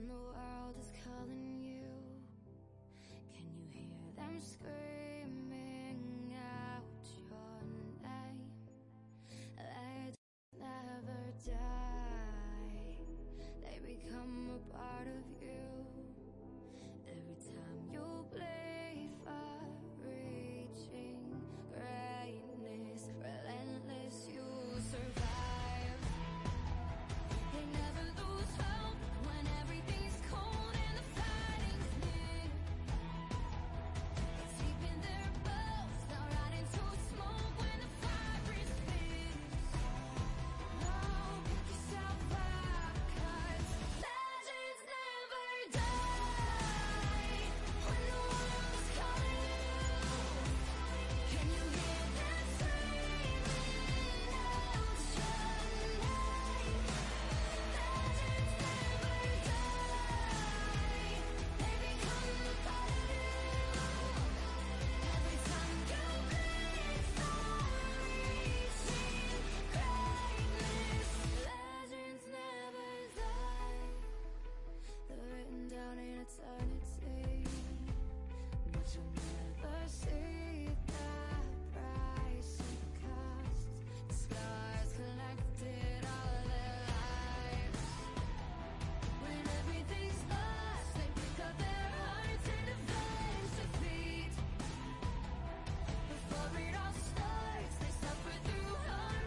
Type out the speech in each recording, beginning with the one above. and the world is calling you. Can you hear them screaming out your name? Legends never die. They become a part of you. Every time you play for reaching greatness, relentless, you survive. They never lose hope when everything's cold and the fighting's near. It's deep in their bones, now riding to smoke when the fire is fierce. Now pick yourself up, 'cause legends never die. When the world is calling you, can you hear them screaming out your name? Legends never die. They become a part of you. Every time you play for reaching greatness, legends never die. They're written down in eternity, but you'll never see the price it costs. The scars collected all their lives. When everything's lost, they pick up their hearts and avenge defeat. Before it all starts, they suffer through harm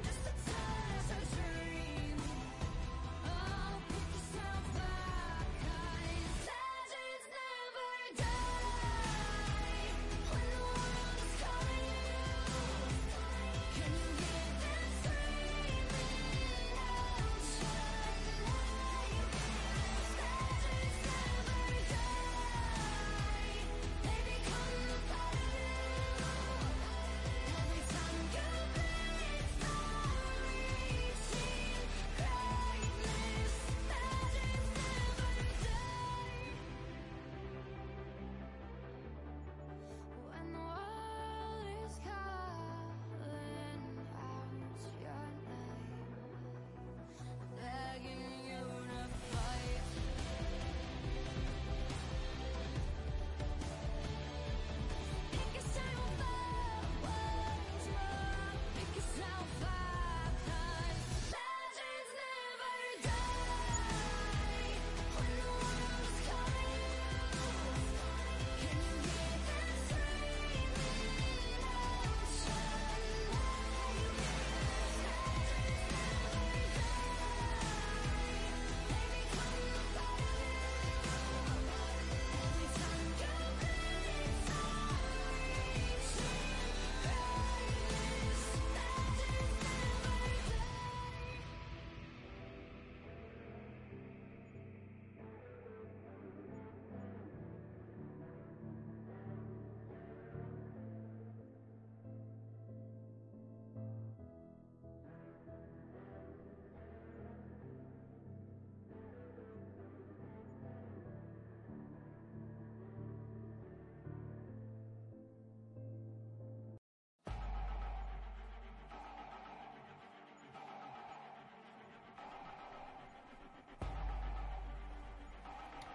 just to touch our dream. Oh, pick yourself up, 'cause legends never die. When the world is calling you, can you hear them screaming out your name? Legends never die. They become a part of you. Every time you play for reaching greatness, legends never die. When the world is calling out your name, begging you to fight. Pick yourself up, wake up, pick yourself up, 'cause legends never die. When the world is calling you, can you hear them screaming out your name? Legends never die. They become a part of you. Every time you play for reaching greatness, legends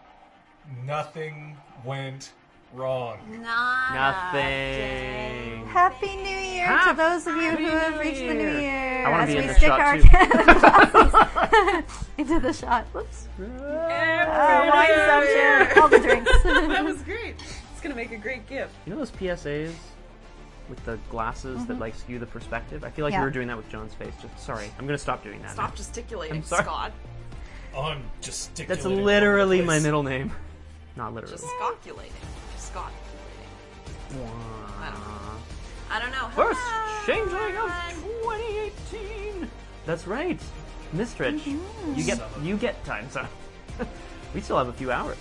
never die. Nothing went wrong. Nothing. Happy New Year to those of you who have reached the New Year. I wanna as be in we the stick shot our too. Into the shot. Whoops. Wine assumption. All the That drinks. was great. It's gonna make a great gift. You know those PSAs with the glasses that like skew the perspective? I feel like Yeah. we were doing that with John's face. Sorry, I'm gonna stop doing that. Stop gesticulating, I'm sorry. Scott. I'm gesticulating. That's literally my middle name. Not literally. Just scoculating. Scoculating. I don't know. First Changeling of 2018. That's right, Mistrich. You get time zone. We still have a few hours.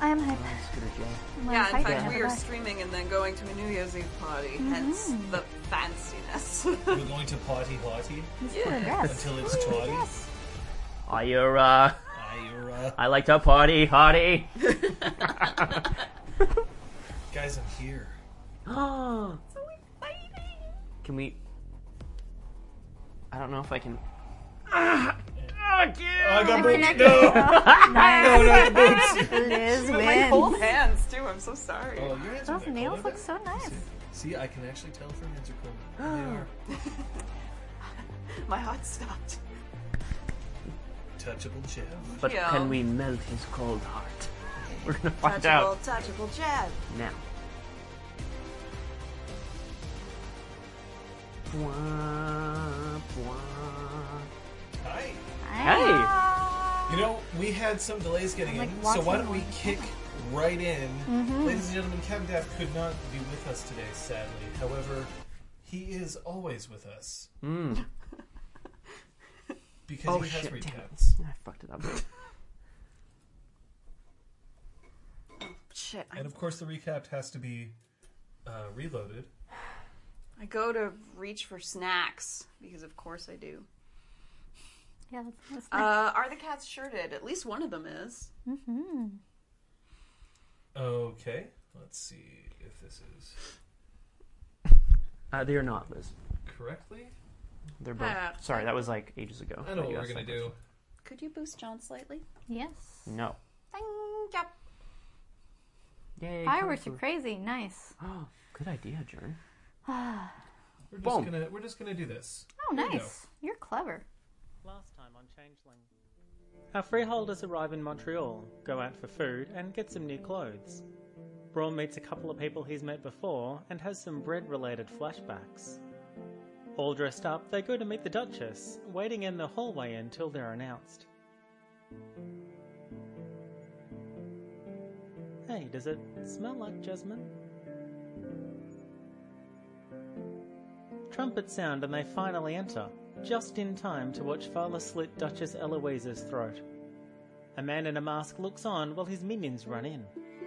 I am hyped. Yeah, in fact, we are streaming and then going to a New Year's Eve party, hence the fanciness. We're going to party until it's tardy. Are you, I like to party, hardy. Guys, I'm here. Oh, so exciting! Can we? I don't know if I can. Fuck you! Oh, I got boots. No, boots. Liz wins. My cold hands too. I'm so sorry. Oh, those nails look so nice. See, I can actually tell if her hands are cold. They are. My heart stopped. Touchable jab. But can we melt his cold heart? We're gonna find out. Touchable jab. Now. Hi. Hey. You know, we had some delays getting in, so why don't we kick right in? Mm-hmm. Ladies and gentlemen, Captain Daff could not be with us today, sadly. However, he is always with us. Mm. Because he has recaps. I fucked it up. Shit. And of course the recap has to be reloaded. I go to reach for snacks, because of course I do. Yeah, that's nice. Are the cats shirted? At least one of them is. Mm-hmm. Okay, let's see if this is... they are not, Liz. Correctly? They're both... sorry, that was like ages ago. I know what we're going to do. Could you boost John slightly? Yes. No. Thank you. Yay, fireworks are crazy. Nice. Oh, good idea, Jordan. We're just gonna do this. Oh, nice! You're clever. Last time on Changeling, our freeholders arrive in Montreal, go out for food, and get some new clothes. Braum meets a couple of people he's met before and has some bread-related flashbacks. All dressed up, they go to meet the Duchess, waiting in the hallway until they're announced. Hey, does it smell like jasmine? Trumpets sound and they finally enter, just in time to watch Fala slit Duchess Eloise's throat. A man in a mask looks on while his minions run in.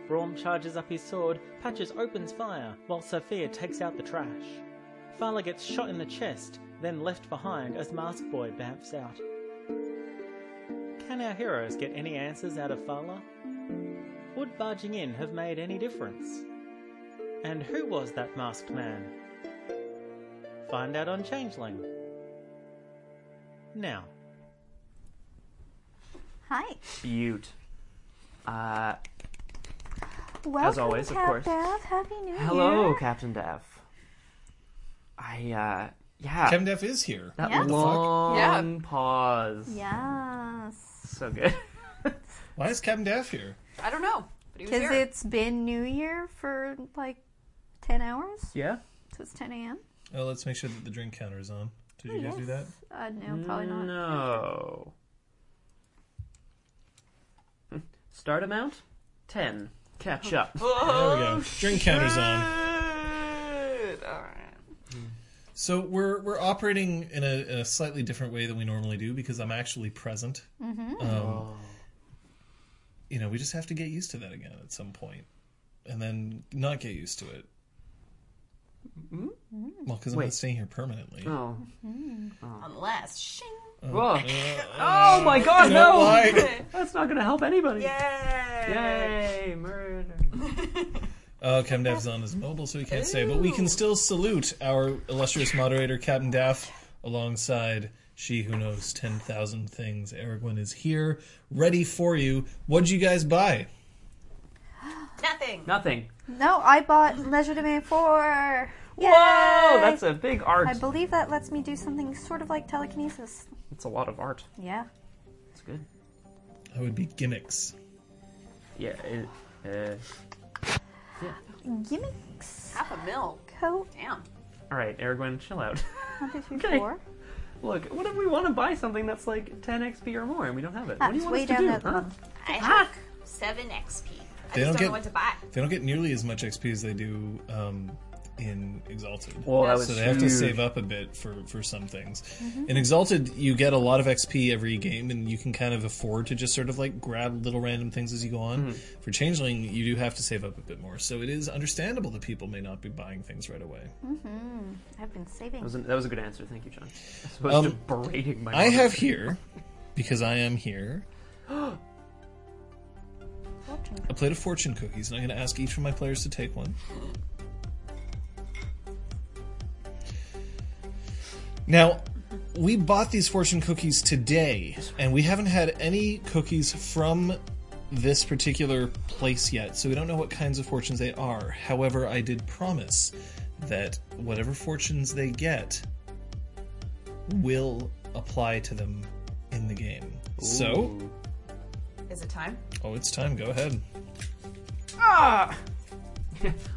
Braum charges up his sword, Patches opens fire, while Sophia takes out the trash. Fala gets shot in the chest, then left behind as Mask Boy bamps out. Can our heroes get any answers out of Fala? Would barging in have made any difference? And who was that masked man? Find out on Changeling. Now. Hi. Beaut. Welcome, as always, Cap of course. Daff. Happy New Year. Hello, Captain Daff. Yeah. Captain Daff is here. That long pause. Yes. So good. Why is Captain Daff here? I don't know. Because it's been New Year for like 10 hours. Yeah. So it's 10 a.m. Oh, let's make sure that the drink counter is on. Did you guys do that? No, probably not. No. Start amount? 10. Catch up. Oh, there we go. Drink counter's on. All right. So we're operating in a slightly different way than we normally do because I'm actually present. Mm-hmm. You know, we just have to get used to that again at some point, and then not get used to it. Mm-hmm. Well, because I'm not staying here permanently. Oh. Mm-hmm. Oh. Unless shing. Oh my god, no! That's not going to help anybody. Yay! Yay! Murder. Captain Daff's on his mobile, so he can't say, but we can still salute our illustrious moderator, Captain Daff, alongside she who knows 10,000 things. Aragwen is here, ready for you. What'd you guys buy? Nothing. No, I bought Leisure Domain 4. Yay! Whoa, that's a big art. I believe that lets me do something sort of like telekinesis. It's a lot of art. Yeah. It's good. That would be gimmicks. Yeah. Gimmicks? Half a milk. Oh. Damn. All right, Aragwen, chill out. 1, 2, 3, 4. Look, what if we want to buy something that's like 10 XP or more and we don't have it? That's what do you want us to do? I have 7 XP. They don't get. Know what to buy. They don't get nearly as much XP as they do in Exalted. Well, that was so they have to save up a bit for some things. Mm-hmm. In Exalted, you get a lot of XP every game, and you can kind of afford to just sort of like grab little random things as you go on. Mm-hmm. For Changeling, you do have to save up a bit more, so it is understandable that people may not be buying things right away. Mm-hmm. I've been saving. That was a good answer. Thank you, John. As opposed to berating my mother. I have here, because I am here. A plate of fortune cookies, and I'm going to ask each of my players to take one. Now, we bought these fortune cookies today, and we haven't had any cookies from this particular place yet, so we don't know what kinds of fortunes they are. However, I did promise that whatever fortunes they get will apply to them in the game. Ooh. So... is it time? Oh, it's time. Go ahead. Ah!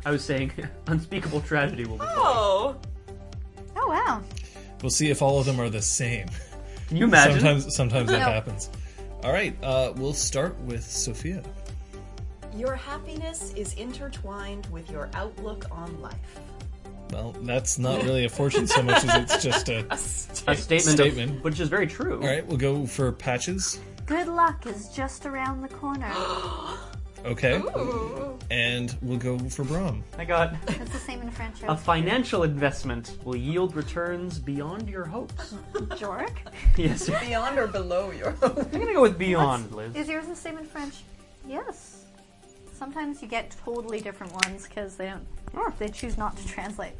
I was saying, unspeakable tragedy will be Oh, wow. We'll see if all of them are the same. Can you imagine? Sometimes that happens. All right, we'll start with Sophia. Your happiness is intertwined with your outlook on life. Well, that's not really a fortune so much as it's just a statement. Which is very true. All right, we'll go for Patches. Good luck is just around the corner. Okay. Ooh. And we'll go for Braum. I got... it's the same in French. A financial investment will yield returns beyond your hopes. Jorik? Yes. Beyond or below your hopes? I'm going to go with beyond, Liz. Is yours the same in French? Yes. Sometimes you get totally different ones because they don't... or they choose not to translate.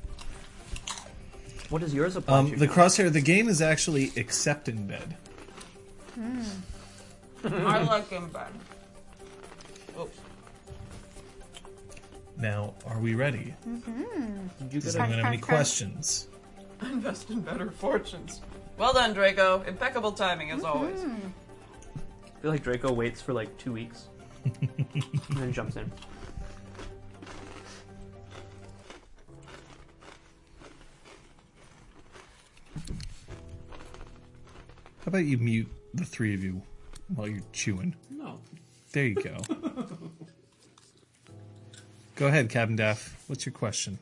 What is yours upon you? The crosshair, the game is actually except in bed. Mm. I like in bed. Oh. Now, are we ready? Mm-hmm. Does anyone have any questions? Invest in better fortunes. Well done, Draco. Impeccable timing, as always. I feel like Draco waits for like 2 weeks and then jumps in. How about you mute the three of you while you're chewing? No. There you go. Go ahead, Captain Daff. What's your question?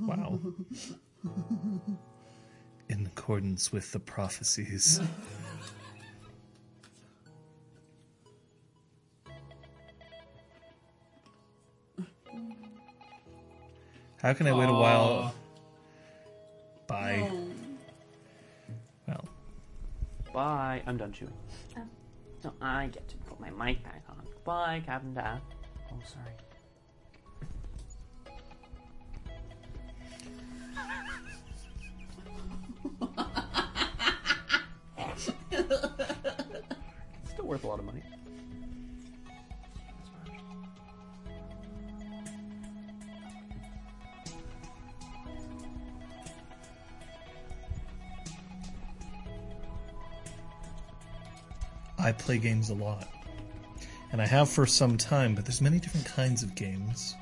Wow. In accordance with the prophecies. How can I wait a while? Bye. No. Well. Bye. I'm done chewing. Oh. So I get to put my mic back on. Bye, Captain Dad. Oh, sorry. It's still worth a lot of money. I play games a lot, and I have for some time, but there's many different kinds of games.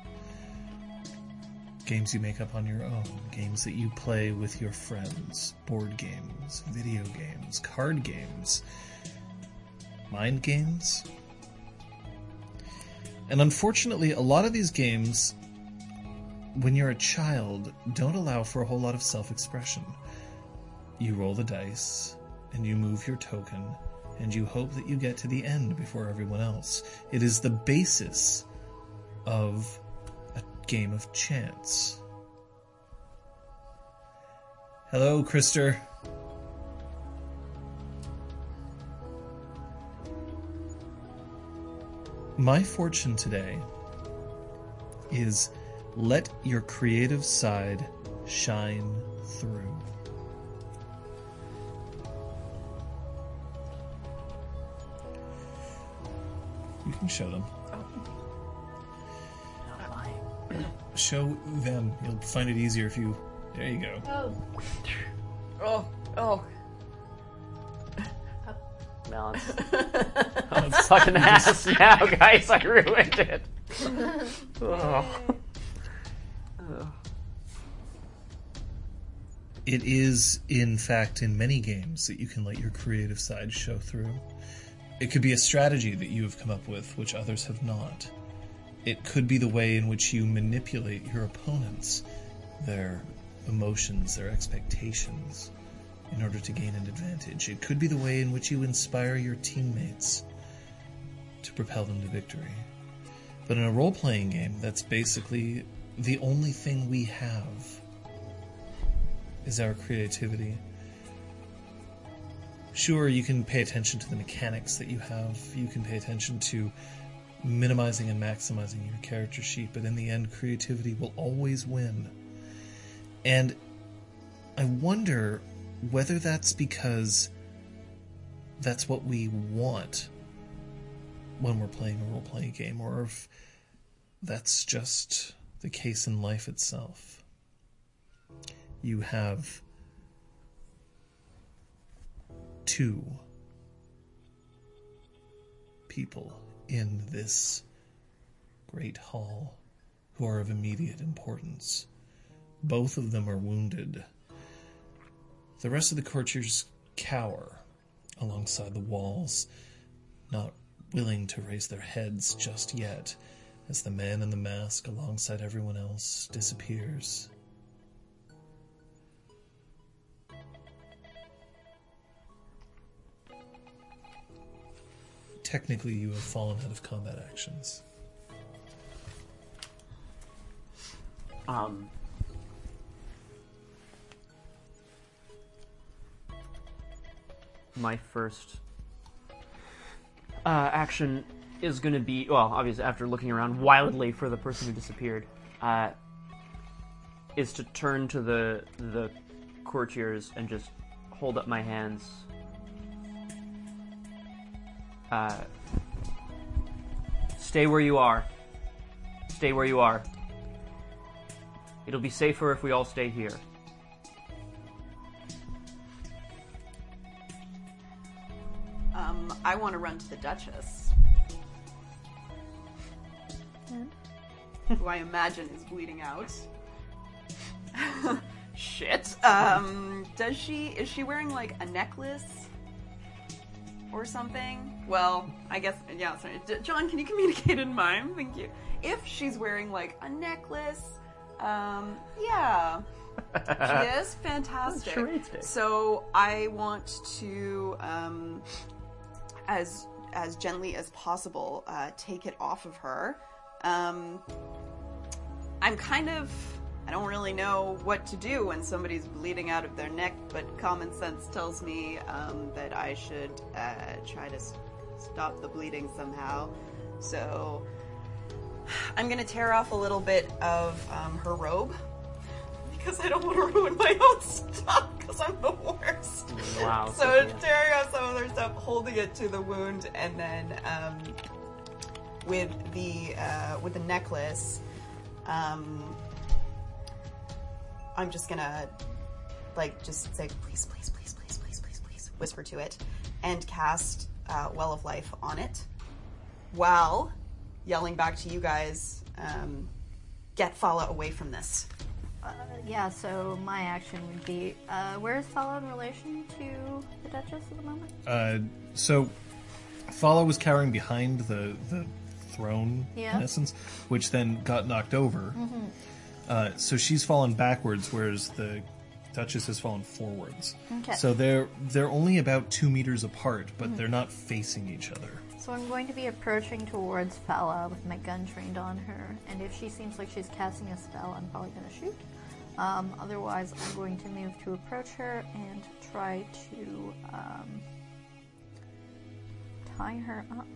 Games you make up on your own, games that you play with your friends, board games, video games, card games, mind games. And unfortunately, a lot of these games, when you're a child, don't allow for a whole lot of self-expression. You roll the dice, and you move your token, and you hope that you get to the end before everyone else. It is the basis of a game of chance. Hello, Krister. My fortune today is let your creative side shine through. You can show them. Show them. You'll find it easier if you... there you go. Oh. Balance. I'm such an ass now, guys. I ruined it. Oh. It is, in fact, in many games that you can let your creative side show through. It could be a strategy that you have come up with, which others have not. It could be the way in which you manipulate your opponents, their emotions, their expectations, in order to gain an advantage. It could be the way in which you inspire your teammates to propel them to victory. But in a role-playing game, that's basically the only thing we have, is our creativity. Sure, you can pay attention to the mechanics that you have. You can pay attention to minimizing and maximizing your character sheet, but in the end, creativity will always win. And I wonder whether that's because that's what we want when we're playing a role-playing game, or if that's just the case in life itself. You have two people in this great hall who are of immediate importance. Both of them are wounded. The rest of the courtiers cower alongside the walls, not willing to raise their heads just yet, as the man in the mask alongside everyone else disappears. Technically, you have fallen out of combat actions. My first action is going to be, well, obviously, after looking around wildly for the person who disappeared, is to turn to the courtiers and just hold up my hands. Stay where you are. Stay where you are. It'll be safer if we all stay here. I want to run to the Duchess, who I imagine is bleeding out. Shit. Is she wearing like a necklace or something? Well, I guess, yeah, sorry. John, can you communicate in mime? Thank you. If she's wearing, like, a necklace, yeah. She is fantastic. So I want to, as gently as possible, take it off of her. I'm kind of... I don't really know what to do when somebody's bleeding out of their neck, but common sense tells me that I should try to stop the bleeding somehow. So I'm going to tear off a little bit of her robe, because I don't want to ruin my own stuff, because I'm the worst. Wow. So tearing off some of her stuff, holding it to the wound, and then with the necklace... I'm just gonna, like, just say, please, please, please, please, please, please, please, whisper to it, and cast Well of Life on it, while yelling back to you guys, get Fala away from this. Yeah, so my action would be, where is Fala in relation to the Duchess at the moment? So, Fala was cowering behind the throne, yeah, in essence, which then got knocked over. Mm-hmm. So she's fallen backwards, whereas the Duchess has fallen forwards. Okay. So they're only about 2 meters apart, but they're not facing each other. So I'm going to be approaching towards Fala with my gun trained on her, and if she seems like she's casting a spell, I'm probably going to shoot. Otherwise, I'm going to move to approach her and try to tie her up.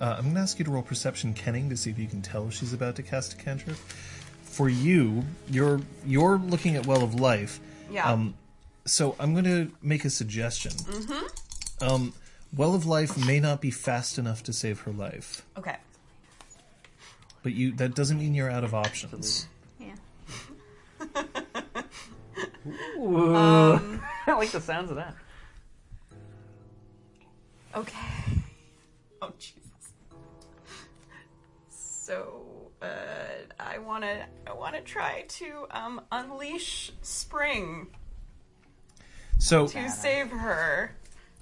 I'm going to ask you to roll Perception Kenning to see if you can tell she's about to cast a cantrip. For you, you're looking at Well of Life. Yeah. So I'm going to make a suggestion. Mm-hmm. Well of Life may not be fast enough to save her life. Okay. But that doesn't mean you're out of options. Yeah. Ooh. I like the sounds of that. Okay. Oh, jeez. So I wanna try to unleash Spring. So to save her.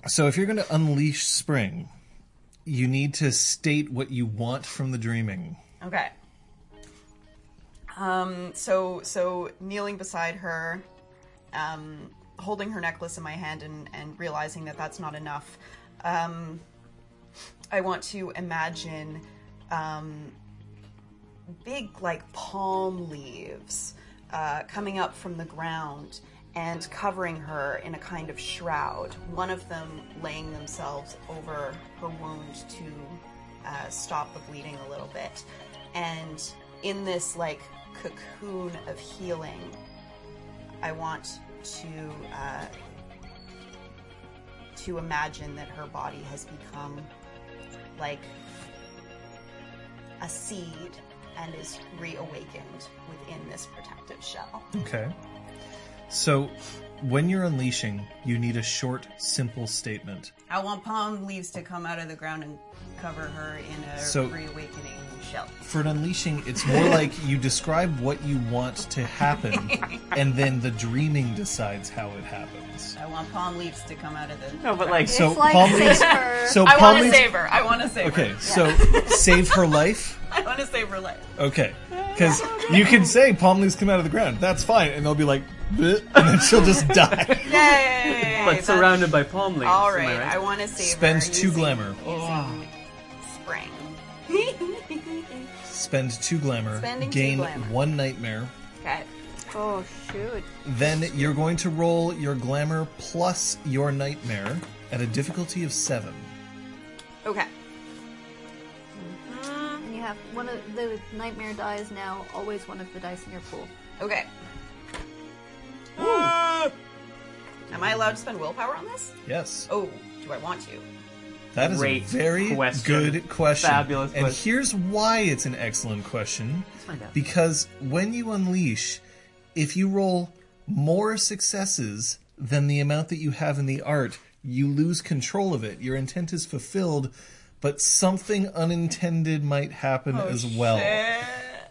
So if you're gonna unleash Spring, you need to state what you want from the dreaming. Okay. So kneeling beside her, holding her necklace in my hand and realizing that that's not enough. I want to imagine big, like, palm leaves coming up from the ground and covering her in a kind of shroud, one of them laying themselves over her wound to stop the bleeding a little bit. And in this, like, cocoon of healing, I want to imagine that her body has become, like, a seed and is reawakened within this protective shell. Okay. So, when you're unleashing, you need a short, simple statement. I want palm leaves to come out of the ground and cover her in a reawakening shell. For an unleashing, it's more like you describe what you want to happen, and then the dreaming decides how it happens. I want palm leaves to come out of the... No, but like... So, like palm leaves... So I want to save her. I want to save her. Okay, yeah. So save her life? I want to save her life. Okay. Because you can say palm leaves come out of the ground. That's fine. And they'll be like... and then she'll just die. Yay! But surrounded by palm leaves. All right, I want to save her. Spend two glamour. Oh. Spring. Spend two glamour. Gain one nightmare. Okay. Oh, shoot. Then you're going to roll your glamour plus your nightmare at a difficulty of 7. Okay. Mm-hmm. And you have one of the nightmare die is now always one of the dice in your pool. Okay. Am I allowed to spend willpower on this? Yes. Oh, do I want to? That is a very good question. Fabulous question. And here's why it's an excellent question. Let's find out. Because when you unleash, if you roll more successes than the amount that you have in the art, you lose control of it. Your intent is fulfilled, but something unintended might happen as well. Shit.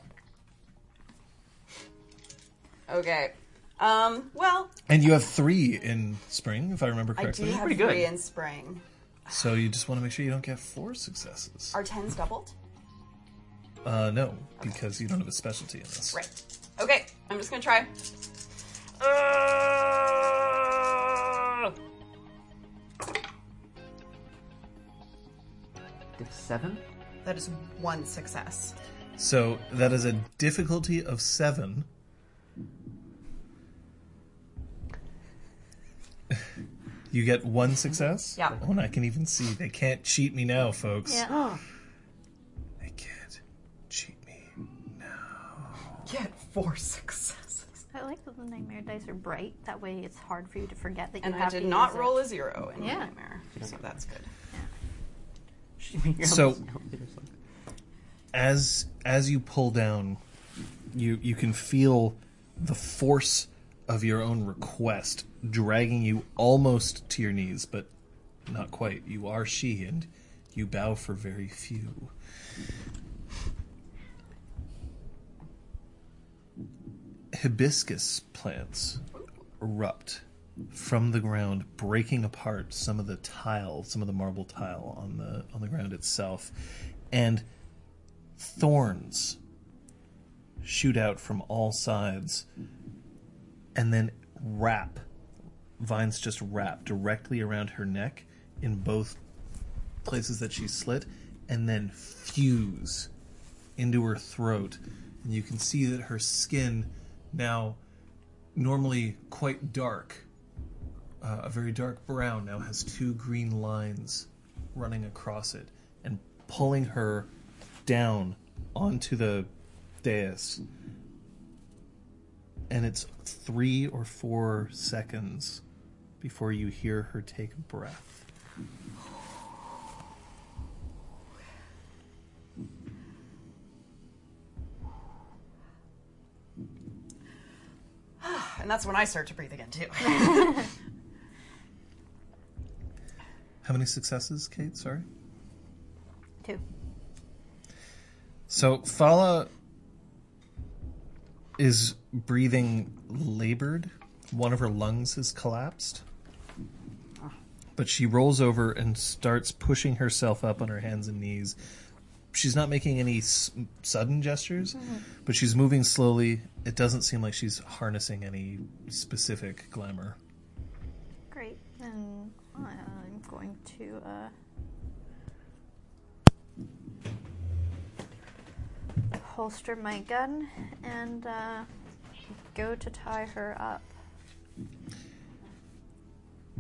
Okay. Well... And you have 3 in spring, if I remember correctly. I do have 3 in spring. So you just want to make sure you don't get 4 successes. Are 10s doubled? No, okay. Because you don't have a specialty in this. Right. Okay, I'm just going to try. There's 7? That is 1 success. So that is a difficulty of 7... You get 1 success? Yeah. Oh, and I can even see. They can't cheat me now, folks. Yeah. They can't cheat me now. Get 4 successes. I like that the nightmare dice are bright. That way it's hard for you to forget that you have to use it. And I did not roll a 0 in the nightmare. So that's good. Yeah. So, as you pull down, you can feel the force of your own request dragging you almost to your knees, but not quite. You are she, and you bow for very few. Hibiscus plants erupt from the ground, breaking apart some of the tile, some of the marble tile on the ground itself, and thorns shoot out from all sides, and then vines just wrap directly around her neck in both places that she slit, and then fuse into her throat. And you can see that her skin, now normally quite dark, a very dark brown, now has 2 green lines running across it and pulling her down onto the dais. And it's 3 or 4 seconds before you hear her take a breath. And that's when I start to breathe again, too. How many successes, Kate? Sorry? 2. So, Fala is breathing labored. One of her lungs has collapsed. But she rolls over and starts pushing herself up on her hands and knees. She's not making any sudden gestures, but she's moving slowly. It doesn't seem like she's harnessing any specific glamour. Great. And I'm going to... holster my gun and go to tie her up.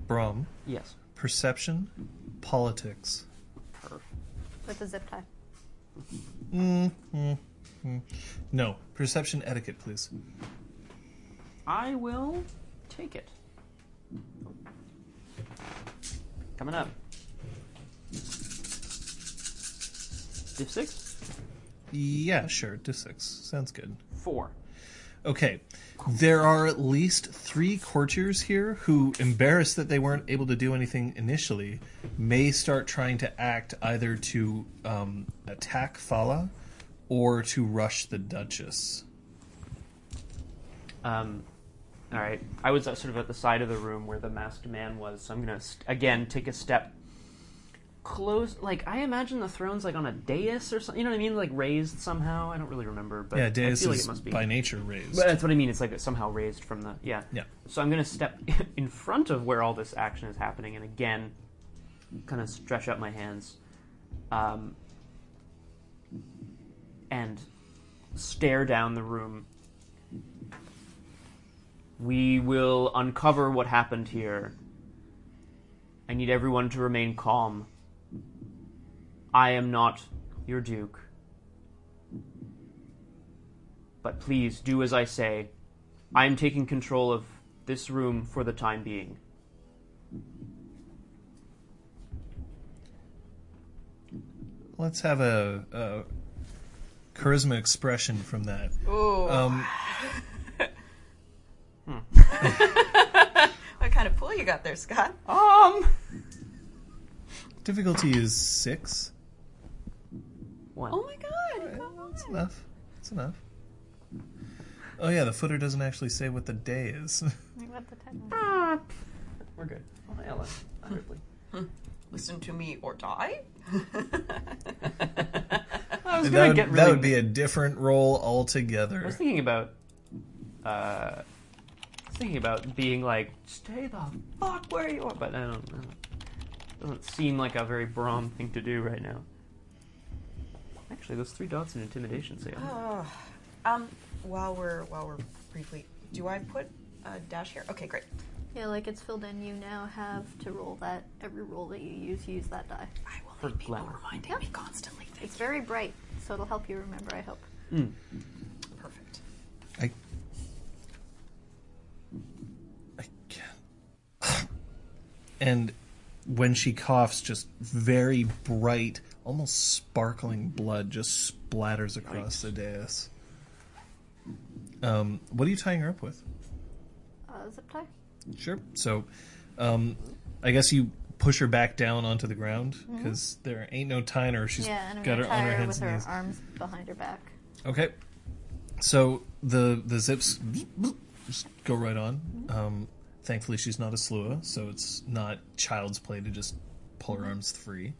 Braum. Yes. Perception, politics. with a zip tie. No. Perception etiquette, please. I will take it. Coming up. Diff 6? Yeah, sure. Diff 6. Sounds good. 4. Okay. There are at least 3 courtiers here who, embarrassed that they weren't able to do anything initially, may start trying to act either to attack Fala or to rush the Duchess. All right. I was sort of at the side of the room where the masked man was, so I'm going to, again, take a step close. Like, I imagine the throne's, like, on a dais or something. You know what I mean? Like, raised somehow. I don't really remember, but yeah, dais I feel like it must be. By nature raised. But that's what I mean. It's, like, somehow raised from the... Yeah. Yeah. So I'm going to step in front of where all this action is happening and, again, kind of stretch out my hands and stare down the room. We will uncover what happened here. I need everyone to remain calm. I am not your duke. But please, do as I say. I am taking control of this room for the time being. Let's have a charisma expression from that. Ooh. What kind of pool you got there, Scott? Difficulty is 6. 1. Oh my god! Right. That's enough. That's enough. Oh yeah, the footer doesn't actually say what the day is. What the time? We're good. Oh, Ella, listen to me or die. I was gonna get really... That would be a different role altogether. I was thinking about. Thinking about being like, stay the fuck where you are, but I don't know. It doesn't seem like a very Braum thing to do right now. Actually, those 3 dots in intimidation say. While we're briefly, do I put a dash here? Okay, great. Yeah, like it's filled in. You now have to roll that every roll that you use that die. I will need people reminding me constantly. It's very bright, so it'll help you remember. I hope. Mm. Perfect. I can't. And when she coughs, just very bright, almost sparkling blood just splatters across the dais. What are you tying her up with? Zip tie. Sure. So, I guess you push her back down onto the ground because there ain't no tying her. She's got her on her hands and knees. With her arms behind her back. Okay. So the zips just go right on. Thankfully, she's not a slua, so it's not child's play to just pull her arms free.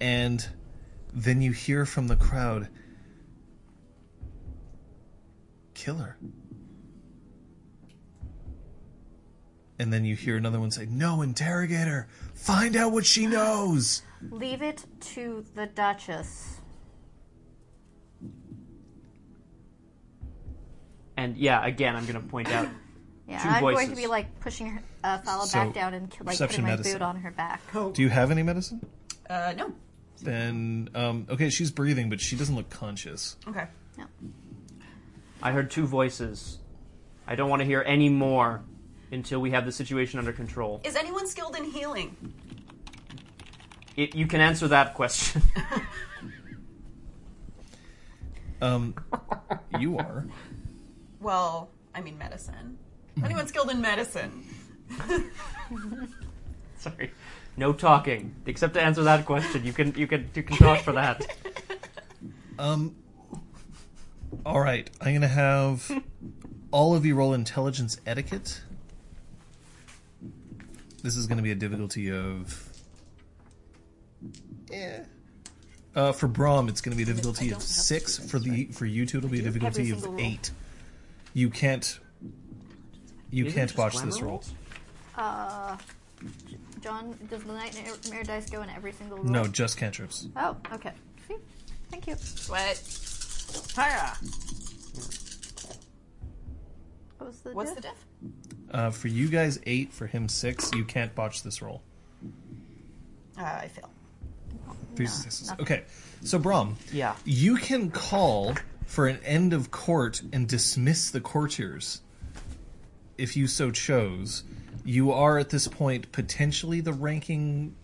And then you hear from the crowd, kill her. And then you hear another one say, no, interrogate her. Find out what she knows. Leave it to the Duchess. And yeah, again, I'm going to point out I'm voices. Going to be like pushing Fala back down and like putting my boot on her back. Oh. Do you have any medicine? No. Then, okay, she's breathing, but she doesn't look conscious. Okay. No. I heard 2 voices. I don't want to hear any more. Until we have the situation under control. Is anyone skilled in healing? You can answer that question. You are. Well, I mean medicine. Anyone skilled in medicine? Sorry, no talking except to answer that question. You can talk for that. All right, I'm gonna have all of you roll intelligence etiquette. This is going to be a difficulty of... for Braum, it's going to be a difficulty of 6. For you two, it'll be a difficulty of 8. You can't botch this roll. John, does the nightmare dice go in every single roll? No, just cantrips. Oh, okay. See? Thank you. Sweat. Hiya! What's the diff? For you guys, 8. For him, 6. You can't botch this roll. I fail. Three successes. Okay. So, Braum, you can call for an end of court and dismiss the courtiers if you so chose. You are, at this point, potentially the ranking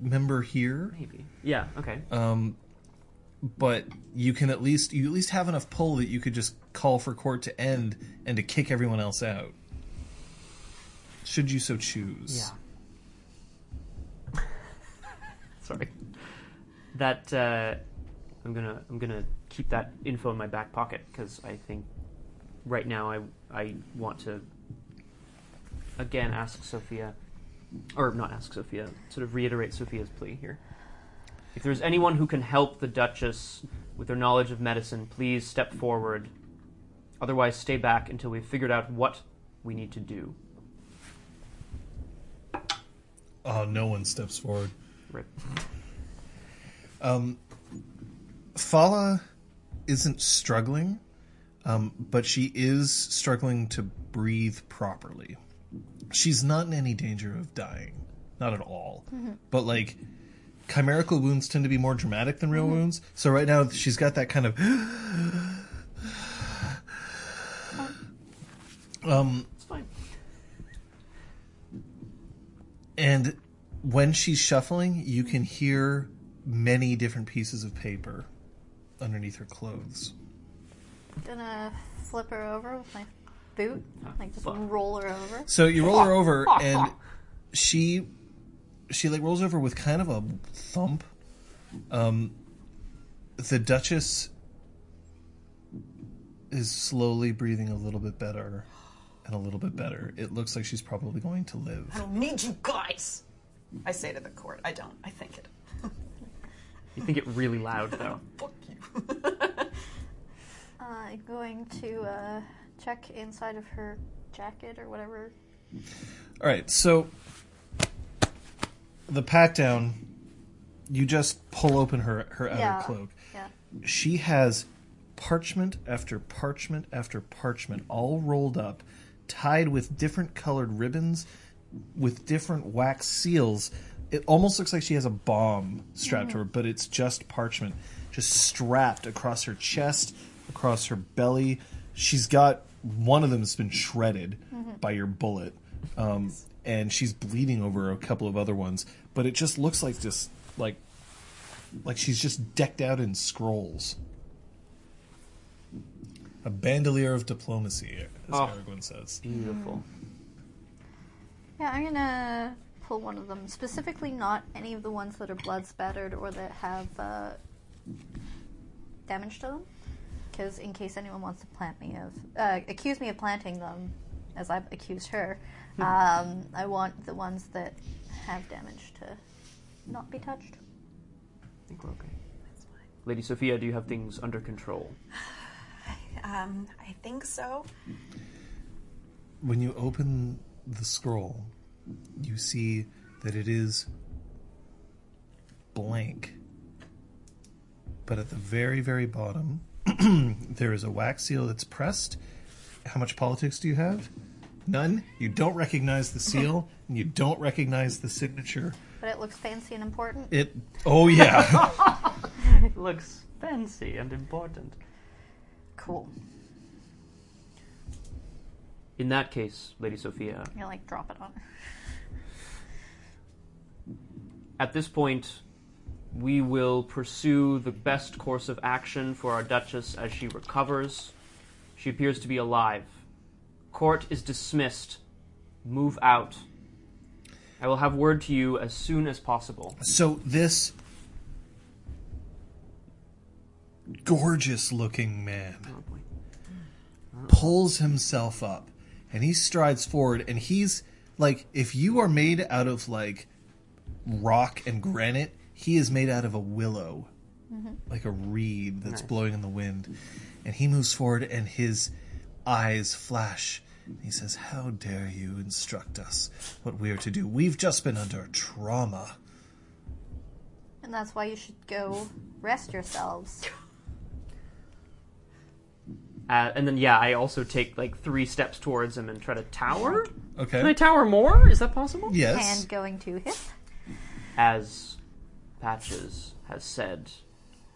member here. Maybe. Yeah, okay. But you can at least, you at least have enough pull that you could just call for court to end and to kick everyone else out. Should you so choose. Yeah. Sorry. That, I'm gonna keep that info in my back pocket, because I think right now I want to, again, ask Sophia, or not ask Sophia, sort of reiterate Sophia's plea here. If there's anyone who can help the Duchess with their knowledge of medicine, please step forward. Otherwise, stay back until we've figured out what we need to do. Oh, no one steps forward. Right. Fala isn't struggling, but she is struggling to breathe properly. She's not in any danger of dying. Not at all. Mm-hmm. But, like, chimerical wounds tend to be more dramatic than real wounds. So right now she's got that kind of it's fine. And when she's shuffling, you can hear many different pieces of paper underneath her clothes. I'm gonna flip her over with my boot. Like, just roll her over. So you roll her over and she like rolls over with kind of a thump. The Duchess is slowly breathing a little bit better and a little bit better. It looks like she's probably going to live. I don't need you guys, I say to the court. I don't. I think it. You think it really loud, though. Fuck you. I'm going to check inside of her jacket or whatever. All right, so the pat down, you just pull open her outer cloak. Yeah. She has parchment after parchment after parchment, all rolled up, tied with different colored ribbons, with different wax seals. It almost looks like she has a bomb strapped to her, but it's just parchment, just strapped across her chest, across her belly. She's got one of them that's been shredded by your bullet. And she's bleeding over a couple of other ones, but it just looks like just like she's just decked out in scrolls. A bandolier of diplomacy, as Aragorn says. Beautiful. Yeah, I'm gonna pull one of them, specifically not any of the ones that are blood spattered or that have damage to them, because in case anyone wants to accuse me of planting them, as I've accused her, I want the ones that have damage to not be touched. I think we're okay. That's fine. Lady Sophia, do you have things under control? I think so. When you open the scroll, you see that it is blank. But at the very, very bottom, there is a wax seal that's pressed. How much politics do you have? None. You don't recognize the seal, and you don't recognize the signature. But it looks fancy and important. Oh yeah. It looks fancy and important. Cool. In that case, Lady Sophia, you like drop it on her. At this point, we will pursue the best course of action for our Duchess as she recovers. She appears to be alive. Court is dismissed. Move out. I will have word to you as soon as possible. So this gorgeous-looking man pulls himself up, and he strides forward, and he's, like, if you are made out of, like, rock and granite, he is made out of a willow, like a reed that's blowing in the wind. And he moves forward, and his eyes flash. He says, "How dare you instruct us what we are to do? We've just been under trauma. And that's why you should go rest yourselves." And then, I also take, like, 3 steps towards him and try to tower. Okay. Can I tower more? Is that possible? Yes. Hand going to hip. As Patches has said,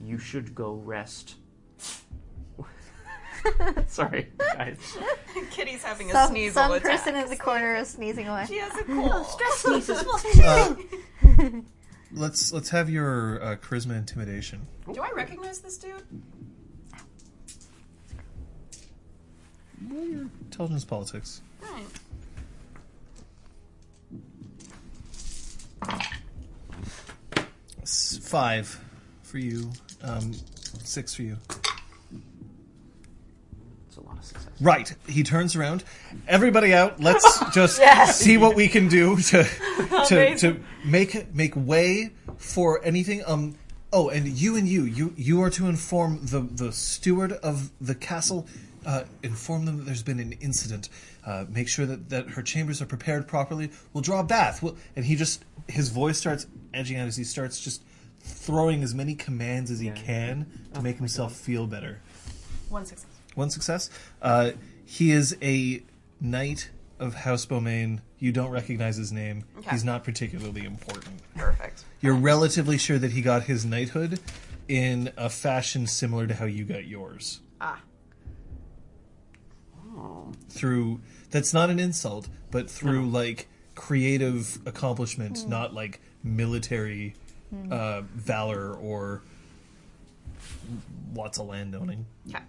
you should go rest. Sorry, guys. Kitty's having a sneeze. Some person in the corner is sneezing away. She has a cold. Let's have your charisma intimidation. Do I recognize this dude? Well, your intelligence politics. Right. Five for you. 6 for you. It's a lot of success. Right. He turns around. Everybody out. Let's just see what we can do to make way for anything. Oh, and you are to inform the steward of the castle. Inform them that there's been an incident. Make sure that her chambers are prepared properly. We'll draw a bath. And he just, his voice starts edging out as he starts just throwing as many commands as he can to make himself feel better. One success. He is a knight of House Beaumayn. You don't recognize his name. Okay. He's not particularly important. Perfect. You're relatively sure that he got his knighthood in a fashion similar to how you got yours. Ah. Through, that's not an insult, but through like creative accomplishment, not like military valor or lots of land owning. Yeah.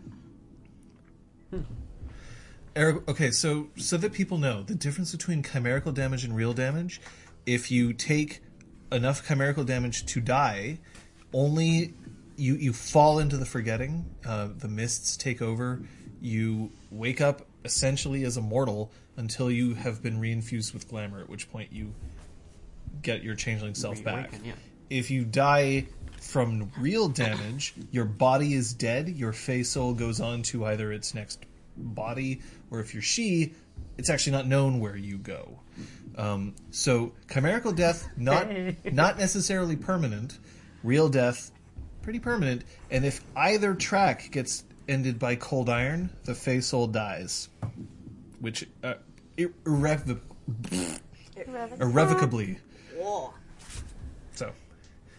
Eric, okay, so that people know the difference between chimerical damage and real damage, if you take enough chimerical damage to die, only you fall into the forgetting, the mists take over. You wake up essentially as a mortal until you have been reinfused with glamour, at which point you get your changeling self back. If you die from real damage, your body is dead, your fey soul goes on to either its next body, or if you're she, it's actually not known where you go. So chimerical death, not necessarily permanent, real death, pretty permanent, and if either track gets ended by cold iron, the fey soul dies, which irrevocably. Whoa. So,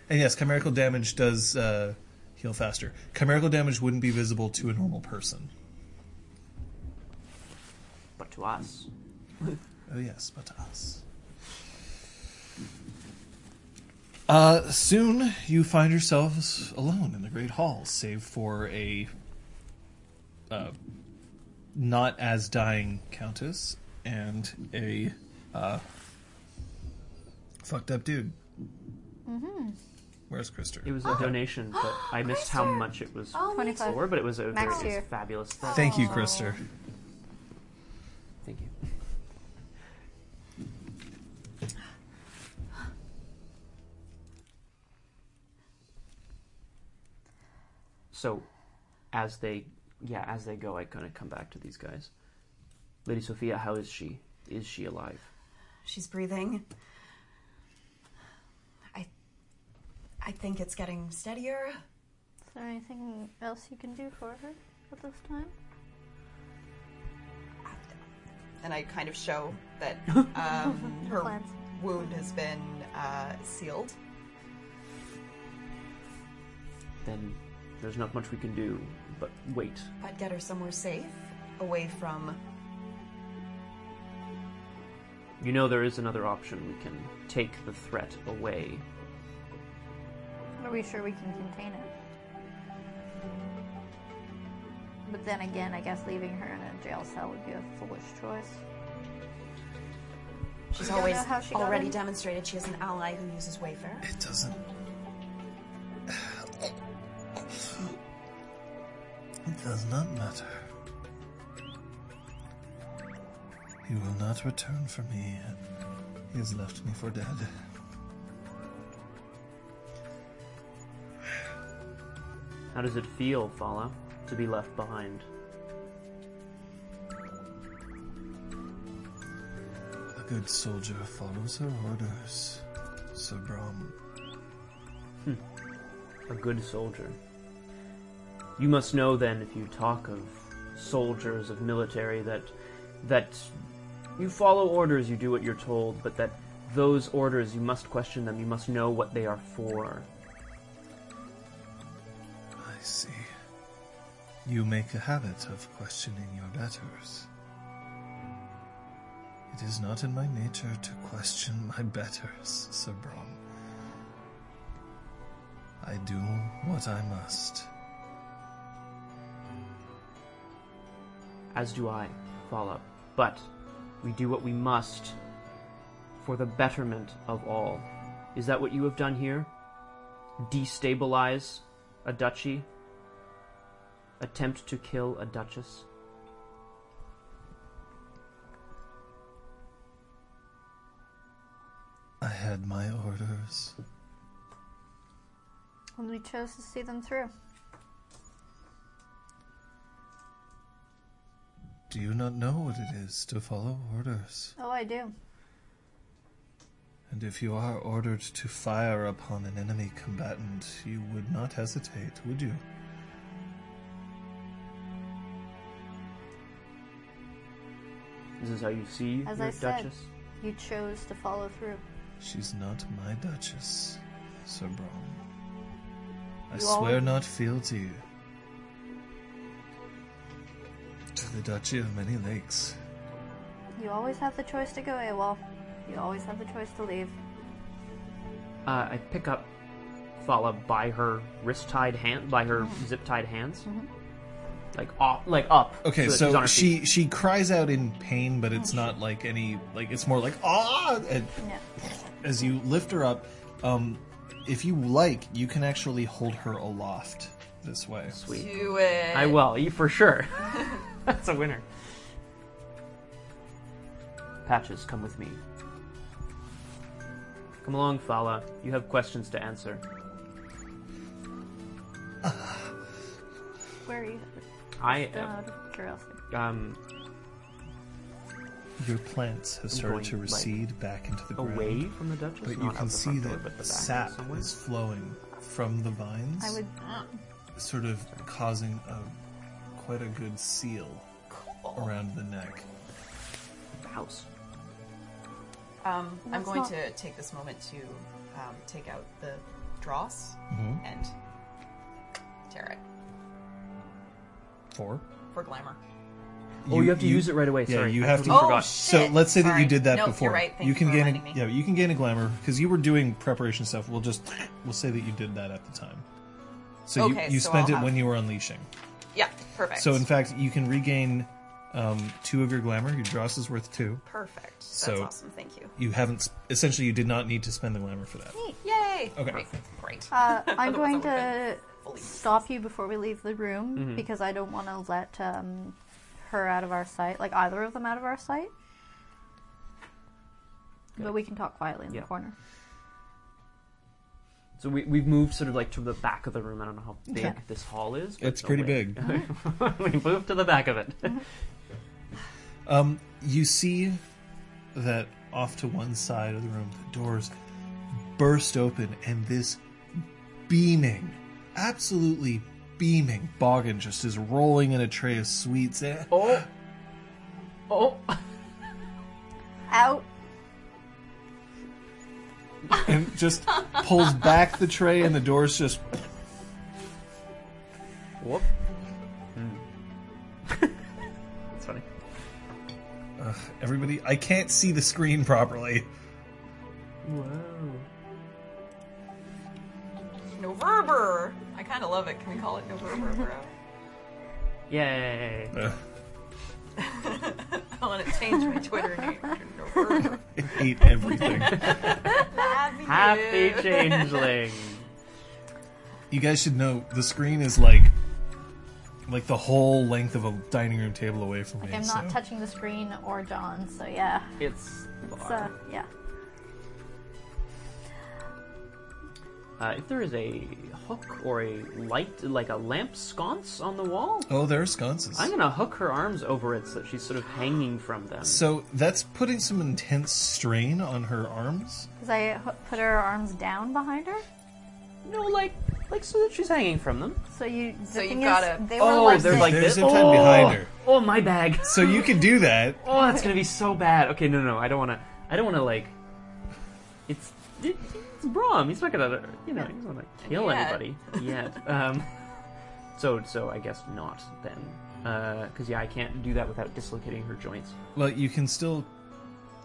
and yes, chimerical damage does heal faster. Chimerical damage wouldn't be visible to a normal person, but to us. Oh yes, but to us. Soon you find yourselves alone in the great hall, save for a not as dying countess and a fucked up dude. Mm-hmm. Where's Krister? It was a donation, but I missed how much it was for, but it was a very fabulous thing. Thank you, Krister. Thank you. So, as they go, I kind of come back to these guys. Lady Sophia, how is she? Is she alive? She's breathing. I think it's getting steadier. Is there anything else you can do for her at this time? And I kind of show that her wound has been sealed. Then there's not much we can do. But wait. I'd get her somewhere safe, away from... You know there is another option. We can take the threat away. Are we sure we can contain it? But then again, I guess leaving her in a jail cell would be a foolish choice. She's already demonstrated she is an ally who uses Wayfarer. It doesn't... It does not matter. He will not return for me. He has left me for dead. How does it feel, Fala, to be left behind? A good soldier follows her orders, Sir Braum. A good soldier. You must know, then, if you talk of soldiers, of military, that you follow orders, you do what you're told, but that those orders, you must question them. You must know what they are for. I see. You make a habit of questioning your betters. It is not in my nature to question my betters, Sir Braum. I do what I must. As do I, Fala. But we do what we must for the betterment of all. Is that what you have done here? Destabilize a duchy? Attempt to kill a duchess? I had my orders. And we chose to see them through. Do you not know what it is to follow orders? Oh, I do. And if you are ordered to fire upon an enemy combatant, you would not hesitate, would you? This is how you see your duchess? As I said, you chose to follow through. She's not my duchess, Sir Braum. I swear not fealty to you. To the Duchy of Many Lakes. You always have the choice to go AWOL. You always have the choice to leave. I pick up Fala by her wrist-tied hand, by her zip-tied hands. Mm-hmm. Like up. Okay, so she cries out in pain, but it's not like any, like it's more like, ah! And no. As you lift her up, if you like, you can actually hold her aloft this way. Sweet. Do it. I will, you for sure. That's a winner. Patches, come with me. Come along, Fala. You have questions to answer. Where are you? Your plants have started to recede back into the ground. Away from the Duchess? But you can see that sap is flowing from the vines, sort of causing quite a good seal around the neck. House. I'm going to take this moment to take out the dross and tear it. For glamour. You have to use it right away. Yeah, sorry. You have to. Oh, so let's say that you did that before. You're right. Thank you can gain. Yeah, you can gain a glamour because you were doing preparation stuff. We'll say that you did that at the time. So you spent it when you were unleashing. Yeah, perfect. So in fact, you can regain 2 of your glamour. Your dross is worth 2. Perfect. That's awesome. Thank you. You haven't. Essentially, you did not need to spend the glamour for that. Neat. Yay! Okay. Great. I'm going to stop you before we leave the room because I don't want to let. Her out of our sight, like either of them out of our sight. Good. But we can talk quietly in the corner. So we've moved sort of like to the back of the room. I don't know how big this hall is. It's pretty big. We moved to the back of it. You see that off to one side of the room, the doors burst open and this beaming, absolutely beaming Boggin just is rolling in a tray of sweets. Out. And just pulls back the tray and the door's just... Whoop. That's funny. Everybody, I can't see the screen properly. Wow. November! I kind of love it. Can we call it November, bro? Yay! I want to change my Twitter name to November. I hate everything. Happy Changeling! You guys should know, the screen is like the whole length of a dining room table away from me. I'm not touching the screen or John, so yeah. It's yeah. If there is a hook or a light, like a lamp sconce on the wall... Oh, there are sconces. I'm going to hook her arms over it so that she's sort of hanging from them. So that's putting some intense strain on her arms? Because I put her arms down behind her? No, like so that she's hanging from them. They're zip tied behind her. Oh, my bag. So you can do that. Oh, that's going to be so bad. Okay, no, I don't want to, like... It's Braum. He's not gonna, you know, he's not gonna kill anybody yet. So I guess not then, because I can't do that without dislocating her joints. Well, you can still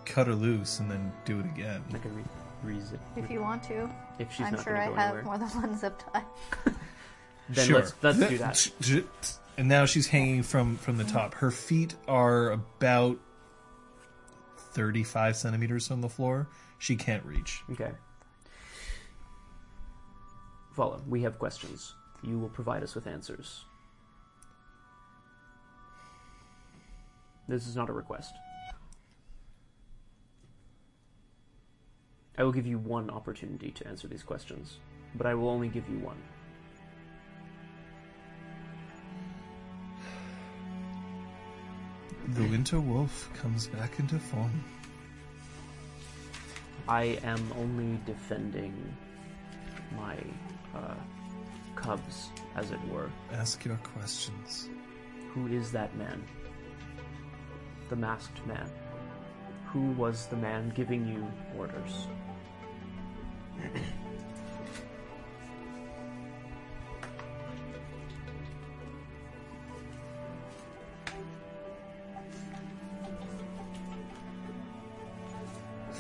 cut her loose and then do it again. Like a reason. If you want to. If she's not gonna go anywhere. I'm sure I have more than one zip tie. Then sure. Let's do that. And now she's hanging from the top. Her feet are about 35 centimeters from the floor. She can't reach. Okay. Fala, we have questions. You will provide us with answers. This is not a request. I will give you one opportunity to answer these questions, but I will only give you one. The Winter Wolf comes back into form. I am only defending my cubs, as it were. Ask your questions. Who is that man? The masked man. Who was the man giving you orders?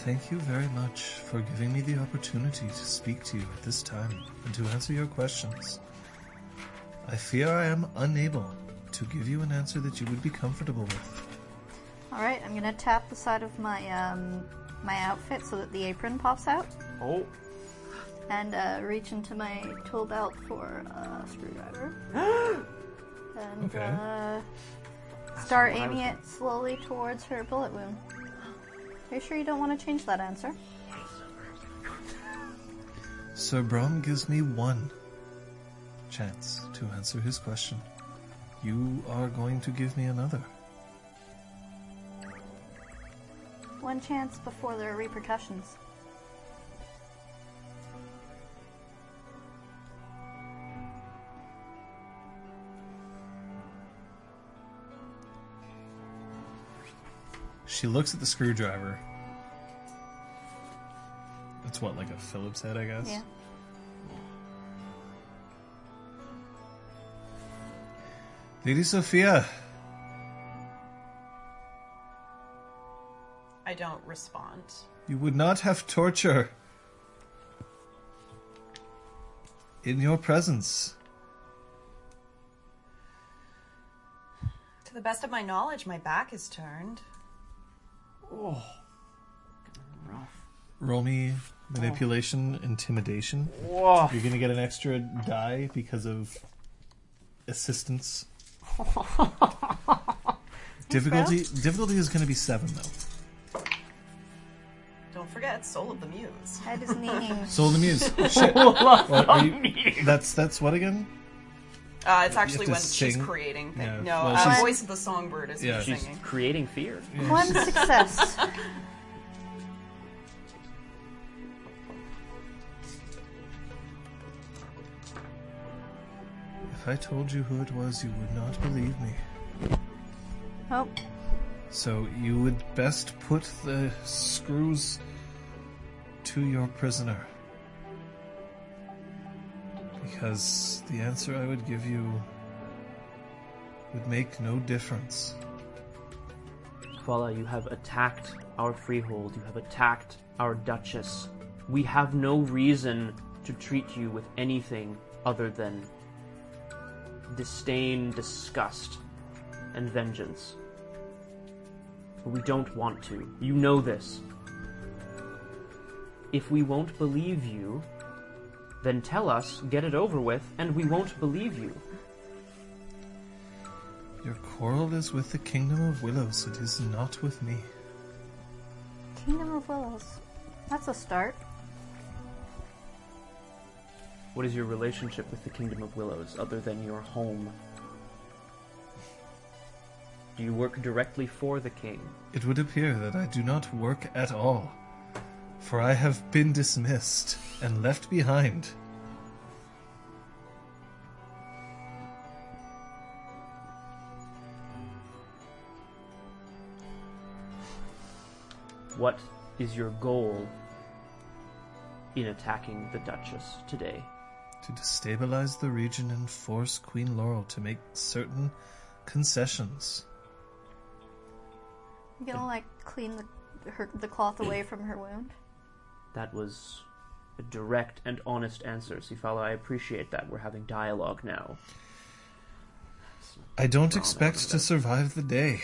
Thank you very much for giving me the opportunity to speak to you at this time and to answer your questions. I fear I am unable to give you an answer that you would be comfortable with. Alright, I'm going to tap the side of my my outfit so that the apron pops out. Oh. And reach into my tool belt for a screwdriver. And start aiming it slowly towards her bullet wound. Are you sure you don't want to change that answer? Sir Braum gives me one chance to answer his question. You are going to give me another. One chance before there are repercussions. She looks at the screwdriver. It's what, like a Phillips head, I guess? Yeah. Lady Sophia! I don't respond. You would not have torture in your presence. To the best of my knowledge, my back is turned. Oh, rough. Roll me manipulation, intimidation. Whoa. You're going to get an extra die because of assistance. Difficulty is going to be 7, though. Don't forget, Soul of the Muse. That is meaning. Soul of the Muse. Shit. That's what again? It's actually when she's creating things. Yeah. No, the voice of the songbird is singing. She's creating fear. Yeah. One success. If I told you who it was, you would not believe me. Oh. So you would best put the screws to your prisoner. Because the answer I would give you would make no difference. Fala, you have attacked our freehold. You have attacked our Duchess. We have no reason to treat you with anything other than disdain, disgust, and vengeance. But we don't want to. You know this. If we won't believe you, then tell us, get it over with, and we won't believe you. Your quarrel is with the Kingdom of Willows. It is not with me. Kingdom of Willows. That's a start. What is your relationship with the Kingdom of Willows, other than your home? Do you work directly for the king? It would appear that I do not work at all. For I have been dismissed and left behind. What is your goal in attacking the Duchess today. To destabilize the region and force Queen Laurel to make certain concessions. You gonna, like, clean the cloth away from her wound? That was a direct and honest answer, Sifala. I appreciate that. We're having dialogue now. I don't expect to survive the day.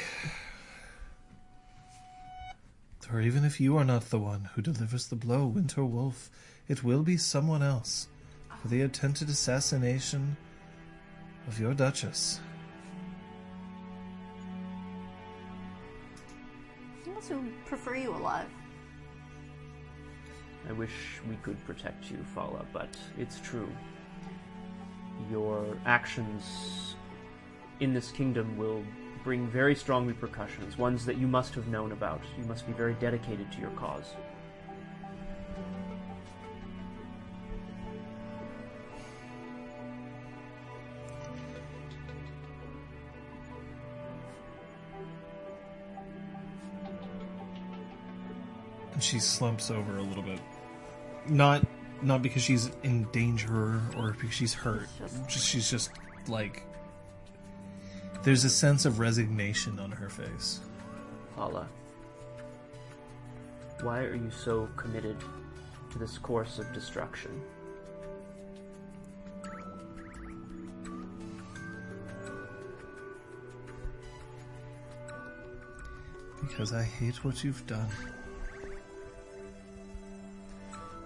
Or even if you are not the one who delivers the blow, Winter Wolf, it will be someone else. For the attempted assassination of your Duchess. He must prefer you alive. I wish we could protect you, Fala, but it's true. Your actions in this kingdom will bring very strong repercussions, ones that you must have known about. You must be very dedicated to your cause. She slumps over a little bit. Not because she's in danger or because she's hurt. She's just like... There's a sense of resignation on her face. Fala, why are you so committed to this course of destruction? Because I hate what you've done.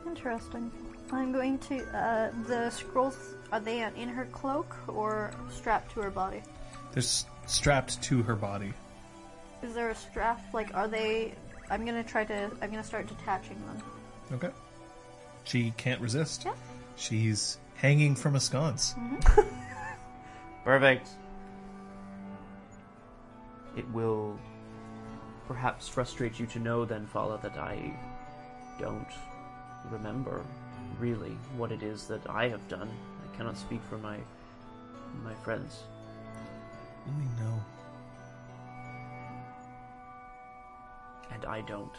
Interesting. I'm going to, the scrolls, are they in her cloak or strapped to her body? They're strapped to her body. Is there a strap? Like, are they, I'm going to start detaching them. Okay. She can't resist. Yeah. She's hanging from a sconce. Mm-hmm. Perfect. It will perhaps frustrate you to know then, Fala, that I don't remember really what it is that I have done. I cannot speak for my friends. We know. And I don't.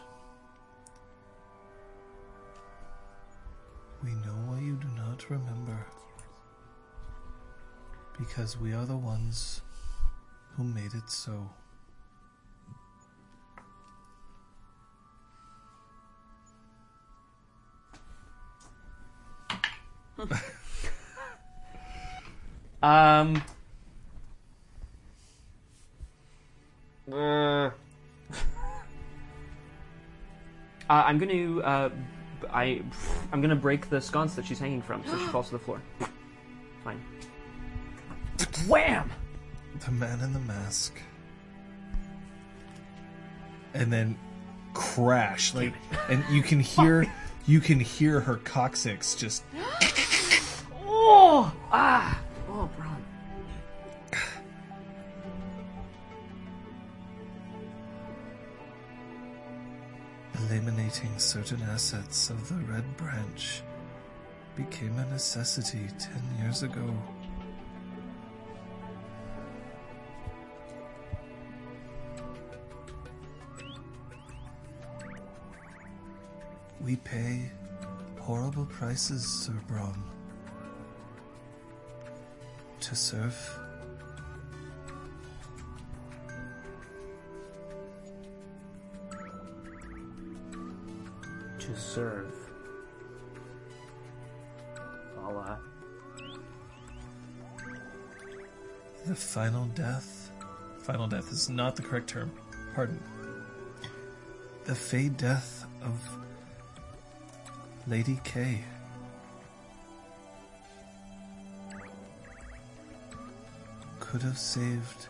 We know why you do not remember. Because we are the ones who made it so. I'm going to I'm going to break the sconce that she's hanging from so she falls to the floor. Fine. Wham! The man in the mask. And then crash, like, and you can hear her coccyx just Oh, Braum. Eliminating certain assets of the Red Branch became a necessity 10 years ago. We pay horrible prices, Sir Braum. To serve. To serve. Allah. The final death. Final death is not the correct term. Pardon. The fey death of Lady K. Could have saved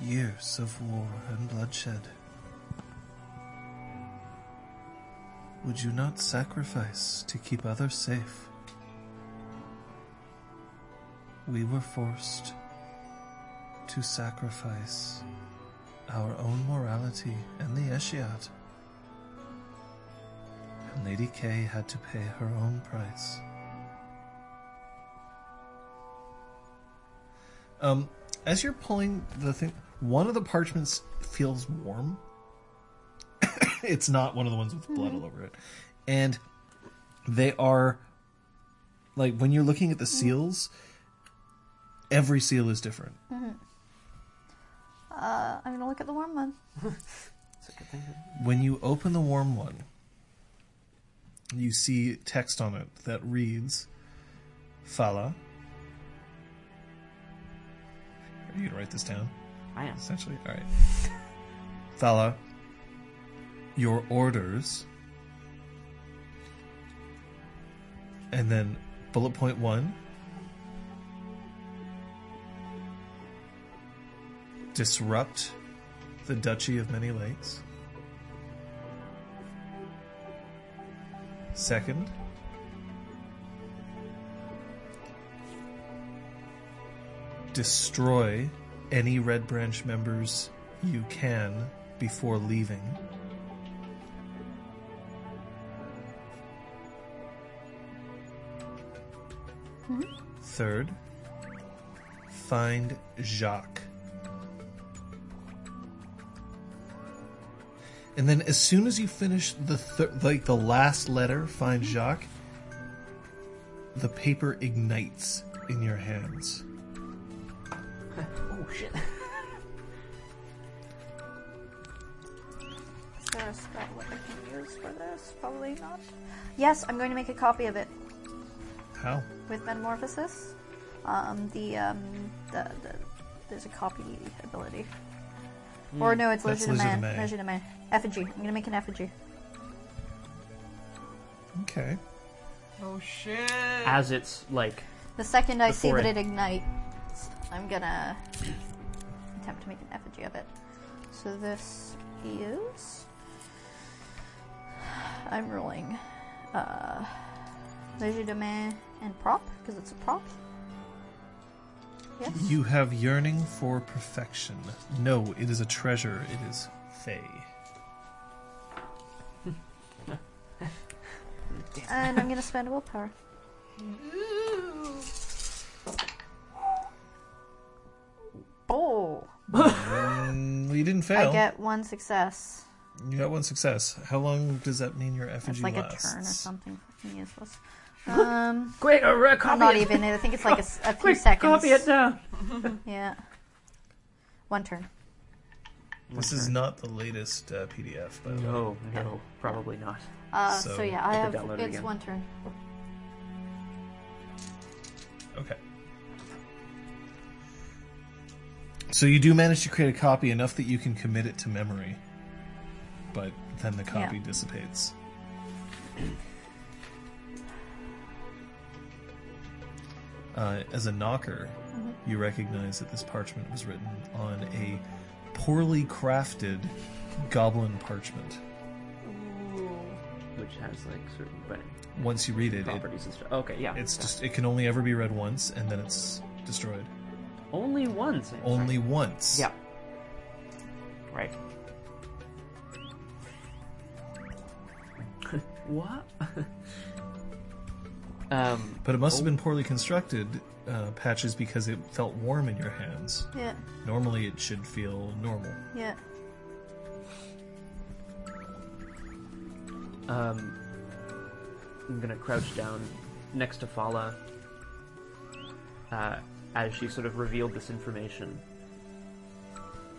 years of war and bloodshed. Would you not sacrifice to keep others safe? We were forced to sacrifice our own morality and the Eshiat. And Lady Kay had to pay her own price. As you're pulling the thing, one of the parchments feels warm. It's not one of the ones with blood all over it. And They are, like, when you're looking at the seals, every seal is different. Mm-hmm. I'm going to look at the warm one. It's a good thing. When you open the warm one, you see text on it that reads, Fala. Are you going to write this down? I am. Essentially, all right. Fala, your orders... And then bullet point one, disrupt the Duchy of Many Lakes. Second, destroy any Red Branch members you can before leaving. Third, find Jacques. And then as soon as you finish the last letter, find Jacques, the paper ignites in your hands. Oh, shit. Is there a spell that I can use for this? Probably not. Yes, I'm going to make a copy of it. How? With metamorphosis, there's a copy ability, or no, it's Legerdemain. Effigy. I'm gonna make an effigy. Okay. Oh shit! As it's like the second I see that it ignites, I'm gonna attempt to make an effigy of it. So this is. I'm rolling. Legerdemain and prop, because it's a prop. Yes. You have yearning for perfection. No, it is a treasure. It is fey. And I'm going to spend willpower. Oh. You didn't fail. I get one success. You got one success. How long does that mean your effigy lasts? It's like a turn or something. Fucking useless. Quick, copy not it. Even. I think it's like a few seconds. Copy it down. Yeah. One turn. This is not the latest PDF, by the way. No, probably not. So yeah, I have. It's again. One turn. Okay. So you do manage to create a copy enough that you can commit it to memory, but then the copy dissipates. As a knocker, you recognize that this parchment was written on a poorly crafted goblin parchment. Ooh. Which has like certain once you read it, properties and stuff. Okay, yeah. It's just it can only ever be read once, and then it's destroyed. Only once. Only once. Yeah. Right. What? But it must have been poorly constructed, Patches, because it felt warm in your hands. Yeah. Normally it should feel normal. Yeah. I'm going to crouch down next to Fala as she sort of revealed this information.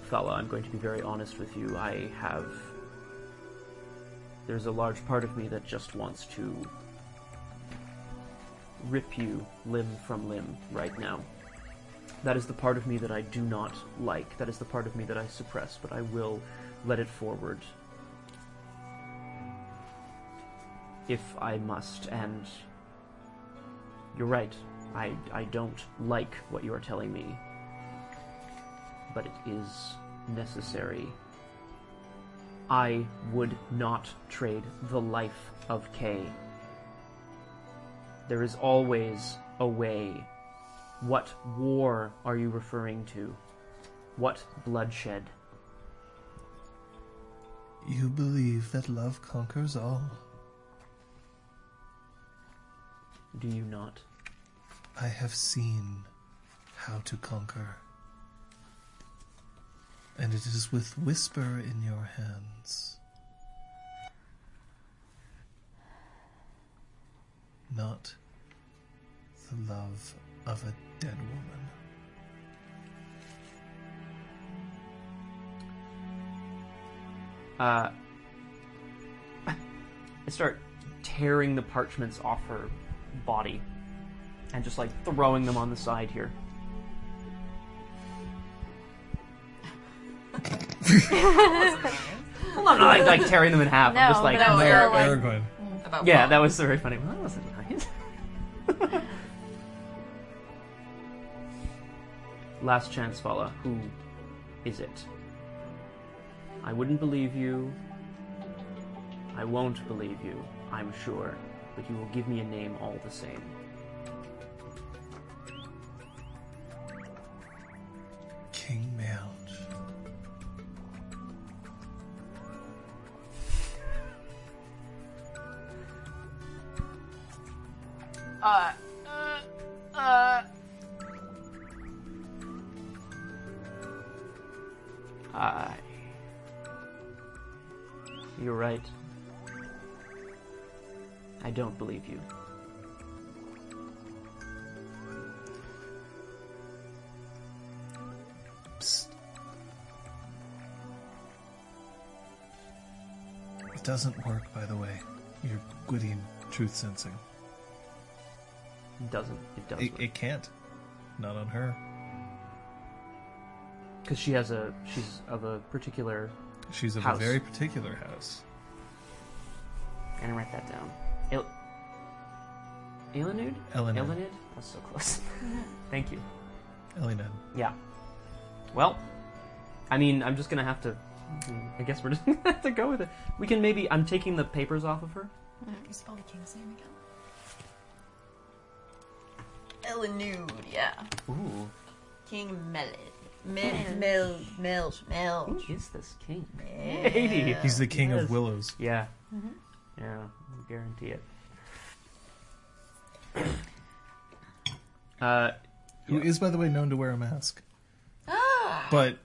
Fala, I'm going to be very honest with you. There's a large part of me that just wants to rip you limb from limb right now. That is the part of me that I do not like. That is the part of me that I suppress, but I will let it forward if I must. And you're right. I don't like what you are telling me, but it is necessary. I would not trade the life of Kay. There is always a way. What war are you referring to? What bloodshed? You believe that love conquers all. Do you not? I have seen how to conquer. And it is with whisper in your hands. not the love of a dead woman. I start tearing the parchments off her body and just, like, throwing them on the side here. Well, I'm not, like, tearing them in half. No, I'm just, like... No, like, yeah, that was very funny. Well, that wasn't nice. Last chance, Fala. Who is it? I wouldn't believe you. I won't believe you, I'm sure. But you will give me a name all the same. King Melis. You're right. I don't believe you. Psst. It doesn't work, by the way. You're good in truth sensing. It doesn't. It can't. Not on her. Because she's of a particular house. She's of a very particular house. And write that down. Eiluned? Eiluned? That's so close. Thank you. Eiluned. Yeah. Well, I mean, I'm just going to have to... I guess we're just going to have to go with it. We can maybe... I'm taking the papers off of her. Can you spell the king's name again? Eiluned, yeah. Ooh. King Melis. Who is this king? He's the king of willows. Yeah. Mm-hmm. Yeah, I guarantee it. Who is, by the way, known to wear a mask. But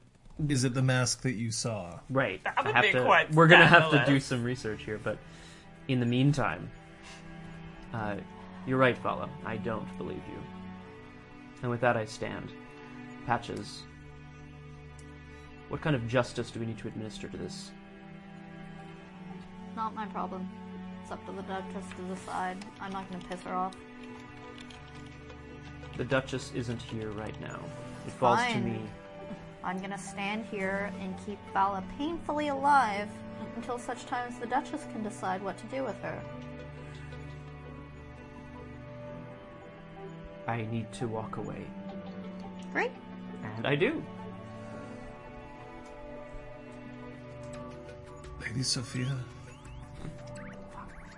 is it the mask that you saw? Right. We're going to have to do some research here, but in the meantime, you're right, Fala. I don't believe you. And with that, I stand. Patches, what kind of justice do we need to administer to this? Not my problem. It's up to the Duchess to decide. I'm not going to piss her off. The Duchess isn't here right now. It falls to me. I'm going to stand here and keep Fala painfully alive until such time as the Duchess can decide what to do with her. I need to walk away. Great. And I do. Lady Sophia...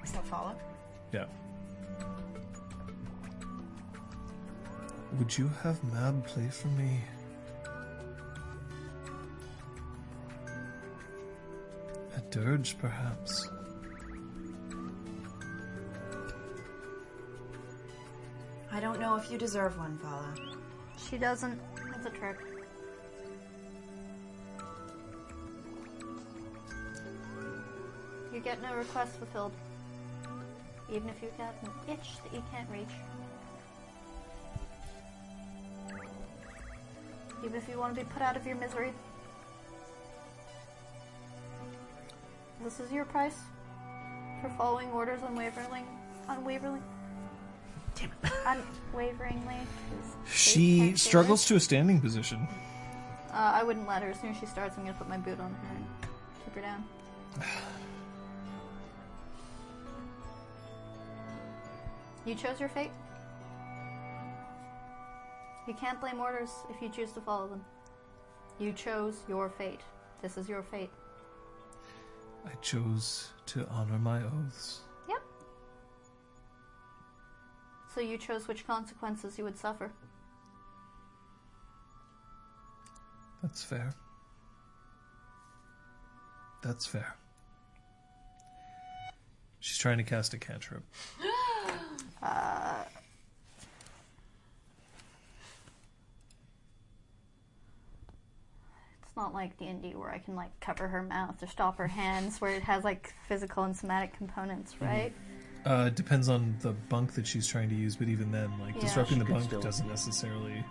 Still follow? Yeah. Would you have Mab play for me? A dirge, perhaps? I don't know if you deserve one, Fala. She doesn't. That's a trick. You get no request fulfilled. Even if you've got an itch that you can't reach. Even if you want to be put out of your misery. This is your price for following orders unwaveringly. Damn it. Unwaveringly. She struggles to a standing position. I wouldn't let her. As soon as she starts, I'm going to put my boot on her and keep her down. You chose your fate. You can't blame orders if you choose to follow them. You chose your fate. This is your fate. I chose to honor my oaths. Yep. So you chose which consequences you would suffer. That's fair. That's fair. She's trying to cast a cantrip. It's not like D&D where I can like cover her mouth or stop her hands, where it has like physical and somatic components, right? Mm-hmm. Depends on the bunk that she's trying to use, but even then, like, yeah, disrupting the bunk doesn't necessarily...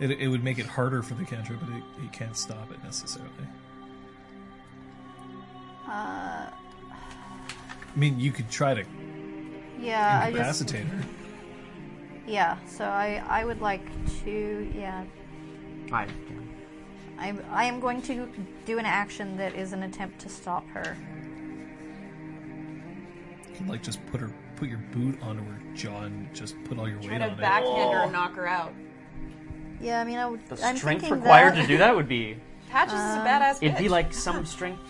It would make it harder for the cantrip, but it can't stop it necessarily. I mean, you could try to incapacitate her. Yeah, so I would like to, I am going to do an action that is an attempt to stop her. You could, like, just put your boot on her jaw and just put all your weight on it. Try to backhand her and knock her out. Yeah, I mean, I'm strength required to do that would be... Patches is a badass bitch. It'd be like some strength...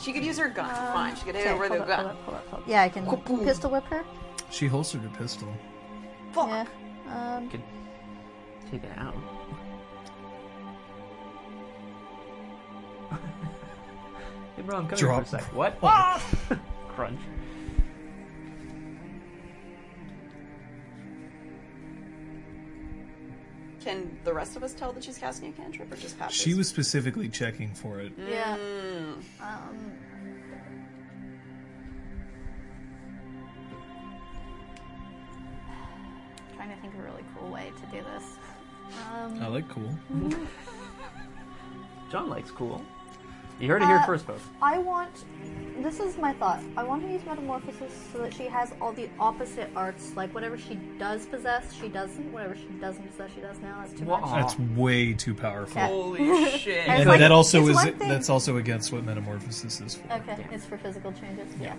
She could use her gun. Fine, she could hit her with her gun. Pull up. Yeah, I can pistol whip her. She holstered her pistol. Fuck! Yeah, could take it out. Hey, bro, I'm coming for a sec. What? Crunch. Can the rest of us tell that she's casting a cantrip, or just Patches? She was specifically checking for it. Yeah. Trying to think of a really cool way to do this. I like cool. John likes cool. You heard it here first, folks. This is my thought. I want her to use metamorphosis so that she has all the opposite arts. Like, whatever she does possess, she doesn't. Whatever she doesn't possess, she does now. That's too much. That's way too powerful. Yeah. Holy shit. And like, that also is that's also against what metamorphosis is for. Okay, yeah. It's for physical changes. Yeah.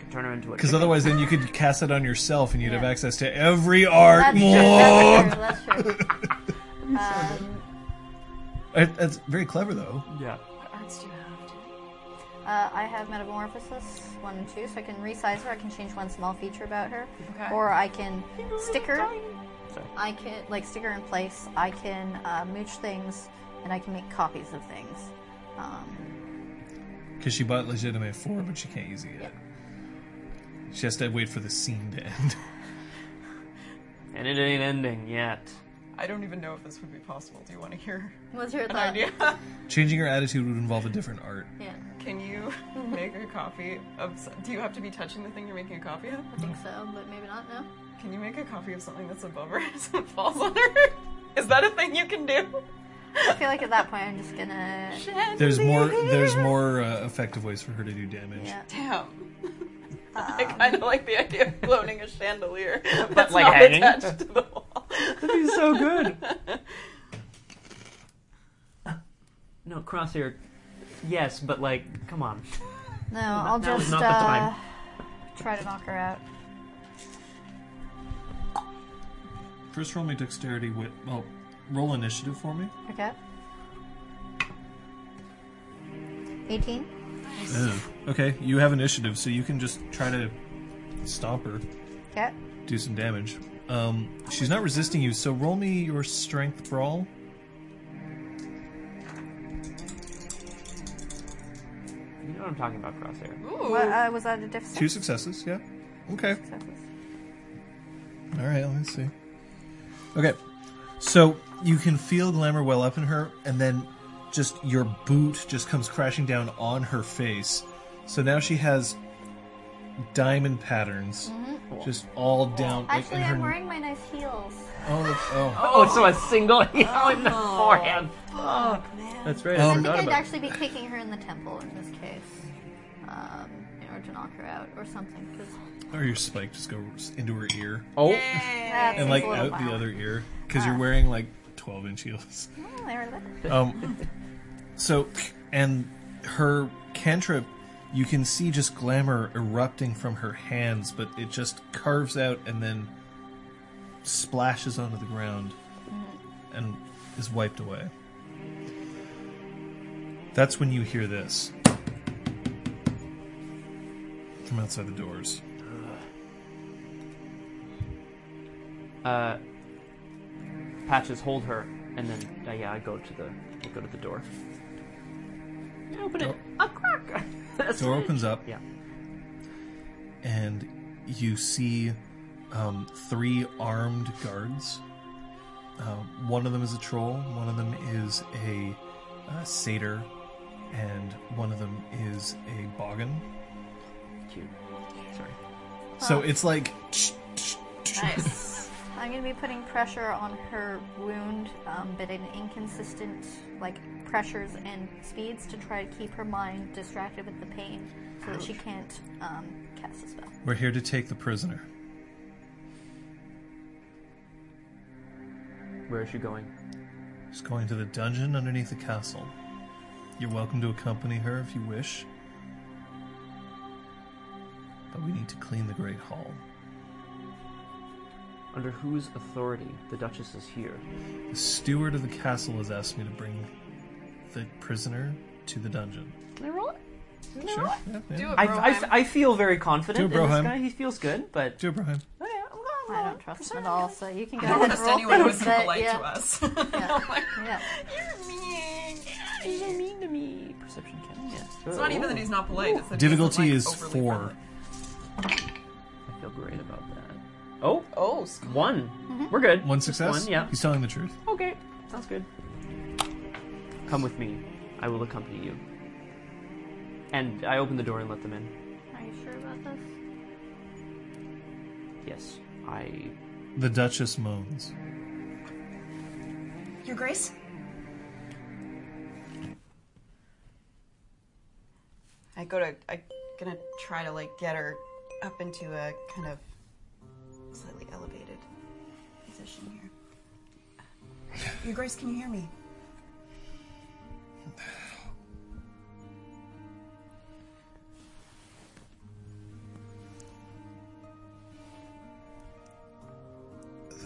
Could turn her into a... Because otherwise then you could cast it on yourself and you'd have access to every art. That's true. That's very clever, though. Yeah. What arts do you have to? I have metamorphosis 1 and 2, so I can resize her. I can change one small feature about her, or I can stick her. I can stick her in place. I can mooch things, and I can make copies of things. Because she bought Legitimate 4, but she can't use it yet. Yeah. She has to wait for the scene to end. And it ain't ending yet. I don't even know if this would be possible. Do you want to hear? What's your idea? Changing her attitude would involve a different art. Yeah. Can you make a copy of... Do you have to be touching the thing you're making a copy of? I think so, but maybe not now. Can you make a copy of something that's above her so it falls on her? Is that a thing you can do? I feel like at that point I'm just gonna... There's more effective ways for her to do damage. Yeah. Damn. I kind of like the idea of floating a chandelier that's like not attached to the wall. That'd be so good. No, crosshair. Yes, but like, come on. No, I'll just not the time. Try to knock her out. First, roll me dexterity with... Well, roll initiative for me. Okay. 18. Yeah. Okay, you have initiative, so you can just try to stomp her. Okay. Do some damage. She's not resisting you, so roll me your strength brawl. You know what I'm talking about, Crosshair. Ooh. What, was that a difference? 2 successes, yeah. Okay. Alright, let me see. Okay, so you can feel glamour well up in her, and then just your boot just comes crashing down on her face. So now she has diamond patterns just all down. Actually, I'm wearing my nice heels. So a single heel in the forehead. Oh, man. That's right. I think I'd actually be kicking her in the temple in this case, in order to knock her out or something. Or your spike just goes into her ear. Oh, and like out the other ear, because you're wearing like 12-inch heels. Oh, I remember. So, and her cantrip, you can see just glamour erupting from her hands, but it just curves out and then splashes onto the ground and is wiped away. That's when you hear this from outside the doors. Patches hold her, and then I go to the door. Open it. A crack. Door opens up. Yeah. And you see 3 armed guards. One of them is a troll. One of them is a satyr, and one of them is a boggin. cute. Sorry. So it's like... Nice. I'm going to be putting pressure on her wound, but in inconsistent, like, pressures and speeds to try to keep her mind distracted with the pain so that she can't cast a spell. We're here to take the prisoner. Where is she going? She's going to the dungeon underneath the castle. You're welcome to accompany her if you wish. But we need to clean the Great Hall. Under whose authority the Duchess is here? The steward of the castle has asked me to bring the prisoner to the dungeon. Can I roll it? Can I roll it? Yeah, yeah. Do it, I feel very confident in this guy. He feels good, but... Do it, Braum. Oh, yeah. I don't trust him at all, so you can go ahead and roll. I don't trust anyone who's polite to us. You're mean. You're mean to me. Perception count, yeah. It's not even that he's not polite. It's that difficulty is like 4. Friendly. I feel great about that. Oh, one. Mm-hmm. We're good. One success? One, yeah. He's telling the truth. Okay, sounds good. Come with me. I will accompany you. And I open the door and let them in. Are you sure about this? Yes. The Duchess moans. Your Grace? I'm gonna try to, like, get her up into a kind of slightly elevated position here. Your Grace, can you hear me?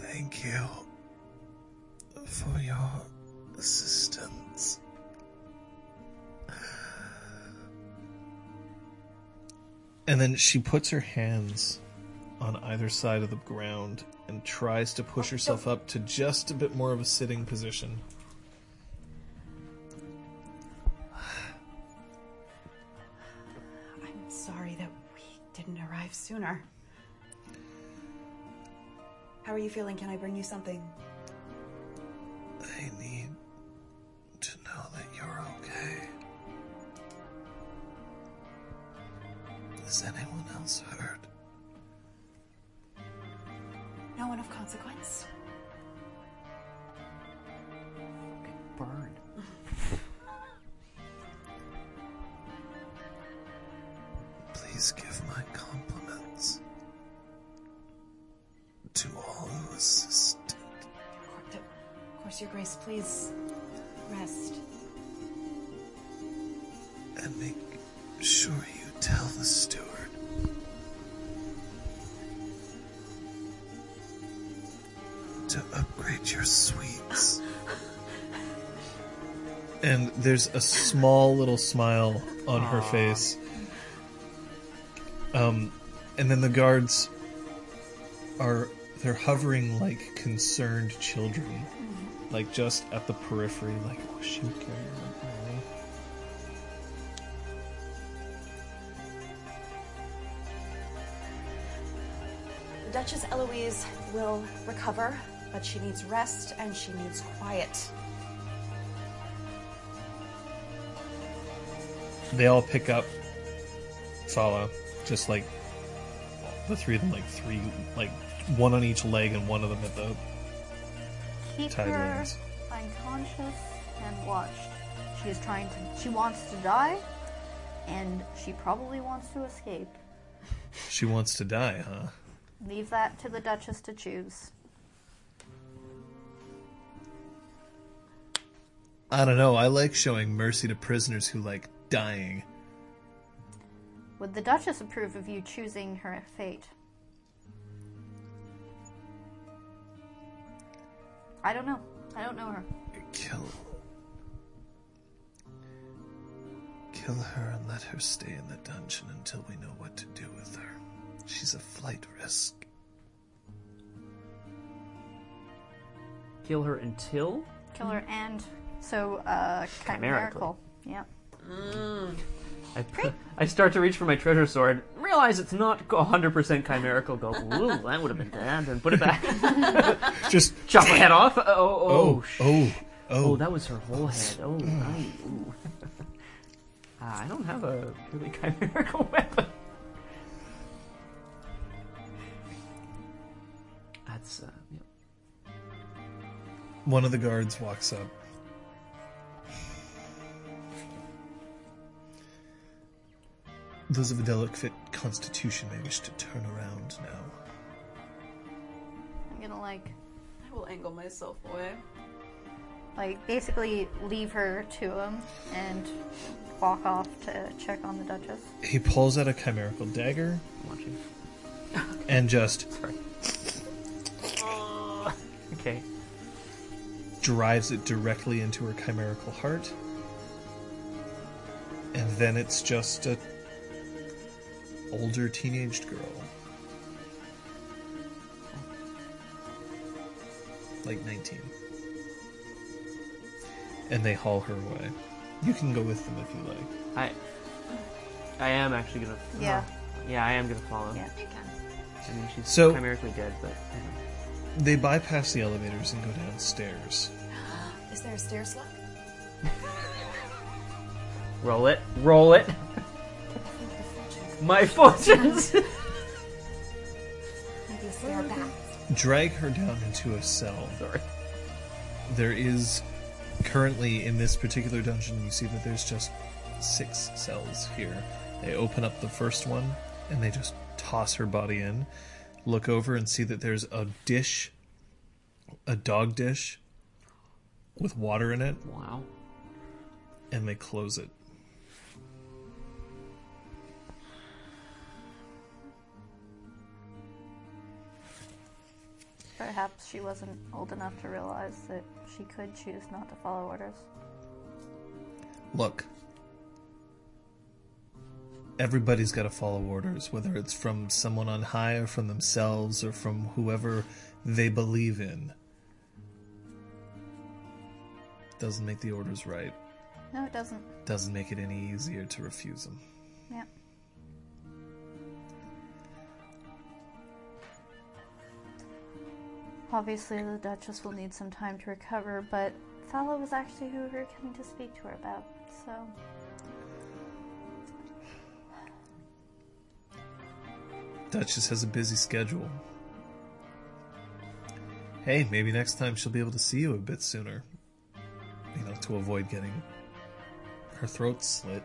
Thank you for your assistance. And then she puts her hands on either side of the ground and tries to push herself up to just a bit more of a sitting position. I'm sorry that we didn't arrive sooner. How are you feeling? Can I bring you something? I need to know that you're okay. Is anyone else hurt? No one of consequence. Burn. Please give my compliments to all who assisted. Of course, Your Grace, please rest. And make sure you tell the steward. To upgrade your suites. And there's a small little smile on her face. And then the guards are... They're hovering like concerned children, like just at the periphery, like, oh, she cares. The Duchess Eloise will recover, but she needs rest and she needs quiet. They all pick up Fala, just like the three of them, like three, like, one on each leg and one of them at the tied reins. Keep her unconscious and watched. She is trying to... She wants to die, and she probably wants to escape. She wants to die, huh? Leave that to the Duchess to choose. I don't know. I like showing mercy to prisoners who like dying. Would the Duchess approve of you choosing her fate? I don't know. I don't know her. Kill her and let her stay in the dungeon until we know what to do with her. She's a flight risk. Kill her until? Kill her and... So, chimerical. Yeah. Mm. I start to reach for my treasure sword, realize it's not 100% chimerical, go, ooh, that would have been bad, and put it back. Just chop my head off. Oh, that was her whole head. Oh, nice. I don't have a really chimerical weapon. that's yeah. One of the guards walks up. Those of a delicate constitution may wish to turn around now. I'm gonna I will angle myself away. Basically leave her to him and walk off to check on the Duchess. He pulls out a chimerical dagger. I'm watching. And just... Sorry. Okay. Drives it directly into her chimerical heart. And then it's just a... older teenaged girl. 19. And they haul her away. You can go with them if you like. I am actually gonna... Yeah. Yeah, I am gonna follow. Yeah, you can. I mean, she's chimerically dead, but... They bypass the elevators and go downstairs. Is there a stair slug? Roll it. Roll it. My fortunes! Maybe a stair back. Drag her down into a cell. Sorry. There is... Currently, in this particular dungeon, you see that there's just 6 cells here. They open up the first one, and they just toss her body in. Look over and see that there's a dish, a dog dish, with water in it. Wow. And they close it. Perhaps she wasn't old enough to realize that she could choose not to follow orders. Look. Everybody's got to follow orders, whether it's from someone on high or from themselves or from whoever they believe in. Doesn't make the orders right. No, it doesn't. Doesn't make it any easier to refuse them. Yeah. Obviously, the Duchess will need some time to recover, but Fala was actually who we were coming to speak to her about, so... Duchess has a busy schedule. Hey, maybe next time she'll be able to see you a bit sooner. You know, to avoid getting her throat slit.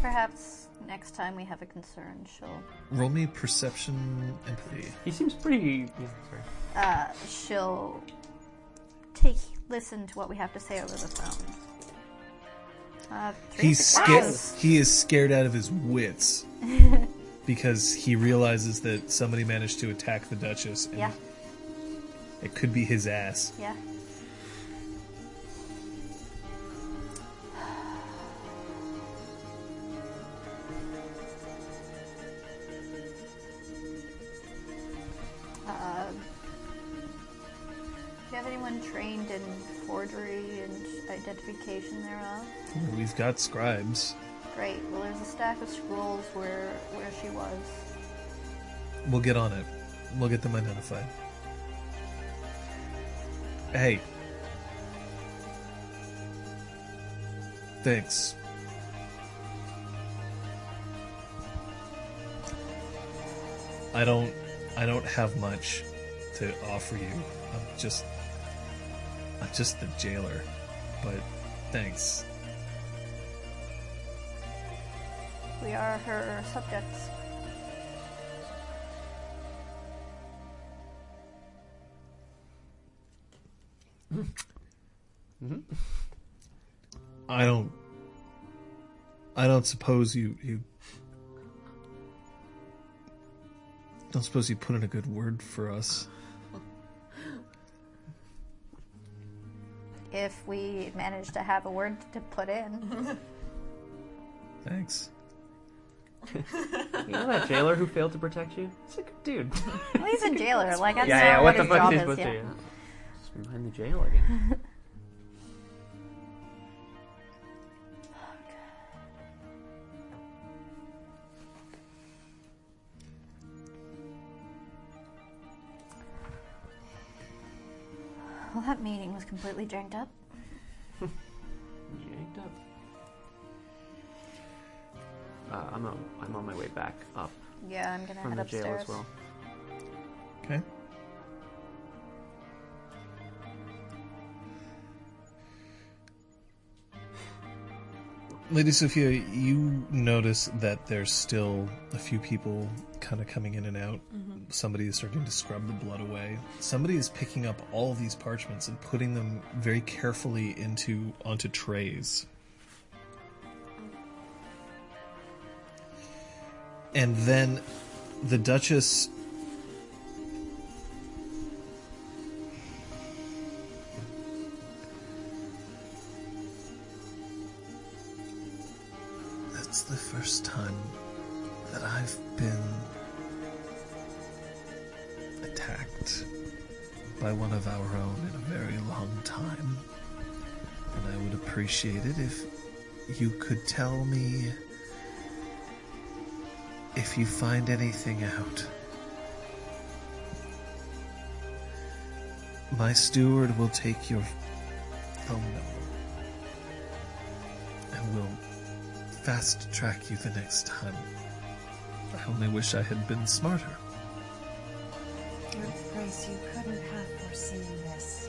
Perhaps... next time we have a concern, she'll... Roll me perception empathy. He seems pretty... Yeah, she'll listen to what we have to say over the phone. He is scared out of his wits. Because he realizes that somebody managed to attack the Duchess. And yeah. It could be his ass. Yeah. Trained in forgery and identification thereof. Ooh, we've got scribes. Great. Well, there's a stack of scrolls where she was. We'll get on it. We'll get them identified. Hey. Thanks. I don't have much to offer you. I'm just the jailer, but thanks. We are her subjects. Mm-hmm. I don't suppose you put in a good word for us. If we manage to have a word to put in. Thanks. You know that jailer who failed to protect you? He's a good dude. Well, he's a jailer. That's not what his job is. Just remind the jailer again. Well, that meeting was completely janked up. Janked up. I'm on my way back up. Yeah, I'm gonna head upstairs. From the jail as well. Okay. Lady Sophia, you notice that there's still a few people kind of coming in and out. Mm-hmm. Somebody is starting to scrub the blood away. Somebody is picking up all of these parchments and putting them very carefully onto trays. And then the Duchess... It's the first time that I've been attacked by one of our own in a very long time, and I would appreciate it if you could tell me if you find anything out. My steward will take your phone number and will fast track you the next time. I only wish I had been smarter. Your Grace, you couldn't have foreseen this.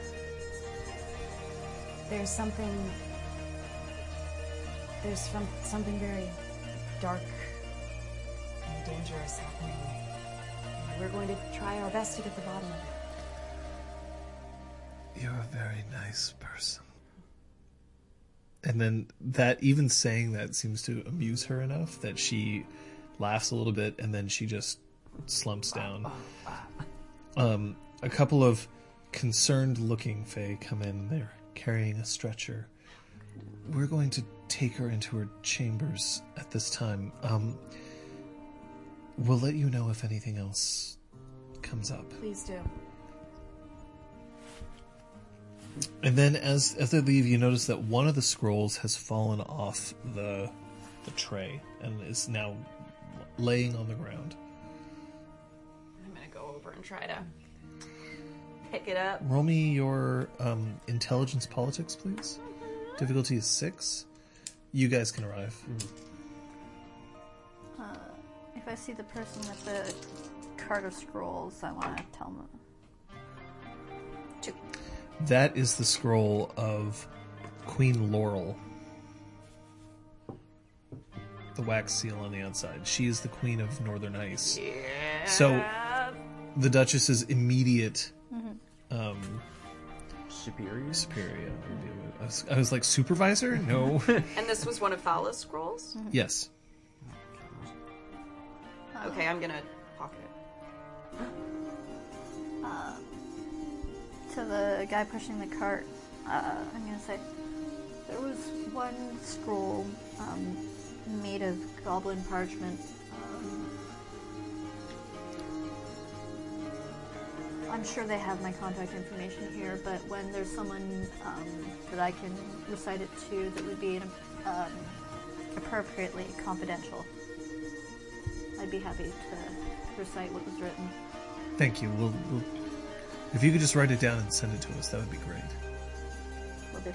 There's something very dark and dangerous happening. We're going to try our best to get the bottom of it. You're a very nice person. And then that, even saying that seems to amuse her enough that she laughs a little bit and then she just slumps down. A couple of concerned-looking Fae come in. They're carrying a stretcher. We're going to take her into her chambers at this time. We'll let you know if anything else comes up. Please do. And then as they leave, you notice that one of the scrolls has fallen off the tray and is now laying on the ground. I'm going to go over and try to pick it up. Roll me your intelligence politics, please. Difficulty is 6. You guys can arrive. If I see the person with the cart of scrolls, I want to tell them. 2. That is the scroll of Queen Laurel. The wax seal on the outside. She is the Queen of Northern Ice. Yeah. So the Duchess's immediate superior? Superior. I was like, supervisor? No. And this was one of Fala's scrolls? Mm-hmm. Yes. Okay, I'm going to pocket it. To the guy pushing the cart, I'm going to say, there was one scroll made of goblin parchment. I'm sure they have my contact information here, but when there's someone that I can recite it to that would be appropriately confidential, I'd be happy to recite what was written. Thank you. We'll If you could just write it down and send it to us, that would be great. Will do.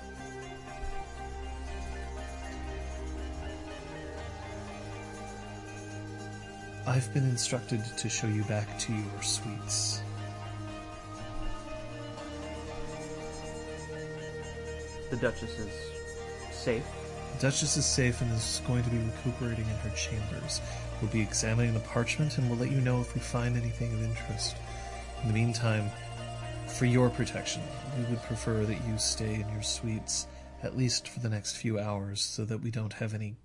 I've been instructed to show you back to your suites. The Duchess is safe? The Duchess is safe and is going to be recuperating in her chambers. We'll be examining the parchment and we'll let you know if we find anything of interest. In the meantime, for your protection, we would prefer that you stay in your suites at least for the next few hours so that we don't have any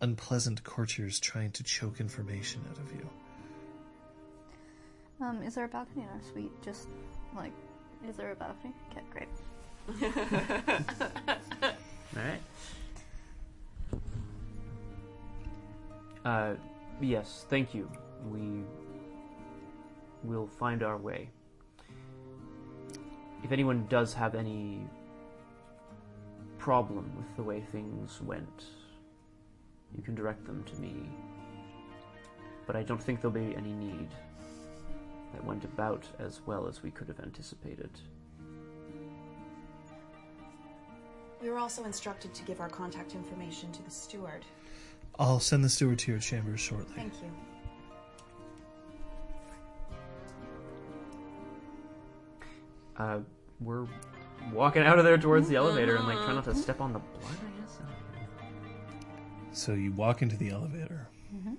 unpleasant courtiers trying to choke information out of you. Is there a balcony in our suite? Just, like, is there a balcony? Okay, great. Alright. Yes, thank you. We will find our way. If anyone does have any problem with the way things went, you can direct them to me. But I don't think there'll be any need. That went about as well as we could have anticipated. We were also instructed to give our contact information to the steward. I'll send the steward to your chambers shortly. Thank you. we're walking out of there towards the elevator and, like, trying not to step on the blood, I guess. So you walk into the elevator. Mm-hmm.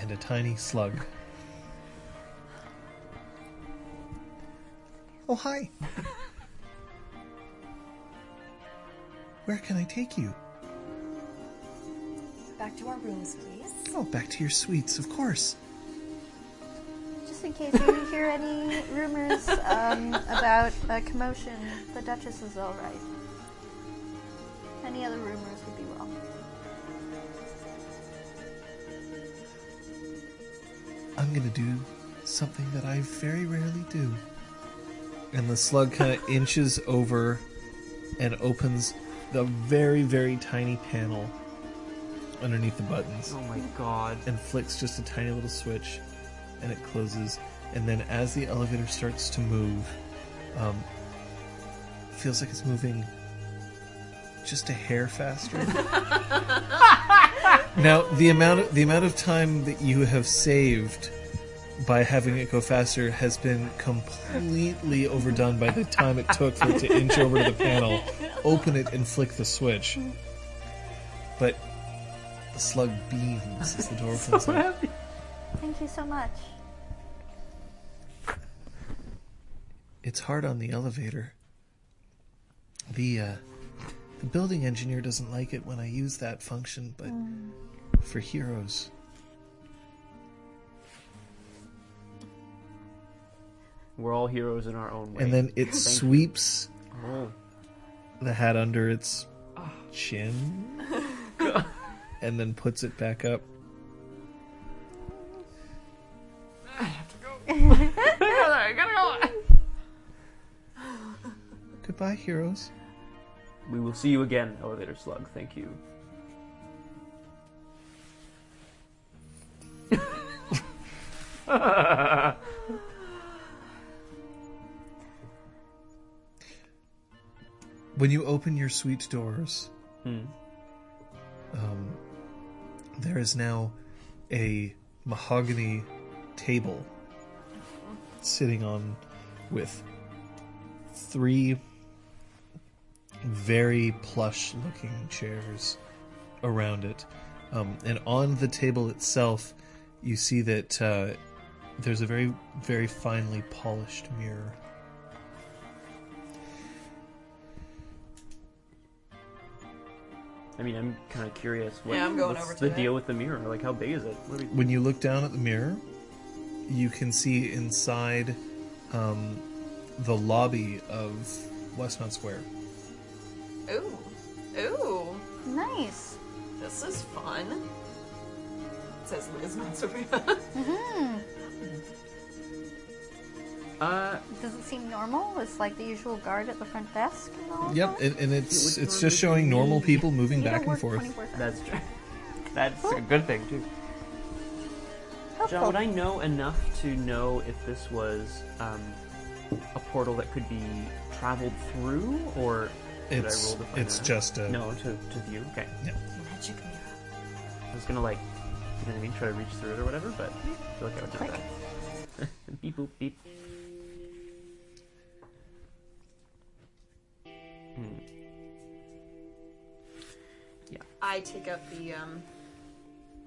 And a tiny slug. Oh, hi. Where can I take you? Back to our rooms, please. Oh, back to your suites, of course. Just in case you hear any rumors about a commotion, the Duchess is all right. Any other rumors would be wrong. I'm going to do something that I very rarely do. And the slug kind of inches over and opens the very, very tiny panel underneath the buttons. Oh my god. And flicks just a tiny little switch, and it closes. And then as the elevator starts to move, it feels like it's moving just a hair faster. Now, the amount of time that you have saved by having it go faster has been completely overdone by the time it took for it to inch over to the panel, open it, and flick the switch. But the slug beams as the door opens. So happy. Thank you so much. It's hard on the elevator. The building engineer doesn't like it when I use that function, but for heroes... We're all heroes in our own way. And then it sweeps the hat under its chin and then puts it back up. I have to go. I gotta go. Goodbye, heroes. We will see you again, elevator slug. Thank you. When you open your suite doors, there is now a mahogany table sitting on with three very plush-looking chairs around it. And on the table itself, you see that there's a very, very finely polished mirror. I mean, I'm kind of curious. What's the deal with the mirror? Like, how big is it? When you look down at the mirror, you can see inside the lobby of Westmount Square. Ooh. Ooh. Nice. This is fun. It says Liz, not Sophia. Mm-hmm. Does it seem normal? It's like the usual guard at the front desk and all. Yep, and it's just showing normal people moving back and forth. That's true. That's a good thing too. John, would I know enough to know if this was a portal that could be traveled through, or should I roll to find out? Just a no to view. Okay. Yeah. Magic mirror. I was gonna try to reach through it or whatever, but I feel like I would do that. Beep boop beep. Yeah. I take up the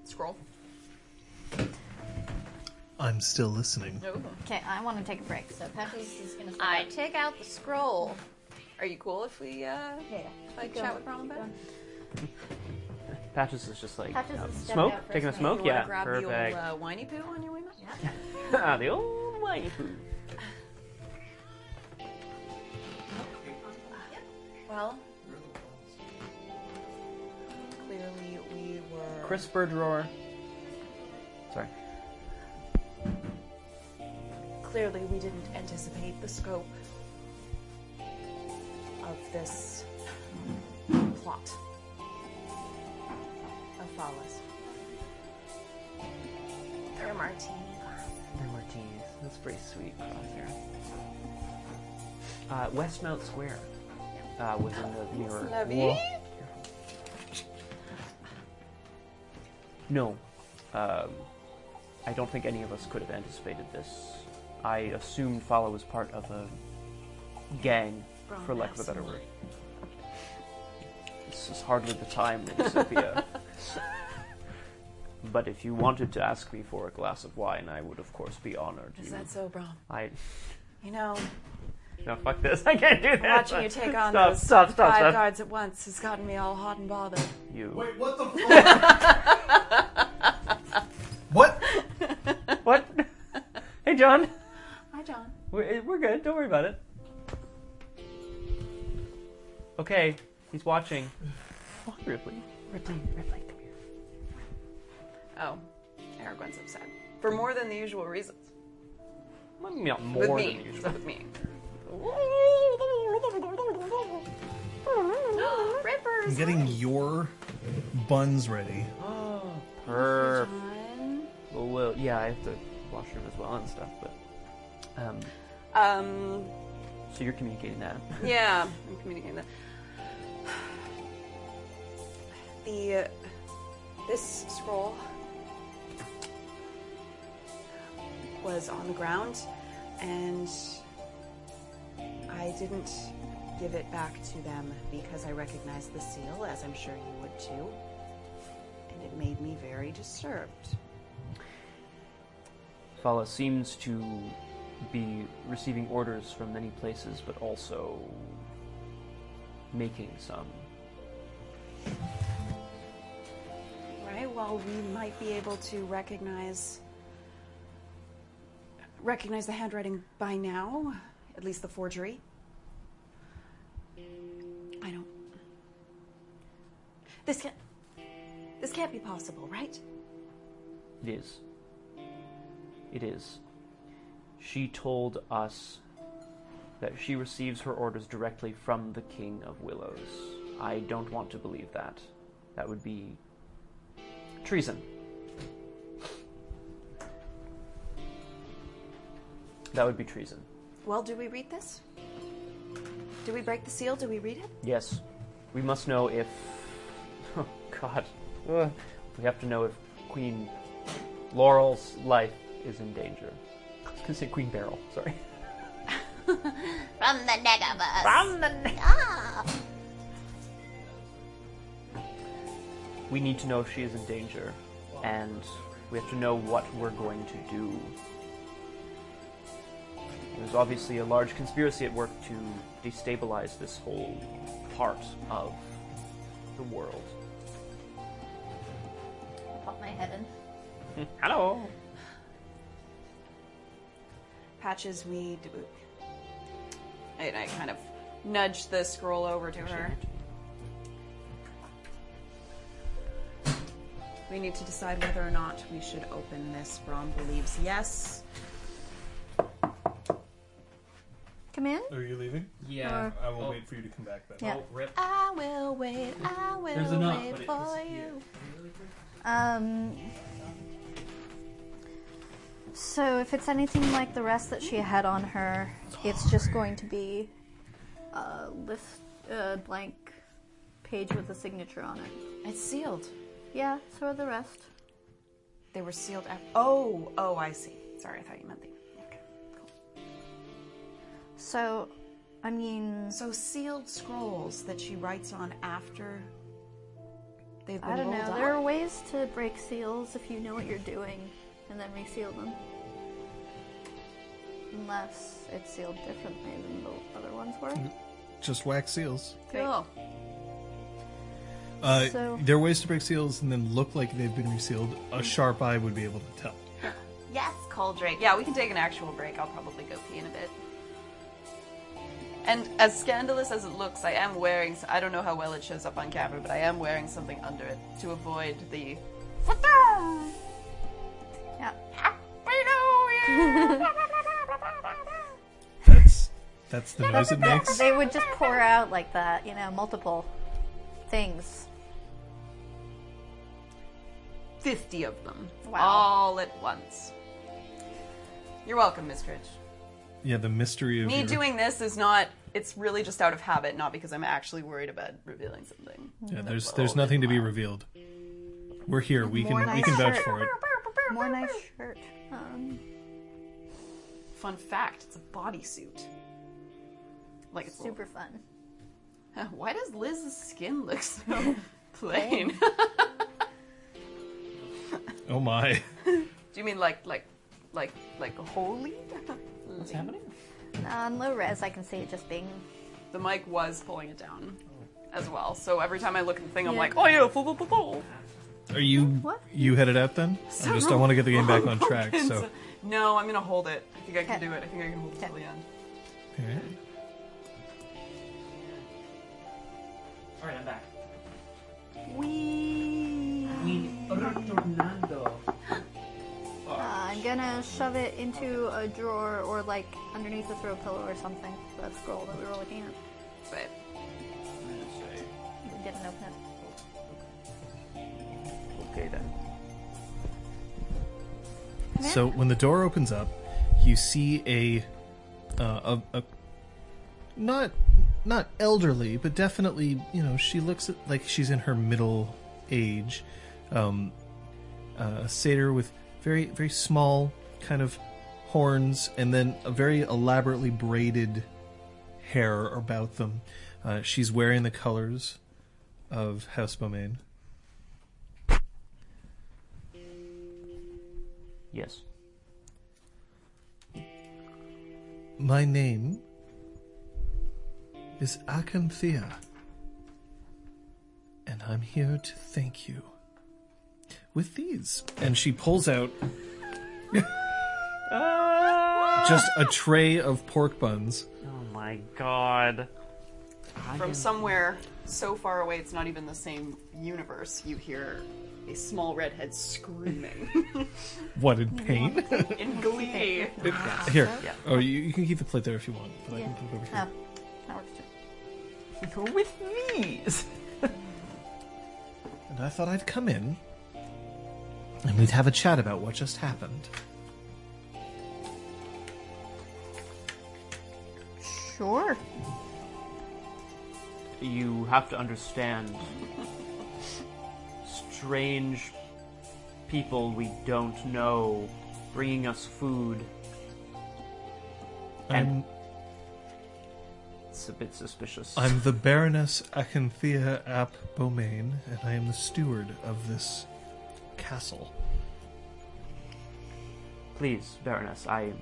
scroll. I'm still listening. Okay, I want to take a break, so Patches is going to... I take out the scroll. Are you cool if we chat with Braum about it? Patches is just like... Taking a smoke? Yeah, grab perfect. Grab the old whiny poo on your way back? Yeah. The old whiny poo. Well, clearly we were... Crisper drawer. Sorry. Clearly we didn't anticipate the scope of this plot of Fala's. They're martinis. That's pretty sweet. Westmount Square. Was in the mirror. No. I don't think any of us could have anticipated this. I assumed Fala was part of a gang, Braum, for lack of a better word. This is hardly the time, Lady Sophia. But if you wanted to ask me for a glass of wine, I would, of course, be honored. Is that so, Braum? You know... No, fuck this. I can't do that. Watching you take on those five guards at once has gotten me all hot and bothered. Wait, what the fuck? What? What? Hey, John. Hi, John. We're good. Don't worry about it. Okay. He's watching. Come on, Ripley. Ripley, come here. Oh. Aragorn's upset. For more than the usual reasons. Not more than the usual. With me. Rippers, I'm getting your buns ready. Oh, perf. Well, yeah, I have to wash them as well and stuff, but... So you're communicating that. Yeah, I'm communicating that. This scroll was on the ground, and... I didn't give it back to them because I recognized the seal, as I'm sure you would too, and it made me very disturbed. Fala seems to be receiving orders from many places, but also making some. Right, well, we might be able to recognize the handwriting by now. At least the forgery. I don't... This can't be possible, right? It is. She told us that she receives her orders directly from the King of Willows. I don't want to believe that. That would be... treason. That would be treason. Well, do we read this? Do we break the seal? Do we read it? Yes. We must know if... Oh, God. We have to know if Queen Laurel's life is in danger. I was going to say Queen Beryl. Sorry. From the Negavus. From the Negavus. We need to know if she is in danger. And we have to know what we're going to do. There's obviously a large conspiracy at work to destabilize this whole part of the world. Pop my head in. Hello! Patches, we do... And I kind of nudge the scroll over to her. We need to decide whether or not we should open this. Braum believes yes. Come in? Are you leaving? Yeah. Or... I will wait for you to come back then. Yeah. Oh, rip. I will wait There's enough, wait but for it is, you. Yeah. So if it's anything like the rest that she had on her, it's just going to be a blank page with a signature on it. It's sealed. Yeah, so are the rest. They were sealed after. Oh, I see. Sorry, I thought you meant the... So, I mean... So sealed scrolls that she writes on after they've been rolled up? I don't know. There are ways to break seals if you know what you're doing and then reseal them. Unless it's sealed differently than the other ones were. Just wax seals. Great. Cool. There are ways to break seals and then look like they've been resealed. A sharp eye would be able to tell. Yes, call Drake. Yeah, we can take an actual break. I'll probably go pee in a bit. And as scandalous as it looks, I am wearing... I don't know how well it shows up on camera, but I am wearing something under it to avoid the... Yeah. That's the noise it makes? They would just pour out like that, you know, multiple things. 50 of them. Wow. All at once. You're welcome, Miss Critch. Yeah, the mystery of me doing this is not... It's really just out of habit, not because I'm actually worried about revealing something. Yeah, there's nothing to be revealed. We're here. We can vouch for it. More nice shirt. Fun fact: it's a bodysuit. Like it's super fun. Why does Liz's skin look so plain? Oh my! Do you mean like holy? What's happening? On low res, I can see it just being. The mic was pulling it down as well, so every time I look at the thing, I'm like, oh yeah, full, full, full. Are you headed out then? So I want to get the game back on track. So no, I'm gonna hold it. I think I can do it. I think I can hold it till the end. Alright. Alright, I'm back. We retornando. I'm gonna shove it into a drawer or like underneath the throw pillow or something. So that scroll that we were looking at. But we didn't open it. Okay, then. So when the door opens up, you see a not elderly, but definitely, you know, she looks like she's in her middle age, a satyr with very, very small kind of horns, and then a very elaborately braided hair about them. She's wearing the colors of House Beaumayn. Yes. My name is Akanthea, and I'm here to thank you with these. And she pulls out just a tray of pork buns. Oh my god. From somewhere so far away, it's not even the same universe, you hear a small redhead screaming. What, in pain? In glee. Here. Yeah. Oh, you can keep the plate there if you want, but I can put it over here. Oh, that works too. With these! And I thought I'd come in, and we'd have a chat about what just happened. Sure. You have to understand... strange people we don't know bringing us food, and it's a bit suspicious. I'm the Baroness Akanthea ap Beaumayn, and I am the steward of this castle. Please, Baroness, I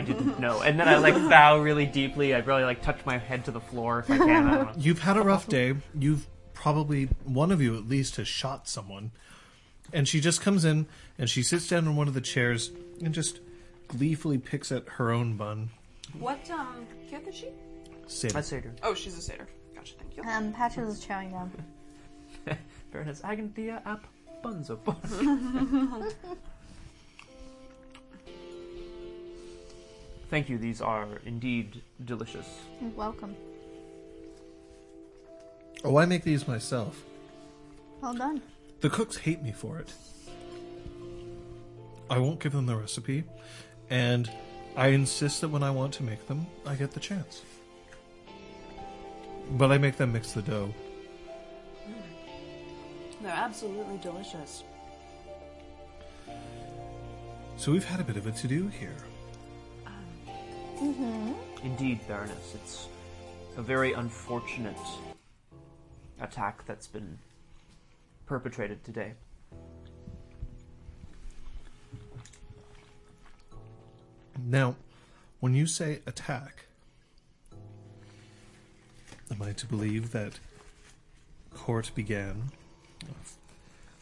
didn't know. And then I bow really deeply. I really touch my head to the floor if I can. I don't know. You've had a rough day. You've probably one of you at least has shot someone. And she just comes in and she sits down in one of the chairs and just gleefully picks at her own bun. What kith is she? Satyr. A satyr. Oh, she's a satyr. Gotcha, thank you. Patches is chowing down. Baroness Akanthea ap Bunzo. Thank you, these are indeed delicious. You're welcome. Oh, I make these myself. Well done. The cooks hate me for it. I won't give them the recipe, and I insist that when I want to make them, I get the chance. But I make them mix the dough. They're absolutely delicious. So we've had a bit of a to-do here. Indeed, Baroness. It's a very unfortunate... attack that's been perpetrated today. Now, when you say attack, am I to believe that court began?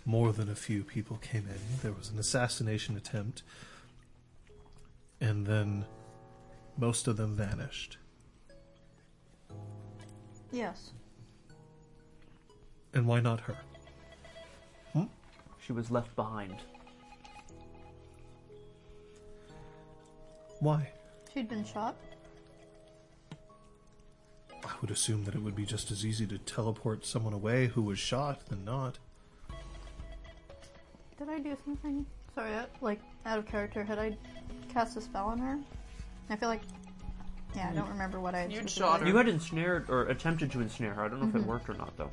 More than a few people came in. There was an assassination attempt, and then most of them vanished. Yes. And why not her? She was left behind. Why? She'd been shot. I would assume that it would be just as easy to teleport someone away who was shot than not. Did I do something? Sorry, out of character. Had I cast a spell on her? I feel like... yeah, I don't remember what I had. You'd shot her. You had ensnared, or attempted to ensnare her. I don't know if it worked or not, though.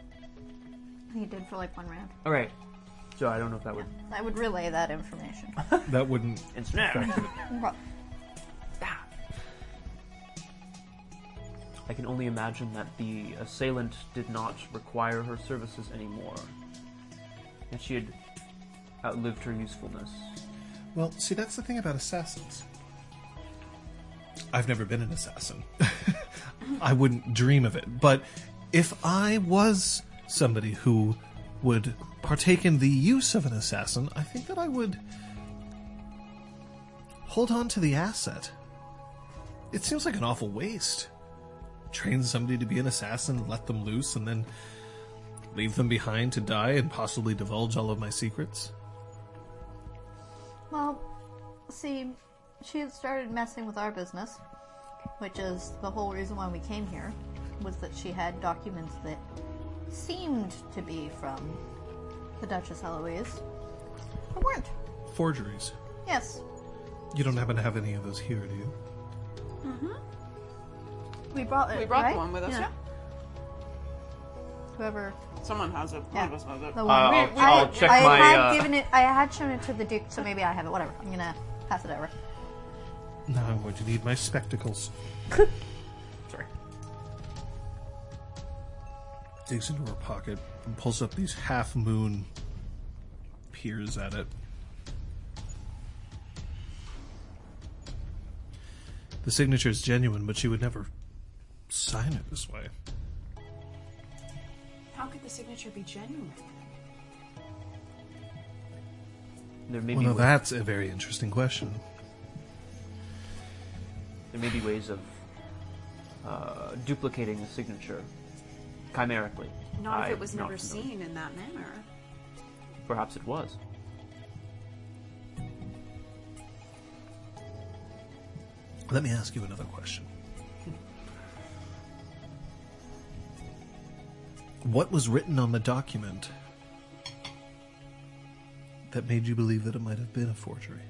He did for one round. All right. So I don't know if that would... I would relay that information. That wouldn't... It's not. I can only imagine that the assailant did not require her services anymore. And she had outlived her usefulness. Well, see, that's the thing about assassins. I've never been an assassin. I wouldn't dream of it. But if I was somebody who would partake in the use of an assassin, I think that I would hold on to the asset. It seems like an awful waste. Train somebody to be an assassin, let them loose, and then leave them behind to die and possibly divulge all of my secrets. Well, see, she had started messing with our business, which is the whole reason why we came here, was that she had documents that seemed to be from the Duchess Eloise, but weren't. Forgeries? Yes. You don't happen to have any of those here, do you? Mm-hmm. We brought right? the one with us, yeah. Whoever... Someone has it. Yeah. One of us has it. I'll check my... I had shown it to the Duke, so maybe I have it. Whatever. I'm going to pass it over. Now I'm going to need my spectacles. Sorry. Digs into her pocket and pulls up these half-moon, peers at it. The signature is genuine, but she would never sign it this way. How could the signature be genuine? Well, no, that's a very interesting question. There may be ways of duplicating a signature chimerically. Not if it was never seen in that manner. Perhaps it was. Let me ask you another question. What was written on the document that made you believe that it might have been a forgery?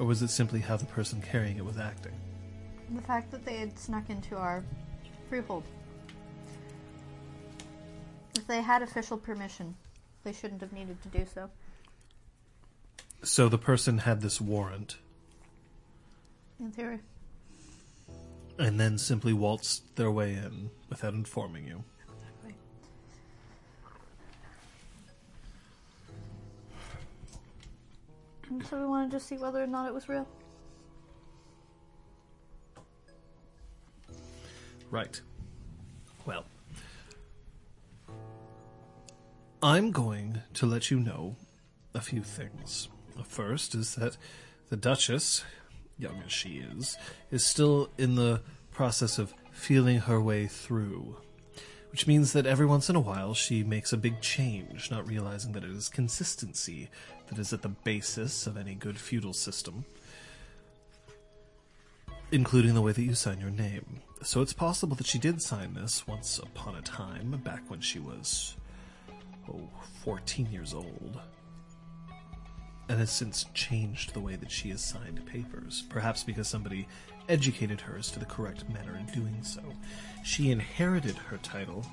Or was it simply how the person carrying it was acting? The fact that they had snuck into our freehold. If they had official permission, they shouldn't have needed to do so. So the person had this warrant? In theory. And then simply waltzed their way in without informing you. Exactly. And so we wanted to see whether or not it was real. Right. Well, I'm going to let you know a few things. The first is that the Duchess, young as she is still in the process of feeling her way through, which means that every once in a while she makes a big change, not realizing that it is consistency that is at the basis of any good feudal system, including the way that you sign your name. So it's possible that she did sign this once upon a time, back when she was, 14 years old. And has since changed the way that she has signed papers, perhaps because somebody educated her as to the correct manner in doing so. She inherited her title,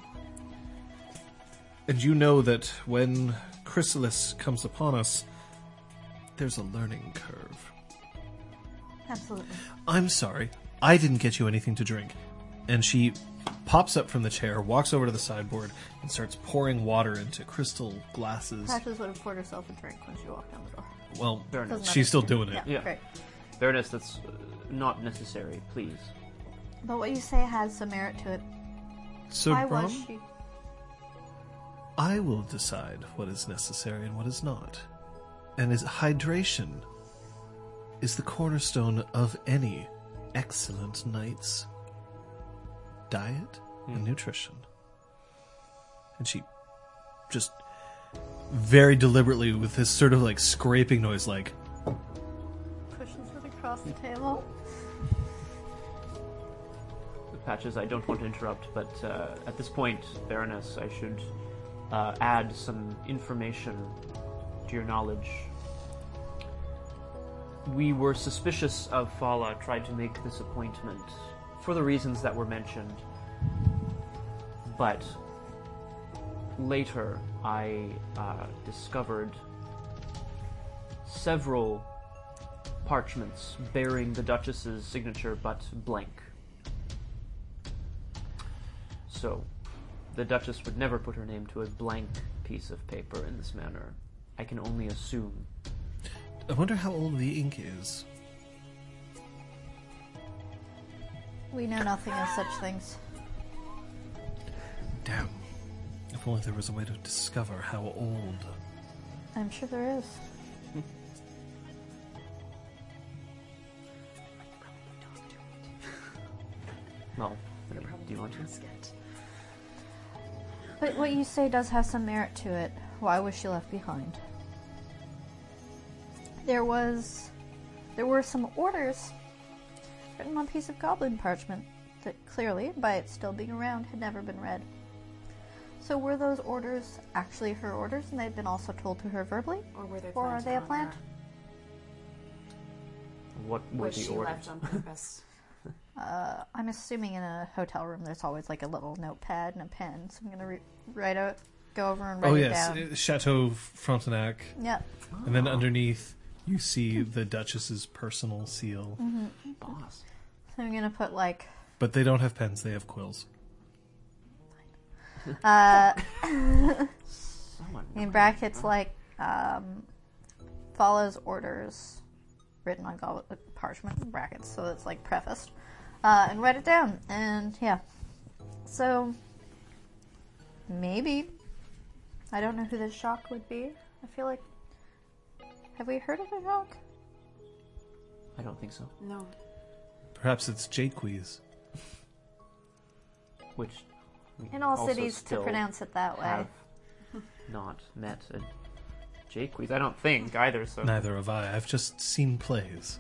and you know that when Chrysalis comes upon us, there's a learning curve. Absolutely. I'm sorry, I didn't get you anything to drink. And she pops up from the chair, walks over to the sideboard, and starts pouring water into crystal glasses. Patches would have poured herself a drink when she walked down the door. Well, Baroness, she's still doing it. Yeah, great. Baroness, that's not necessary, please. But what you say has some merit to it. So, why was she? I will decide what is necessary and what is not. And is hydration is the cornerstone of any excellent night's diet and nutrition. And she just very deliberately, with this sort of like scraping noise, like pushes it across the table. Patches, I don't want to interrupt, but at this point, Baroness, I should add some information to your knowledge. We were suspicious of Fala, tried to make this appointment for the reasons that were mentioned, but later, I discovered several parchments bearing the Duchess's signature, but blank. So, the Duchess would never put her name to a blank piece of paper in this manner. I can only assume. I wonder how old the ink is. We know nothing of such things. Damn. If only there was a way to discover how old. I'm sure there is. Well, do you want to? But what you say does have some merit to it. Why was she left behind? There were some orders written on a piece of goblin parchment that clearly, by it still being around, had never been read. So were those orders actually her orders, and they'd been also told to her verbally? Or were they planned? Or are they a plant? What were the orders? Was she left on purpose? I'm assuming in a hotel room there's always like a little notepad and a pen, so I'm going to write it down. Oh yes, Chateau Frontenac. Yep. Oh. And then underneath you see the Duchess's personal seal. Mm-hmm. Boss. So I'm going to put like... But they don't have pens, they have quills. In brackets like, follows orders written on parchment in brackets, so it's like prefaced. And write it down, and yeah. So, maybe. I don't know who the Jacques would be. I feel like... Have we heard of a Jacques? I don't think so. No. Perhaps it's Jacques. Which... In all cities, to pronounce it that way. Not met a Jacques. I don't think, either, so... Neither have I. I've just seen plays.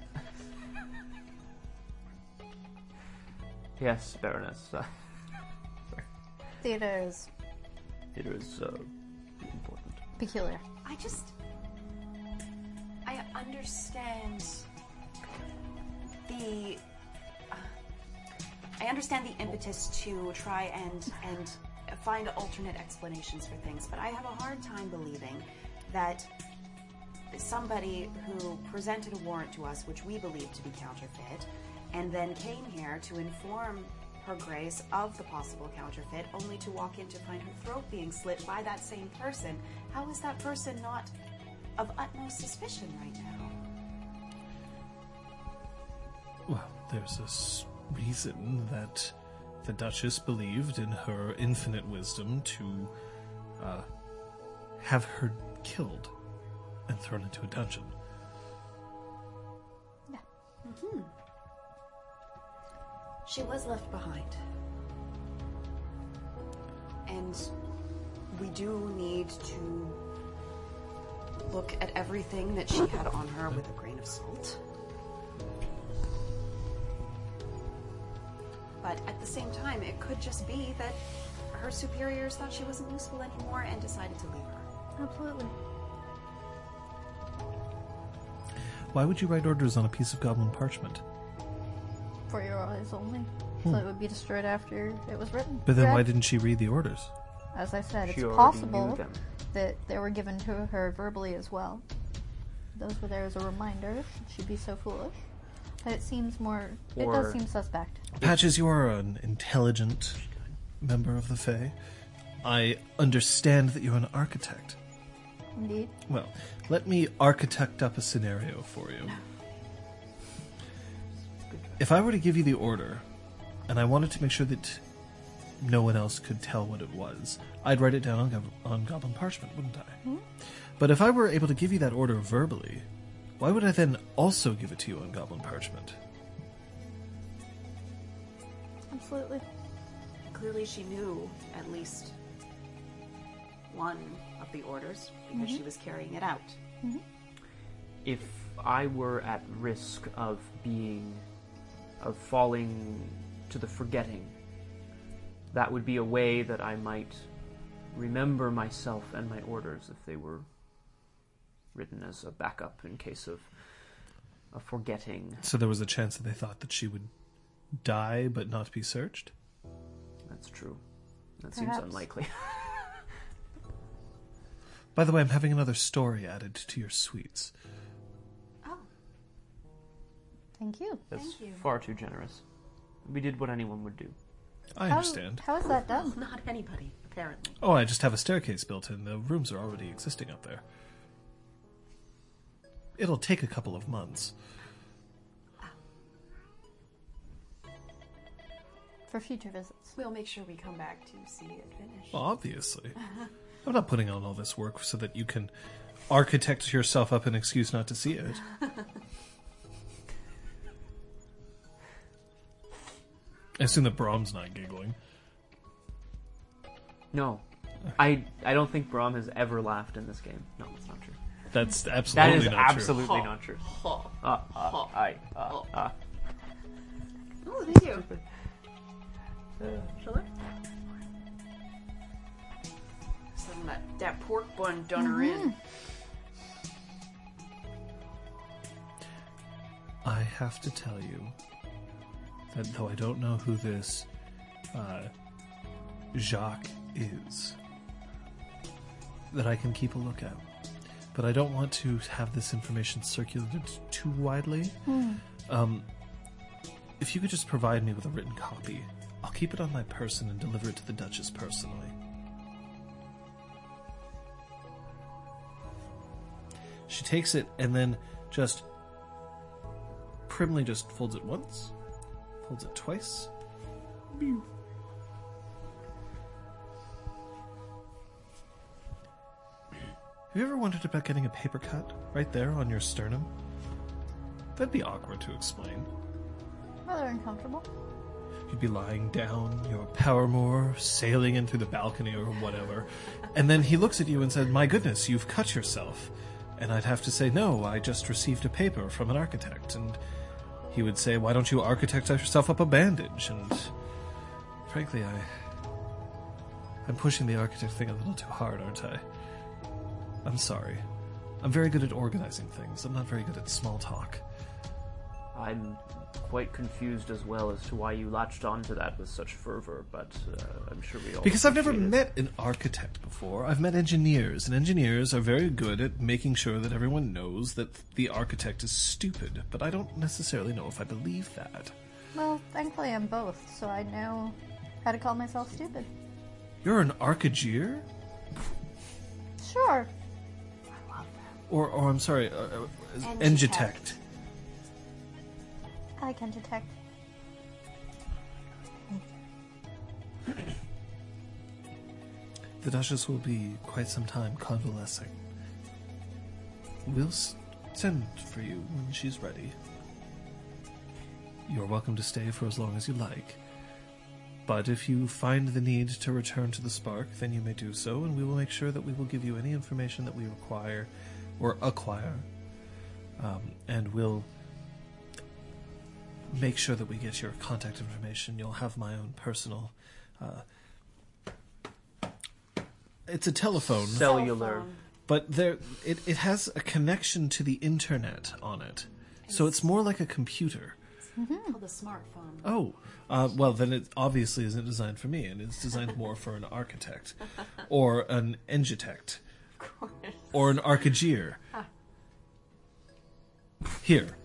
Yes, Baroness. Sorry. Theater is important. Peculiar. I understand the... I understand the impetus to try and find alternate explanations for things, but I have a hard time believing that somebody who presented a warrant to us, which we believe to be counterfeit, and then came here to inform Her Grace of the possible counterfeit, only to walk in to find her throat being slit by that same person. How is that person not of utmost suspicion right now? Well, there's this reason that the Duchess believed in her infinite wisdom to have her killed and thrown into a dungeon. Yeah. Mm-hmm. She was left behind. And we do need to look at everything that she had on her with a grain of salt. But at the same time, it could just be that her superiors thought she wasn't useful anymore and decided to leave her. Absolutely. Why would you write orders on a piece of goblin parchment? For your eyes only. So it would be destroyed after it was written. But then why didn't she read the orders? As I said, it's possible that they were given to her verbally as well. Those were there as a reminder. She'd be so foolish. But it seems more... Or it does seem suspect. Patches, you are an intelligent member of the Fae. I understand that you're an architect. Indeed. Well, let me architect up a scenario for you. If I were to give you the order, and I wanted to make sure that no one else could tell what it was, I'd write it down on goblin parchment, wouldn't I? Mm-hmm. But if I were able to give you that order verbally, why would I then also give it to you on goblin parchment? Absolutely. Clearly she knew at least one of the orders, because she was carrying it out. Mm-hmm. If I were at risk of falling to the forgetting, that would be a way that I might remember myself and my orders if they were written as a backup in case of a forgetting. So there was a chance that they thought that she would die but not be searched? That's true. That perhaps seems unlikely. By the way, I'm having another story added to your sweets. Oh. Thank you. That's far too generous. We did what anyone would do. I understand. How is that done? Well, not anybody, apparently. Oh, I just have a staircase built in. The rooms are already existing up there. It'll take a couple of months. For future visits. We'll make sure we come back to see it finished. Well, obviously. I'm not putting on all this work so that you can architect yourself up an excuse not to see it. I assume that Braum's not giggling. No. I don't think Braum has ever laughed in this game. No, that's not true. That's absolutely not true. Oh, thank you. Shall I? Some that pork bun done her in. I have to tell you that though I don't know who this Jacques is, that I can keep a lookout. But I don't want to have this information circulated too widely. If you could just provide me with a written copy, I'll keep it on my person and deliver it to the Duchess personally. She takes it and then just primly just folds it once, folds it twice. Have you ever wondered about getting a paper cut right there on your sternum? That'd be awkward to explain. Rather uncomfortable. You'd be lying down, your paramour, sailing in through the balcony or whatever. And then he looks at you and said, "My goodness, you've cut yourself." And I'd have to say, "No, I just received a paper from an architect." And he would say, "Why don't you architect yourself up a bandage?" And frankly, I'm pushing the architect thing a little too hard, aren't I? I'm sorry. I'm very good at organizing things. I'm not very good at small talk. I'm quite confused as well as to why you latched on to that with such fervor, but I'm sure we all... Because I've never met an architect before. I've met engineers, and engineers are very good at making sure that everyone knows that the architect is stupid, but I don't necessarily know if I believe that. Well, thankfully I'm both, so I know how to call myself stupid. You're an archigeer? Sure. I love that. Or I'm sorry, engitect. I can detect. The Duchess will be quite some time convalescing. We'll send for you when she's ready. You're welcome to stay for as long as you like. But if you find the need to return to the Spark, then you may do so, and we will make sure that we will give you any information that we require or acquire. And we'll make sure that we get your contact information. You'll have my own personal... it's a telephone. Cellular. But it has a connection to the internet on it. So it's more like a computer. It's called a smartphone. Oh. Well, then it obviously isn't designed for me, and it's designed more for an architect. Or an engitect. Of course. Or an archigeer. Here.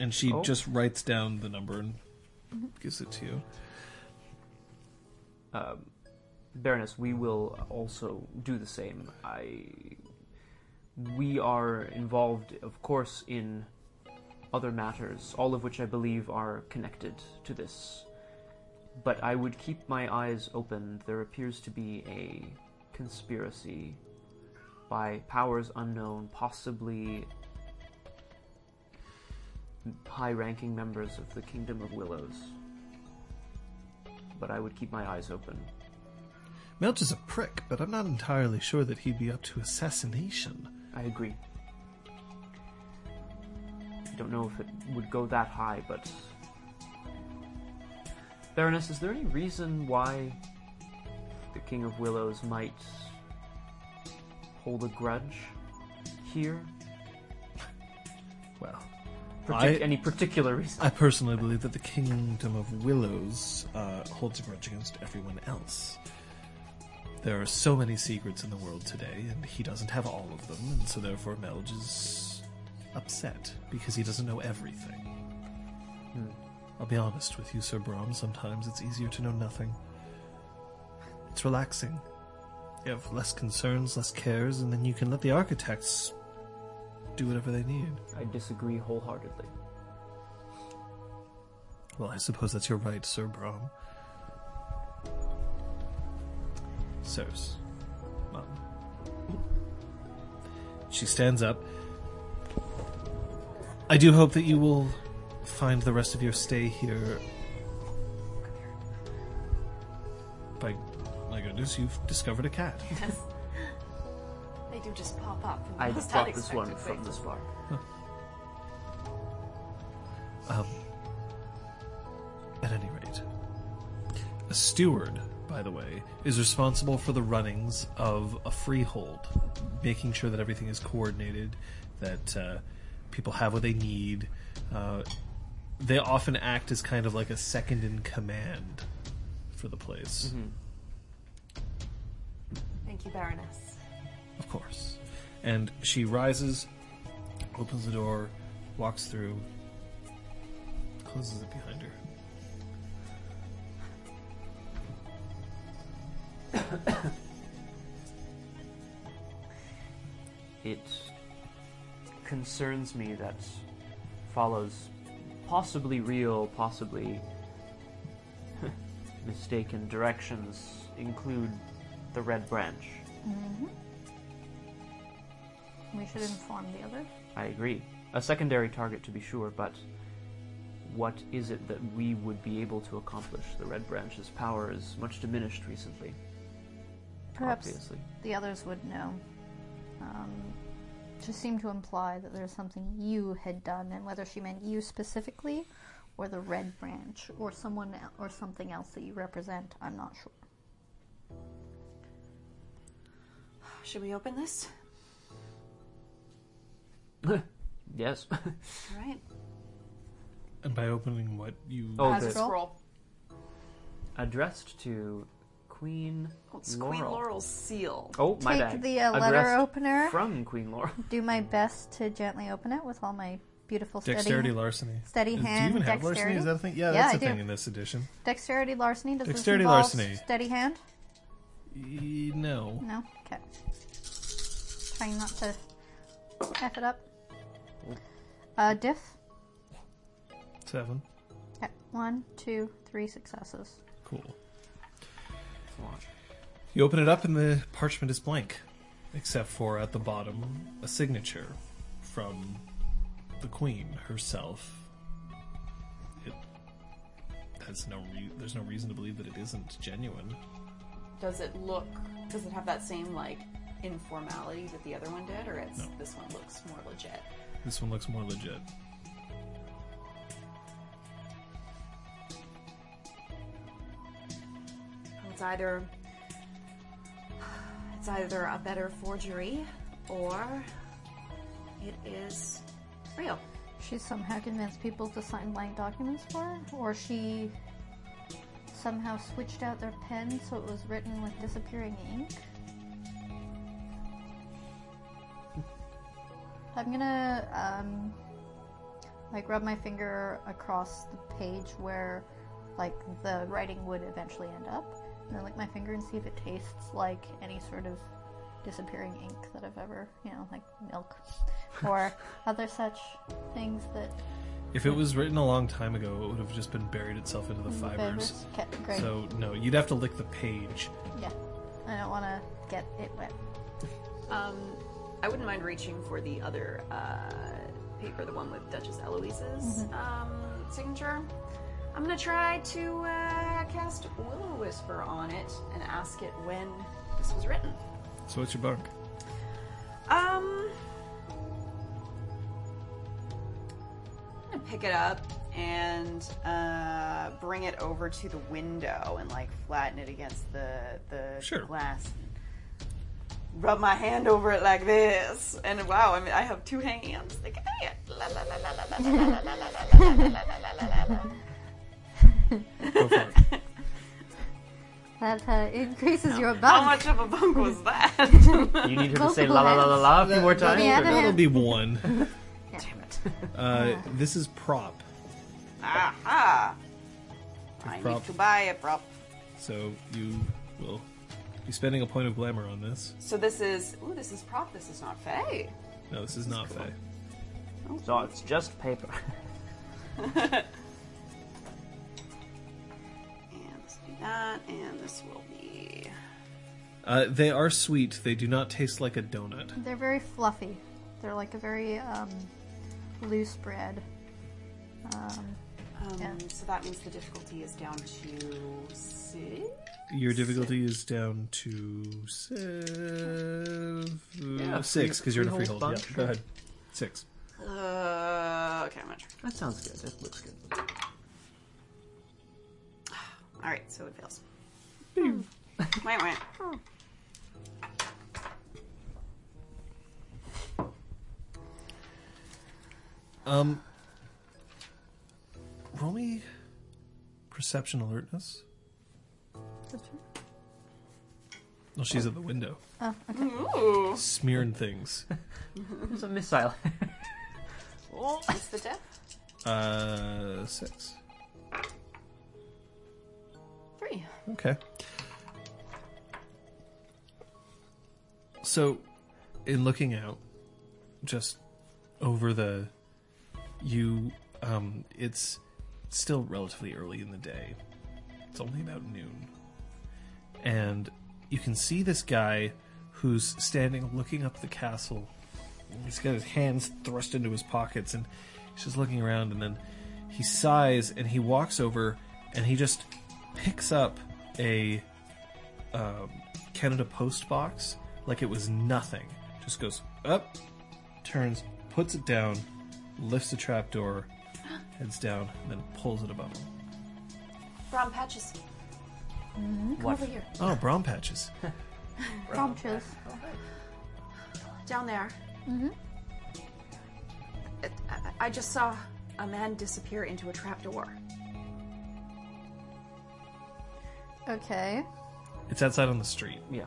And she just writes down the number and gives it to you. Baroness, we will also do the same. We are involved, of course, in other matters, all of which I believe are connected to this. But I would keep my eyes open. There appears to be a conspiracy by powers unknown, possibly... high-ranking members of the Kingdom of Willows. But I would keep my eyes open. Melch is a prick, but I'm not entirely sure that he'd be up to assassination. I agree. I don't know if it would go that high, but... Baroness, is there any reason why the King of Willows might hold a grudge here? Well... any particular reason? I personally believe that the Kingdom of Willows holds a grudge against everyone else. There are so many secrets in the world today, and he doesn't have all of them, and so therefore Melge is upset because he doesn't know everything. I'll be honest with you, Sir Braum, sometimes it's easier to know nothing. It's relaxing. You have less concerns, less cares, and then you can let the architects do whatever they need. I disagree wholeheartedly. Well, I suppose that's your right, Sir Braum. Sirs. Mom. She stands up. I do hope that you will find the rest of your stay here. By my goodness, you've discovered a cat. Yes. They do just pop up. I bought this one from this bar. Huh. At any rate, a steward, by the way, is responsible for the runnings of a freehold, making sure that everything is coordinated, that people have what they need. They often act as kind of like a second in command for the place. Mm-hmm. Thank you, Baroness. Of course. And she rises, opens the door, walks through, closes it behind her. It concerns me that Fala's possibly real, possibly mistaken directions include the Red Branch. Mm-hmm. We should inform the others. I agree. A secondary target, to be sure, but what is it that we would be able to accomplish? The Red Branch's power is much diminished recently. Perhaps obviously the others would know. Just seemed to imply that there's something you had done, and whether she meant you specifically, or the Red Branch, or someone or something else that you represent, I'm not sure. Should we open this? Yes. All right. And by opening what you... Oh, the scroll. Addressed to... Queen Laurel's seal. Oh, my bad. Take the letter opener from Queen Laurel. Do my best to gently open it with all my beautiful dexterity, larceny, steady hand. Do you even have larceny? Is that a thing? Yeah, that's a thing in this edition. Dexterity, larceny. Does dexterity, this involve steady hand? No. No. Okay. Trying not to f it up. Diff. 7. Okay. 1, 2, 3 successes. Cool. You open it up and the parchment is blank, except for at the bottom a signature from the Queen herself. It has there's no reason to believe that it isn't genuine. Does it have that same like informality that the other one did, or it's no. This one looks more legit? This one looks more legit. It's either a better forgery or it is real. She somehow convinced people to sign blank documents for her, or she somehow switched out their pen so it was written with disappearing ink. I'm gonna like rub my finger across the page where like the writing would eventually end up. And I lick my finger and see if it tastes like any sort of disappearing ink that I've ever, like milk or other such things that... If it was written a long time ago, it would have just been buried itself into the fibers. Okay, great. So, no, you'd have to lick the page. Yeah. I don't want to get it wet. I wouldn't mind reaching for the other paper, the one with Duchess Eloise's signature. I'm going to try to cast Willow Whisper on it and ask it when this was written. So what's your bug? I'm going to pick it up and bring it over to the window and like flatten it against the glass. Rub my hand over it like this, and wow, I mean, I have 2 hands. Like, That increases your bunk. How much of a bunk was that? You need her to say la la la la la a few more times? That'll be one. Yeah. Damn it. This is prop. Aha! I need to buy a prop. So you will be spending a point of glamour on this. So this is... Ooh, this is prop. This is not fey. No, this is not cool. Fey. Oh. So it's just paper. That, and this will be... they are sweet. They do not taste like a donut. They're very fluffy. They're like a very loose bread. Yeah. So that means the difficulty is down to 6? Your difficulty is down to 6, because you're in a freehold. Yeah, go ahead. 6. Okay, I'm not sure. That sounds good. That looks good. All right, so it fails. Wait. Roll me perception alertness. Well, she's at the window. Oh, okay. Ooh. Smearing things. There's a missile. What's the depth? 6. 3. Okay. So, in looking out, just over the... it's still relatively early in the day. It's only about noon. And you can see this guy who's standing looking up the castle. He's got his hands thrust into his pockets, and he's just looking around, and then he sighs, and he walks over, and he just... picks up a Canada Post box like it was nothing. Just goes up, turns, puts it down, lifts the trapdoor, heads down, and then pulls it above him. Braum Patches. Mm-hmm. Come over here. Oh, Braum Patches. Braum Patches. Down there. Mm-hmm. I just saw a man disappear into a trapdoor. Okay. It's outside on the street. Yeah.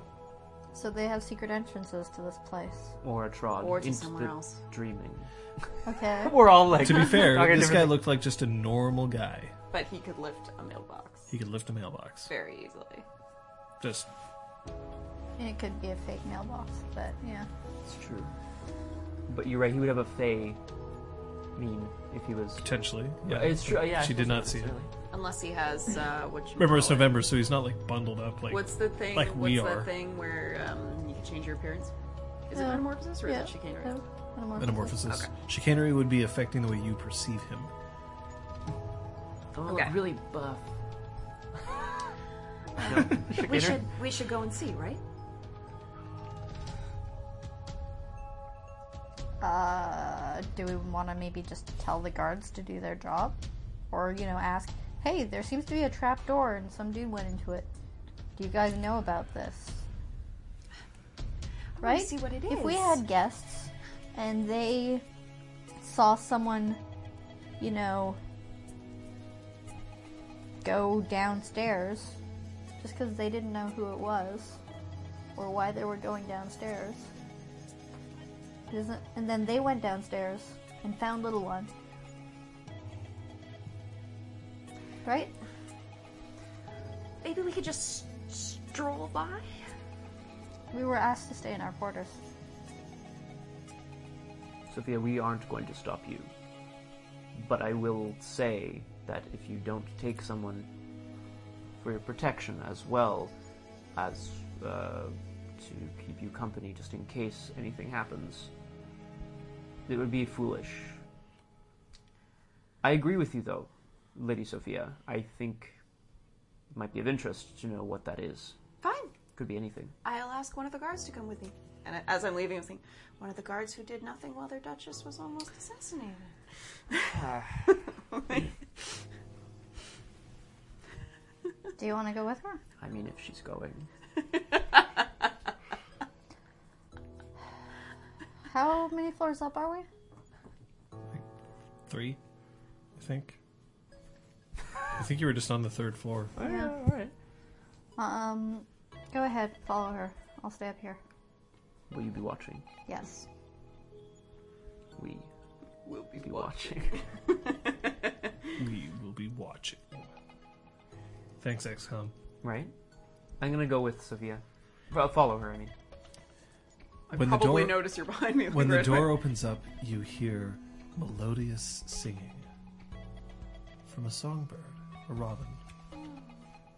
So they have secret entrances to this place. Or a trod. Or to somewhere else. Dreaming. Okay. We're all like... To be fair, this guy looked like just a normal guy. But he could lift a mailbox. Very easily. Just... It could be a fake mailbox, but yeah. It's true. But you're right, he would have a fey mean if he was... Potentially. Yeah. It's true. Yeah, she did not see it. Unless he has, remember, it's November, so he's not, like, bundled up like we are. What's the thing, like the thing where you can change your appearance? Is it metamorphosis, or is it chicanery? Metamorphosis. Okay. Chicanery would be affecting the way you perceive him. Oh, okay. Really buff. No, we should go and see, right? Do we want to maybe just tell the guards to do their job? Or, ask... Hey, there seems to be a trap door and some dude went into it. Do you guys know about this? Right? See what it is. If we had guests and they saw someone, go downstairs just because they didn't know who it was or why they were going downstairs. And then they went downstairs and found little one. Right? Maybe we could just stroll by? We were asked to stay in our quarters. Sophia, we aren't going to stop you. But I will say that if you don't take someone for your protection as well as to keep you company just in case anything happens, it would be foolish. I agree with you, though. Lady Sophia, I think it might be of interest to know what that is. Fine. Could be anything. I'll ask one of the guards to come with me. And as I'm leaving, I'm thinking, one of the guards who did nothing while their Duchess was almost assassinated. Do you want to go with her? I mean, if she's going. How many floors up are we? 3, I think. I think you were just on the 3rd floor. Oh, yeah, all right. Go ahead, follow her. I'll stay up here. Will you be watching? Yes. We will be watching. We will be watching. Thanks, XCOM. Right? I'm gonna go with Sophia. Follow her, I mean. I probably notice you're behind me. When the door opens up, you hear melodious singing from a songbird, a robin.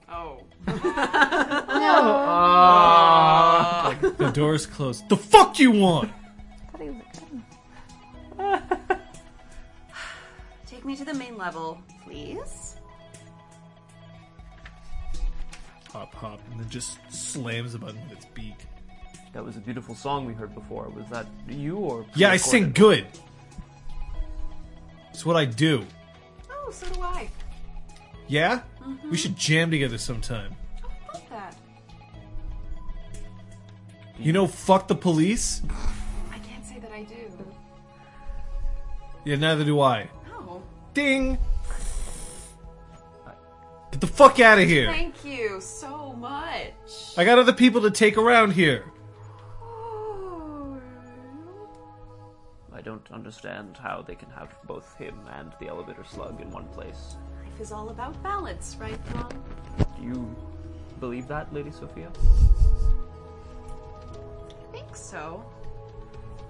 Oh. No. Like, the door's closed. The fuck you want? I thought he was a gun. Take me to the main level, please. Hop, hop, and then just slams the button with its beak. That was a beautiful song we heard before. Was that you or... Yeah, I sing good. It's what I do. Oh, so do I. Yeah? Mm-hmm. We should jam together sometime. I love that. You know, fuck the police? I can't say that I do. Yeah, neither do I. No. Ding! Get the fuck out of here! Thank you so much. I got other people to take around here. I don't understand how they can have both him and the elevator slug in one place. Life is all about balance, right, Mom? Do you believe that, Lady Sophia? I think so.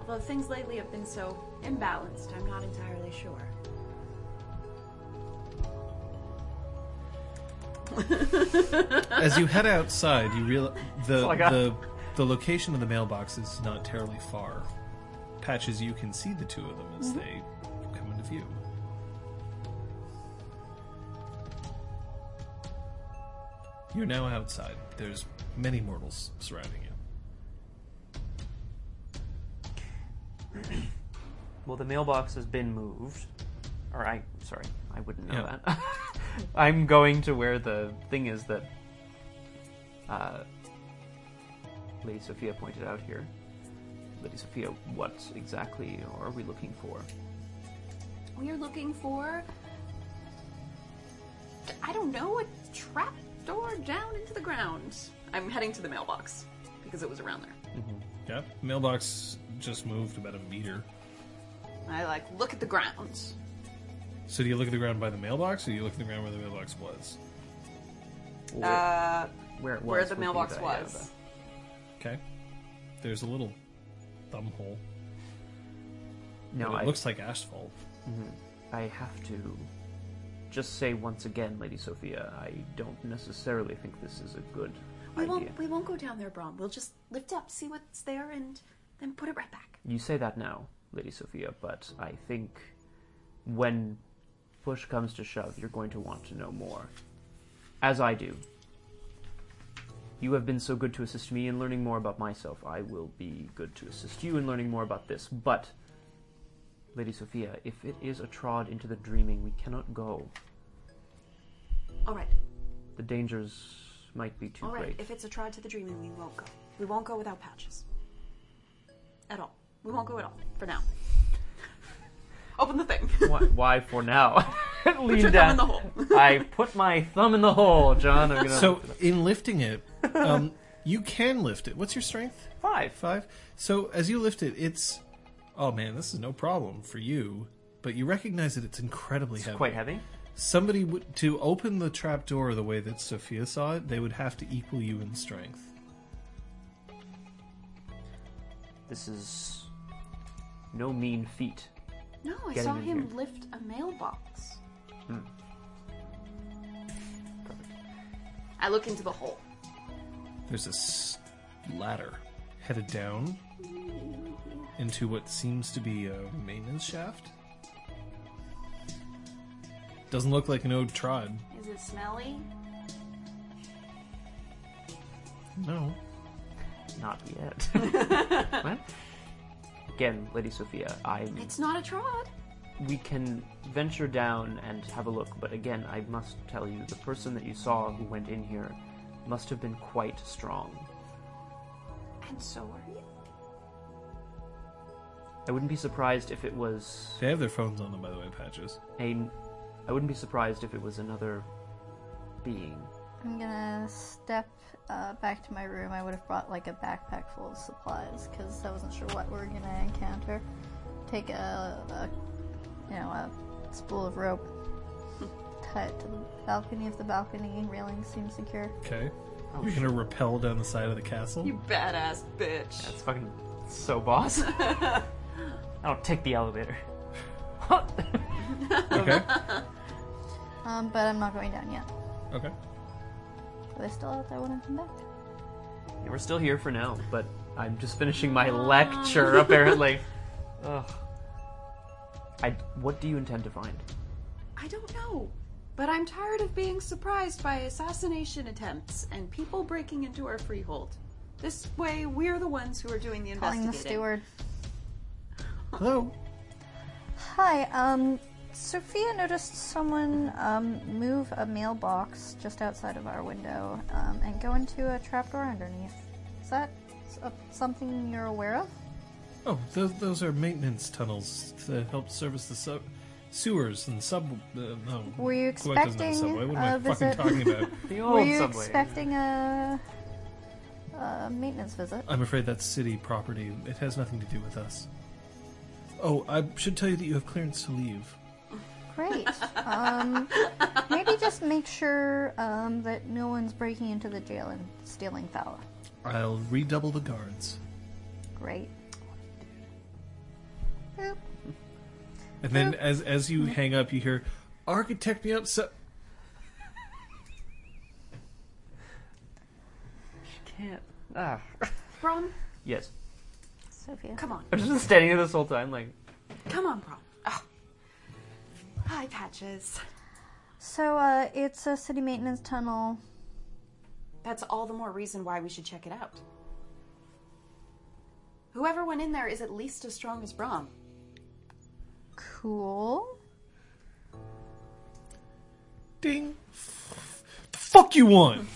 Although things lately have been so imbalanced, I'm not entirely sure. As you head outside, you realize the location of the mailbox is not terribly far. Patches, you can see the two of them as they come into view. You're now outside. There's many mortals surrounding you. Well, the mailbox has been moved. Or I wouldn't know that. I'm going to where the thing is that Lady Sophia pointed out here. Lady Sophia, what exactly are we looking for? We are looking for, I don't know, a trap door down into the ground. I'm heading to the mailbox because it was around there. Mm-hmm. Yep, mailbox just moved about a meter. I look at the ground. So do you look at the ground by the mailbox, or do you look at the ground where the mailbox was? Where the mailbox was. Okay. There's a little thumbhole. No, it looks like asphalt. I have to just say once again, Lady Sophia, I don't necessarily think this is a good idea. We won't go down there, Braum. We'll just lift up, see what's there, and then put it right back. You say that now, Lady Sophia, but I think when push comes to shove, you're going to want to know more. As I do. You have been so good to assist me in learning more about myself. I will be good to assist you in learning more about this. But, Lady Sophia, if it is a trod into the dreaming, we cannot go. All right. The dangers might be too great. All right, if it's a trod to the dreaming, we won't go. We won't go without Patches. At all. We won't go at all. For now. Open the thing. Why for now? Lean put down. In the hole. I put my thumb in the hole, John. I'm gonna in lifting it, you can lift it. What's your strength? 5. 5. So as you lift it, it's... Oh, man, this is no problem for you. But you recognize that it's incredibly heavy. It's quite heavy. Somebody would... To open the trapdoor the way that Sophia saw it, they would have to equal you in strength. This is no mean feat. No, I saw him lift a mailbox. Perfect. I look into the hole. There's a ladder headed down into what seems to be a maintenance shaft. Doesn't look like an old trod. Is it smelly? No. Not yet. What? Again, Lady Sophia, it's not a trod. We can venture down and have a look, but again, I must tell you, the person that you saw who went in here must have been quite strong. And so are you. I wouldn't be surprised if it was... They have their phones on them, by the way, Patches. I wouldn't be surprised if it was another being. I'm gonna step back to my room. I would have brought like a backpack full of supplies because I wasn't sure what we were gonna encounter. Take a spool of rope, tie it to the balcony if the balcony railing seems secure. Okay. Oh, you're gonna rappel down the side of the castle? You badass bitch. That's fucking so boss. I'll take the elevator. Okay. But I'm not going down yet. Okay. Are they still out there when I come back? Yeah, we're still here for now, but I'm just finishing my lecture, apparently. Ugh. What do you intend to find? I don't know, but I'm tired of being surprised by assassination attempts and people breaking into our freehold. This way, we're the ones who are doing the investigating. Calling the steward. Hello. Hi, Sophia noticed someone move a mailbox just outside of our window and go into a trapdoor underneath. Is that something you're aware of? Oh, those are maintenance tunnels that help service the sewers and subway. No. Were you expecting subway? What am I fucking talking about? The old subway. Were you expecting a maintenance visit? I'm afraid that's city property. It has nothing to do with us. Oh, I should tell you that you have clearance to leave. Great. Maybe just make sure that no one's breaking into the jail and stealing Fala. I'll redouble the guards. Great. Boop. And then as you hang up, you hear, "Architect me up, so..." Can't. Ah. Braum? Yes. Sophia. Come on. I'm just standing here this whole time, like... Come on, Braum. Oh. Hi, Patches. So, it's a city maintenance tunnel. That's all the more reason why we should check it out. Whoever went in there is at least as strong as Braum. Cool. Ding. The fuck you want?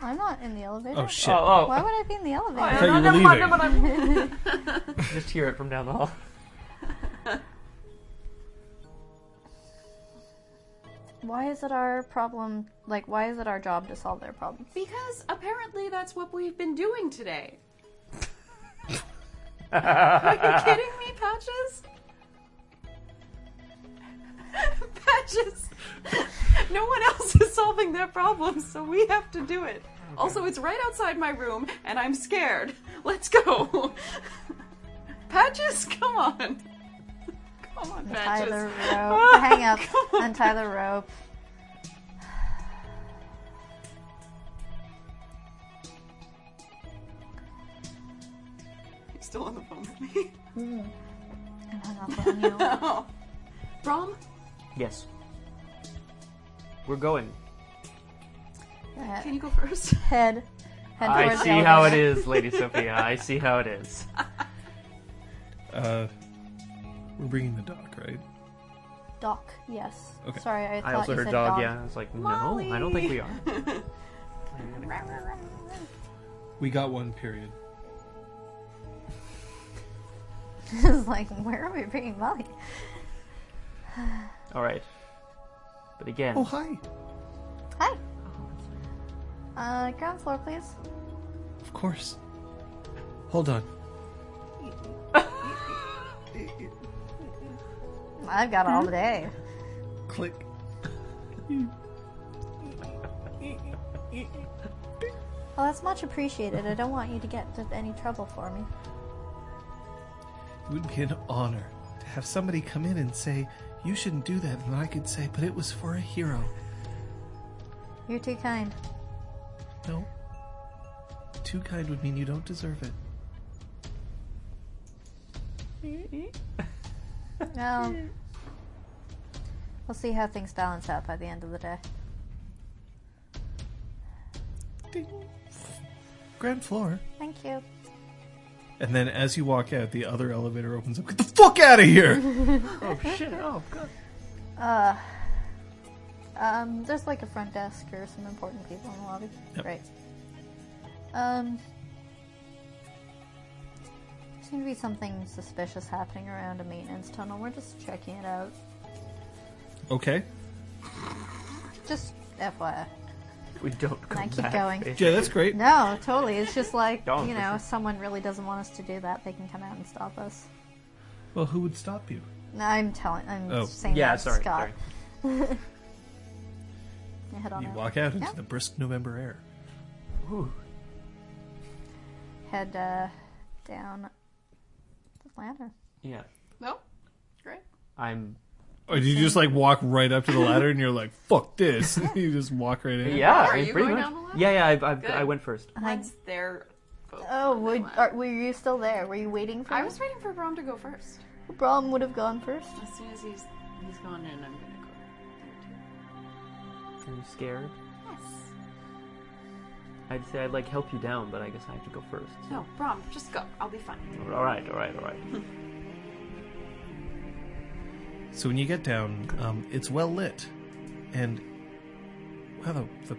I'm not in the elevator. Oh, shit. Oh. Why would I be in the elevator? Oh, no, just hear it from down the hall. Why is it our problem? Like, why is it our job to solve their problems? Because apparently that's what we've been doing today. Are you kidding me, Patches? Patches! No one else is solving their problems, so we have to do it. Okay. Also, it's right outside my room, and I'm scared. Let's go. Patches, come on. Come on, Patches. Untie the rope. Hang up. Untie the rope. Still on the phone with me. And hung up on you. Oh. Braum? Yes. We're going. Can you go first? Head I see Elvis. How it is, Lady Sophia. I see how it is. We're bringing the doc, right? Doc, yes. Okay. Sorry, I also heard dog, yeah. I was like, Molly. No, I don't think we are. We got one, period. It's like, where are we bringing Molly? All right. But again... Oh, hi. Hi. Ground floor, please. Of course. Hold on. I've got all day. Click. Well, that's much appreciated. I don't want you to get into any trouble for me. It would be an honor to have somebody come in and say, "You shouldn't do that," and I could say, "But it was for a hero." You're too kind. No. Too kind would mean you don't deserve it. No. We'll see how things balance out by the end of the day. Ding. Grand floor. Thank you. And then as you walk out, the other elevator opens up. Get the fuck out of here! Oh, shit. Oh, God. There's like a front desk or some important people in the lobby. Yep. Right. Seems to be something suspicious happening around a maintenance tunnel. We're just checking it out. Okay. Just FYI. we don't come and I keep back. Going. Yeah, that's great. No, totally. It's just like, you know, if someone really doesn't want us to do that, they can come out and stop us. Well, who would stop you? I'm saying yeah, that sorry, Scott. Sorry. You walk out into the brisk November air. Ooh. Head down the ladder. Yeah. No? Great. Or do you just like walk right up to the ladder and you're like, fuck this? You just walk right in? Yeah. Are you going down the ladder? Yeah, I went first. That's their... Oh, were you still there? Were you waiting for me? I was waiting for Braum to go first. Braum would have gone first. As soon as he's gone in, I'm going to go there too. Are you scared? Yes. I'd say I'd like help you down, but I guess I have to go first. So. No, Braum, just go. I'll be fine. All right. So when you get down, it's well lit, and wow, the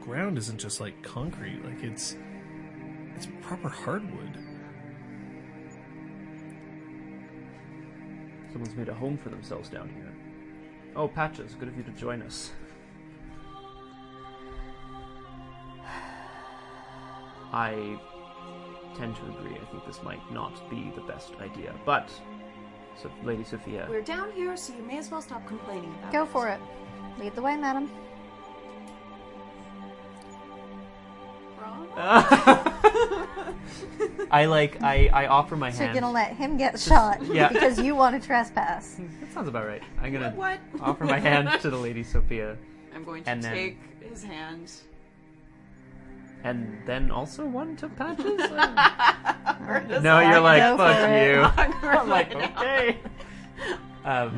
ground isn't just like concrete; like it's proper hardwood. Someone's made a home for themselves down here. Oh, Patches, good of you to join us. I tend to agree. I think this might not be the best idea, but. So, Lady Sophia. We're down here, so you may as well stop complaining about it. Go for it. Lead the way, madam. Wrong? I offer my hand. So you're gonna let him get shot because you want to trespass. That sounds about right. I'm gonna offer my hand to the Lady Sophia. I'm going to take his hand. And then also one to Patches? No, you're like, fuck you. I'm like, okay.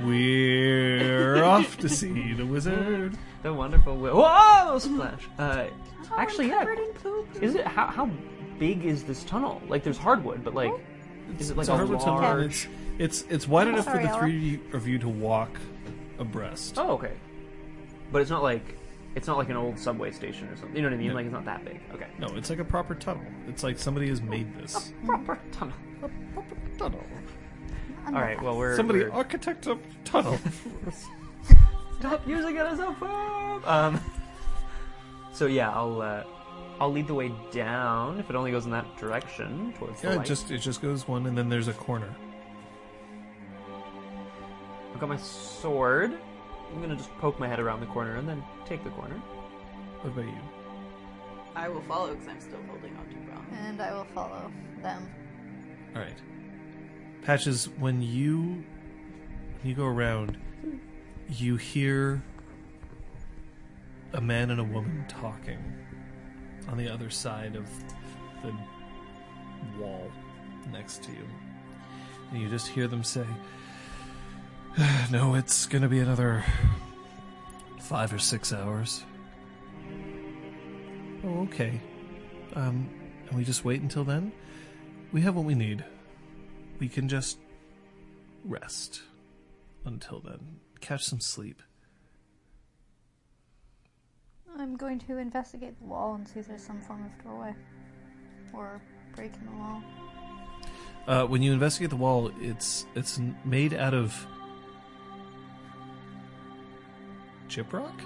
We're off to see the wizard. The wonderful wizard. Whoa, splash. Actually, yeah. Is it, how big is this tunnel? Like, there's hardwood, but like, is it like a large... It's wide enough for the three of you to walk abreast. Oh, okay. But it's not like... It's not like an old subway station or something. You know what I mean? No. Like, it's not that big. Okay. No, it's like a proper tunnel. It's like somebody has made this. A proper tunnel. A proper tunnel. Alright, well, we're... Somebody architect a tunnel. Stop using it as a verb! So, yeah, I'll lead the way down, if it only goes in that direction, towards the light. It just goes one, and then there's a corner. I've got my sword... I'm going to just poke my head around the corner and then take the corner. What about you? I will follow because I'm still holding on to Braum. And I will follow them. All right. Patches, when you go around, you hear a man and a woman talking on the other side of the wall next to you. And you just hear them say... No, it's going to be another 5 or 6 hours. Oh, okay. And we just wait until then? We have what we need. We can just rest until then. Catch some sleep. I'm going to investigate the wall and see if there's some form of doorway. Or break in the wall. When you investigate the wall, it's made out of... Chiprock?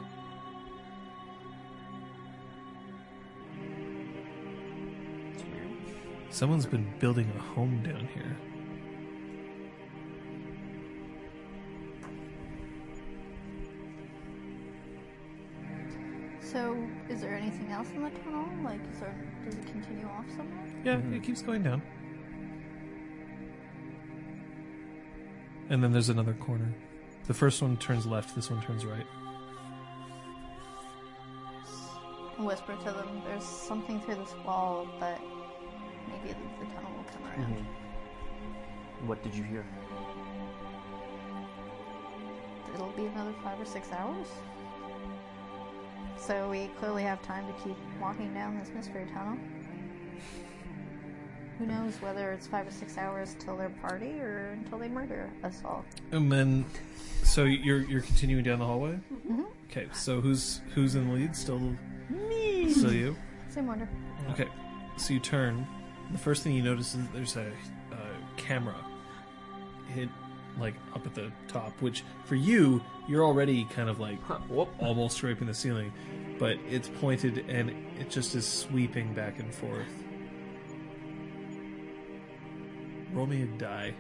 Someone's been building a home down here. So, is there anything else in the tunnel? Like, does it continue off somewhere? Yeah, It keeps going down. And then there's another corner. The first one turns left, this one turns right. Whisper to them, there's something through this wall, but maybe the tunnel will come around. Mm-hmm. What did you hear? It'll be another 5 or 6 hours. So we clearly have time to keep walking down this mystery tunnel. Who knows whether it's 5 or 6 hours till their party or until they murder us all. And then, so you're continuing down the hallway? Mm-hmm. Okay, so who's in the lead still? Me. So you? Same order. Okay, so you turn. The first thing you notice is that there's a camera. It like up at the top, which for you're already kind of like almost scraping the ceiling, but it's pointed and it just is sweeping back and forth. Roll me a die.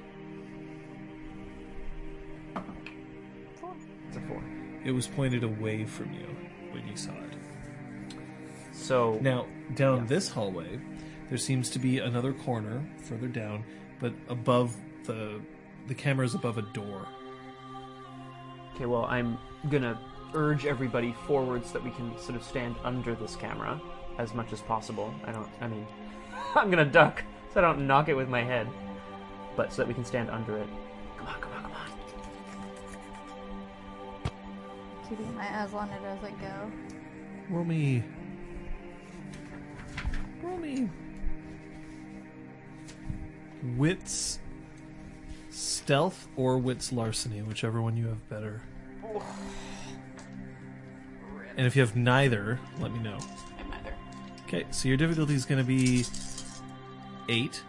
4. It's a 4. It was pointed away from you when you saw it. So now down this hallway, there seems to be another corner further down, but above the camera's above a door. Okay, well, I'm gonna urge everybody forward so that we can sort of stand under this camera as much as possible. I'm gonna duck so I don't knock it with my head, but so that we can stand under it. Come on, come on, come on. Keeping my eyes on it as I go. Roll me. Wits stealth or wits larceny, whichever one you have better. Oh. And if you have neither, let me know. I have neither. Okay, so your difficulty is going to be 8,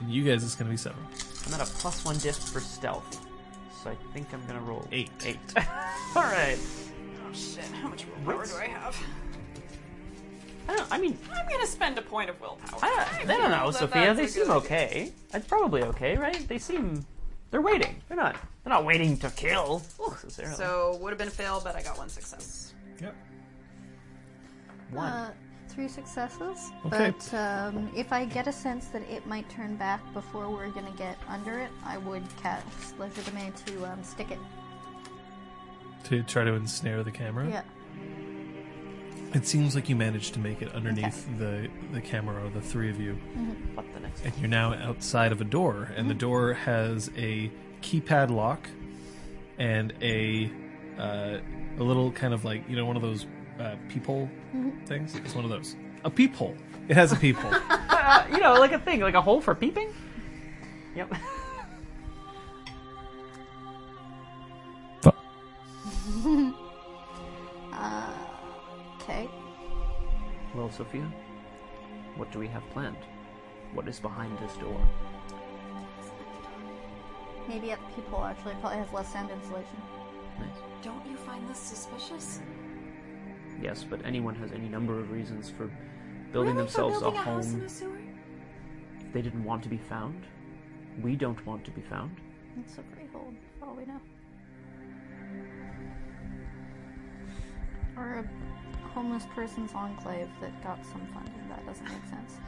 and you guys it's going to be 7. I'm at a +1 diff for stealth, so I think I'm going to roll 8. All right. Oh shit! How much willpower do I have? I'm going to spend a point of willpower. I don't know, Sophia. They seem okay. It's probably okay, right? They're waiting. They're not waiting to kill, necessarily. So, would have been a fail, but I got 1 success. Yep. 1. 3 successes. Okay. But if I get a sense that it might turn back before we're going to get under it, I would cast Leisure Domain to stick it. To try to ensnare the camera? Yeah. It seems like you managed to make it underneath the camera, or the three of you. Mm-hmm. What the next? And you're now outside of a door, and the door has a keypad lock and a little kind of like, you know, one of those peephole things? It's one of those. A peephole. It has a peephole. You know, like a thing, like a hole for peeping? Yep. Okay. Well, Sophia, what do we have planned? What is behind this door? Maybe at the people, actually. It probably has less sound insulation. Nice. Don't you find this suspicious? Yes, but anyone has any number of reasons for building themselves a home. House in a sewer? If they didn't want to be found, we don't want to be found. It's a freehold, for all we know. Or a homeless person's enclave that got some funding. That doesn't make sense.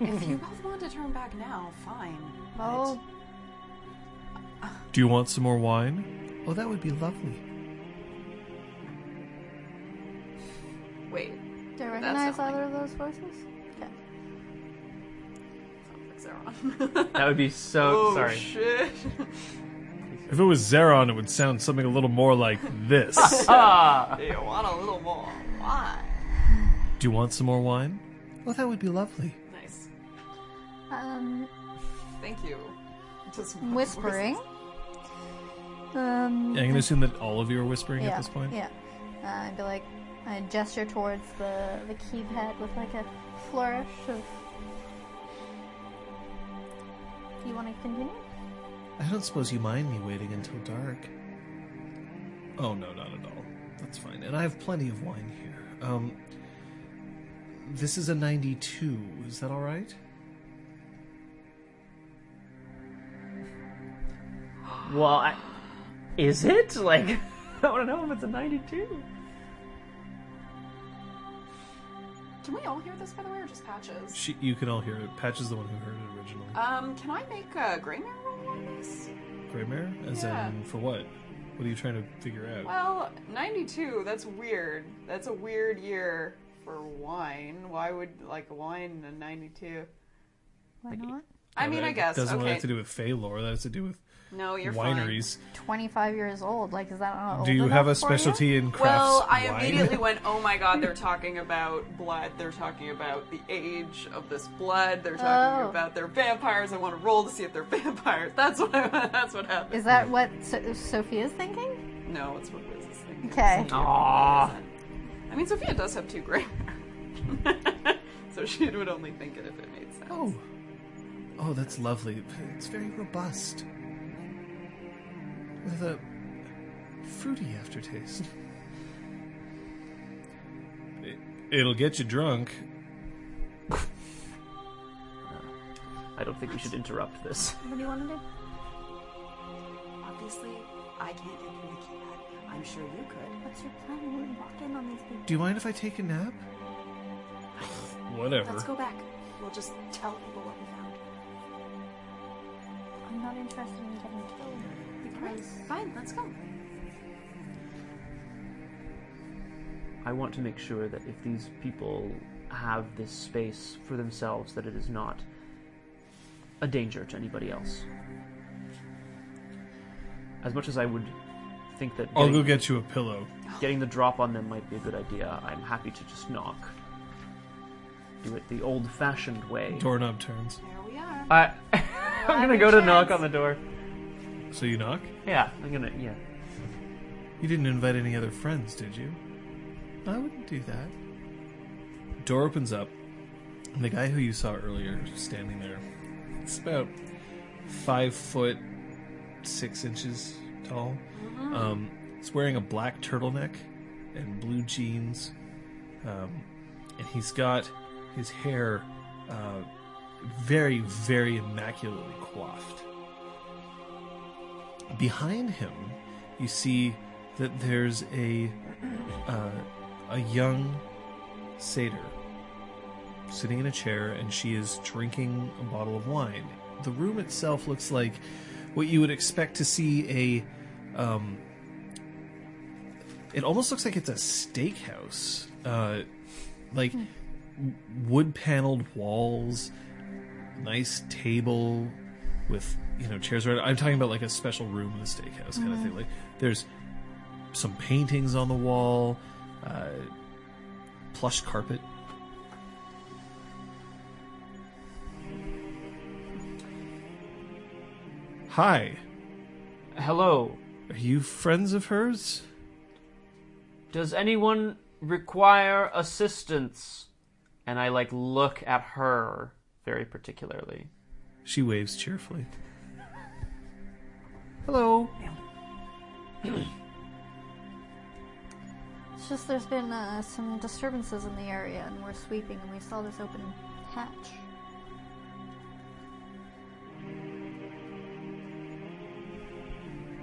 If you both want to turn back now, fine. Well, do you want some more wine? Oh, that would be lovely. Wait. Do I recognize either of those voices? Okay. Sounds like Zeron. That would be so... Oh, sorry. Shit. If it was Zeron, it would sound something a little more like this. Do you want a little more wine? Do you want some more wine? Well, that would be lovely. Nice. Thank you. Just whispering. Yeah, I'm going to assume that all of you are whispering at this point. Yeah. I'd be like, I gesture towards the keypad with like a flourish of. Do you want to continue? I don't suppose you mind me waiting until dark. Oh, no, not at all. That's fine. And I have plenty of wine here. This is a 92. Is that all right? Well, is it? Like, I don't know if it's a 92. Can we all hear this, by the way, or just Patches? You can all hear it. Patches is the one who heard it originally. Can I make a Grey Mare roll on this? Grey Mare? As in, for what? What are you trying to figure out? Well, 92, that's weird. That's a weird year for wine. Why would, like, wine in 92? Why not? I guess. It doesn't really have to do with Fey lore. That has to do with wineries. Fine. 25 years old. Like, is that not old? Do you have a specialty in crafts? Well, I immediately went, oh my god, they're talking about blood. They're talking about the age of this blood. They're talking about they're vampires. I want to roll to see if they're vampires. That's what happened. Is that what Sophia's thinking? No, it's what Wiz is thinking. Okay. Aww. I mean, Sophia does have 2 gray. So she would only think it if it made sense. Oh. Oh, that's lovely. It's very robust. With a fruity aftertaste. It'll get you drunk. I don't think we should interrupt this. What do you want to do? Obviously, I can't enter the keypad. I'm sure you could. What's your plan? You wouldn't walk in on these people. Do you mind if I take a nap? Whatever. Let's go back. We'll just tell people what we found. I'm not interested in getting killed. Because... Fine, let's go. I want to make sure that if these people have this space for themselves, that it is not a danger to anybody else. As much as I would think that... I'll go get you a pillow. Getting the drop on them might be a good idea. I'm happy to just knock. Do it the old-fashioned way. Doorknob turns. There we are. I'm going to go to knock on the door. So you knock? Yeah, I'm going to... Yeah. You didn't invite any other friends, did you? I wouldn't do that. Door opens up, and the guy who you saw earlier standing there, it's about 5'6" tall. Mm-hmm. He's wearing a black turtleneck and blue jeans, and he's got his hair very, very immaculately coiffed. Behind him, you see that there's a young satyr sitting in a chair, and she is drinking a bottle of wine. The room itself looks like what you would expect to see a... it almost looks like it's a steakhouse. Like, wood-paneled walls, nice table with, you know, chairs. I'm talking about, like, a special room in a steakhouse kind of thing. Like, there's some paintings on the wall, plush carpet. Hi. Hello. Are you friends of hers? Does anyone require assistance? And I, like, look at her very particularly. She waves cheerfully. Hello. It's just there's been some disturbances in the area, and we're sweeping, and we saw this open hatch.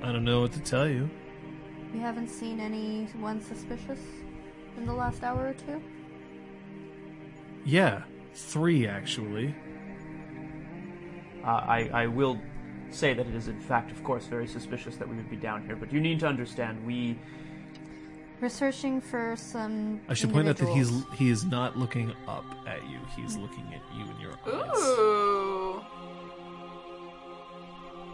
I don't know what to tell you. We haven't seen anyone suspicious in the last hour or two? Yeah, 3 actually. I will say that it is in fact, of course, very suspicious that we would be down here, but you need to understand, we're searching for some I should point out that he is not looking up at you. He's looking at you in your eyes. Ooh!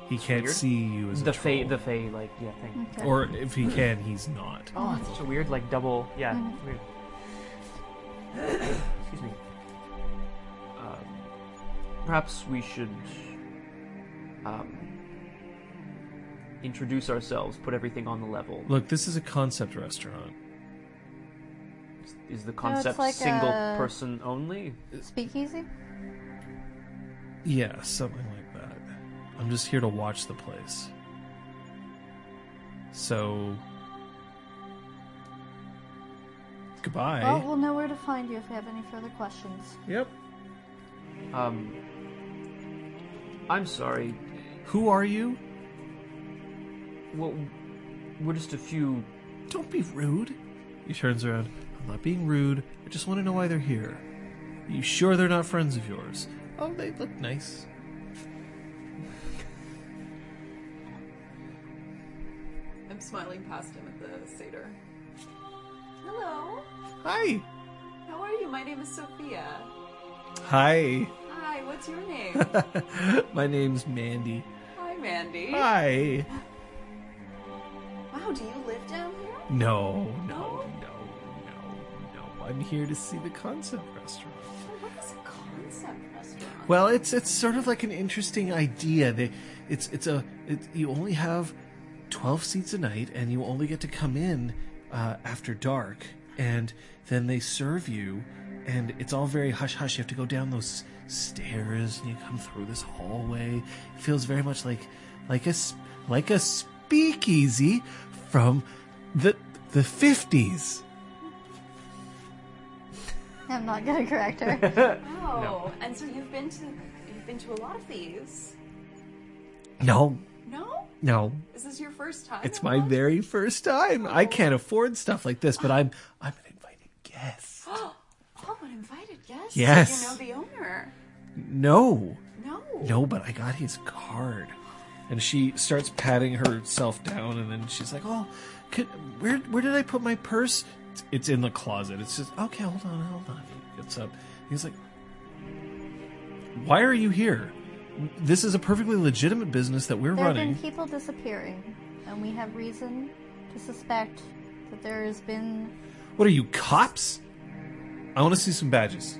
He can't see you as the fae, like, yeah, thing. Okay. Or if he can, he's not. Oh, it's such a weird, like, double, yeah, it's weird. Excuse me. Perhaps we should introduce ourselves, put everything on the level. Look, this is a concept restaurant. Is the concept like single person only? Speakeasy? Yeah, something like that. I'm just here to watch the place. So... Goodbye. Well, we'll know where to find you if we have any further questions. Yep. I'm sorry. Who are you? Well, we're just a few... Don't be rude. He turns around. I'm not being rude. I just want to know why they're here. Are you sure they're not friends of yours? Oh, they look nice. I'm smiling past him at the satyr. Hello. Hi. How are you? My name is Sophia. Hi. Hi, what's your name? My name's Mandy. Hi, Mandy. Hi. Wow, do you live down here? No. I'm here to see the concept restaurant. What is a concept restaurant? Well, it's sort of like an interesting idea. You only have 12 seats a night, and you only get to come in after dark, and then they serve you and it's all very hush-hush. You have to go down those stairs, and you come through this hallway. It feels very much like a speakeasy from the 50s. I'm not gonna correct her. Oh, no. And so you've been to a lot of these. No. No? No. Is this your first time? It's my very first time. Oh. I can't afford stuff like this, but I'm an invited guest. Oh, an invited guest? Yes. Do you know the owner? No. No. No, but I got his card. And she starts patting herself down, and then she's like, "Oh, where did I put my purse? It's in the closet." It's just, "Okay, hold on. He gets up. He's like, "Why are you here? This is a perfectly legitimate business that we're running. There have been people disappearing, and we have reason to suspect that there has been..." What are you, cops? I want to see some badges.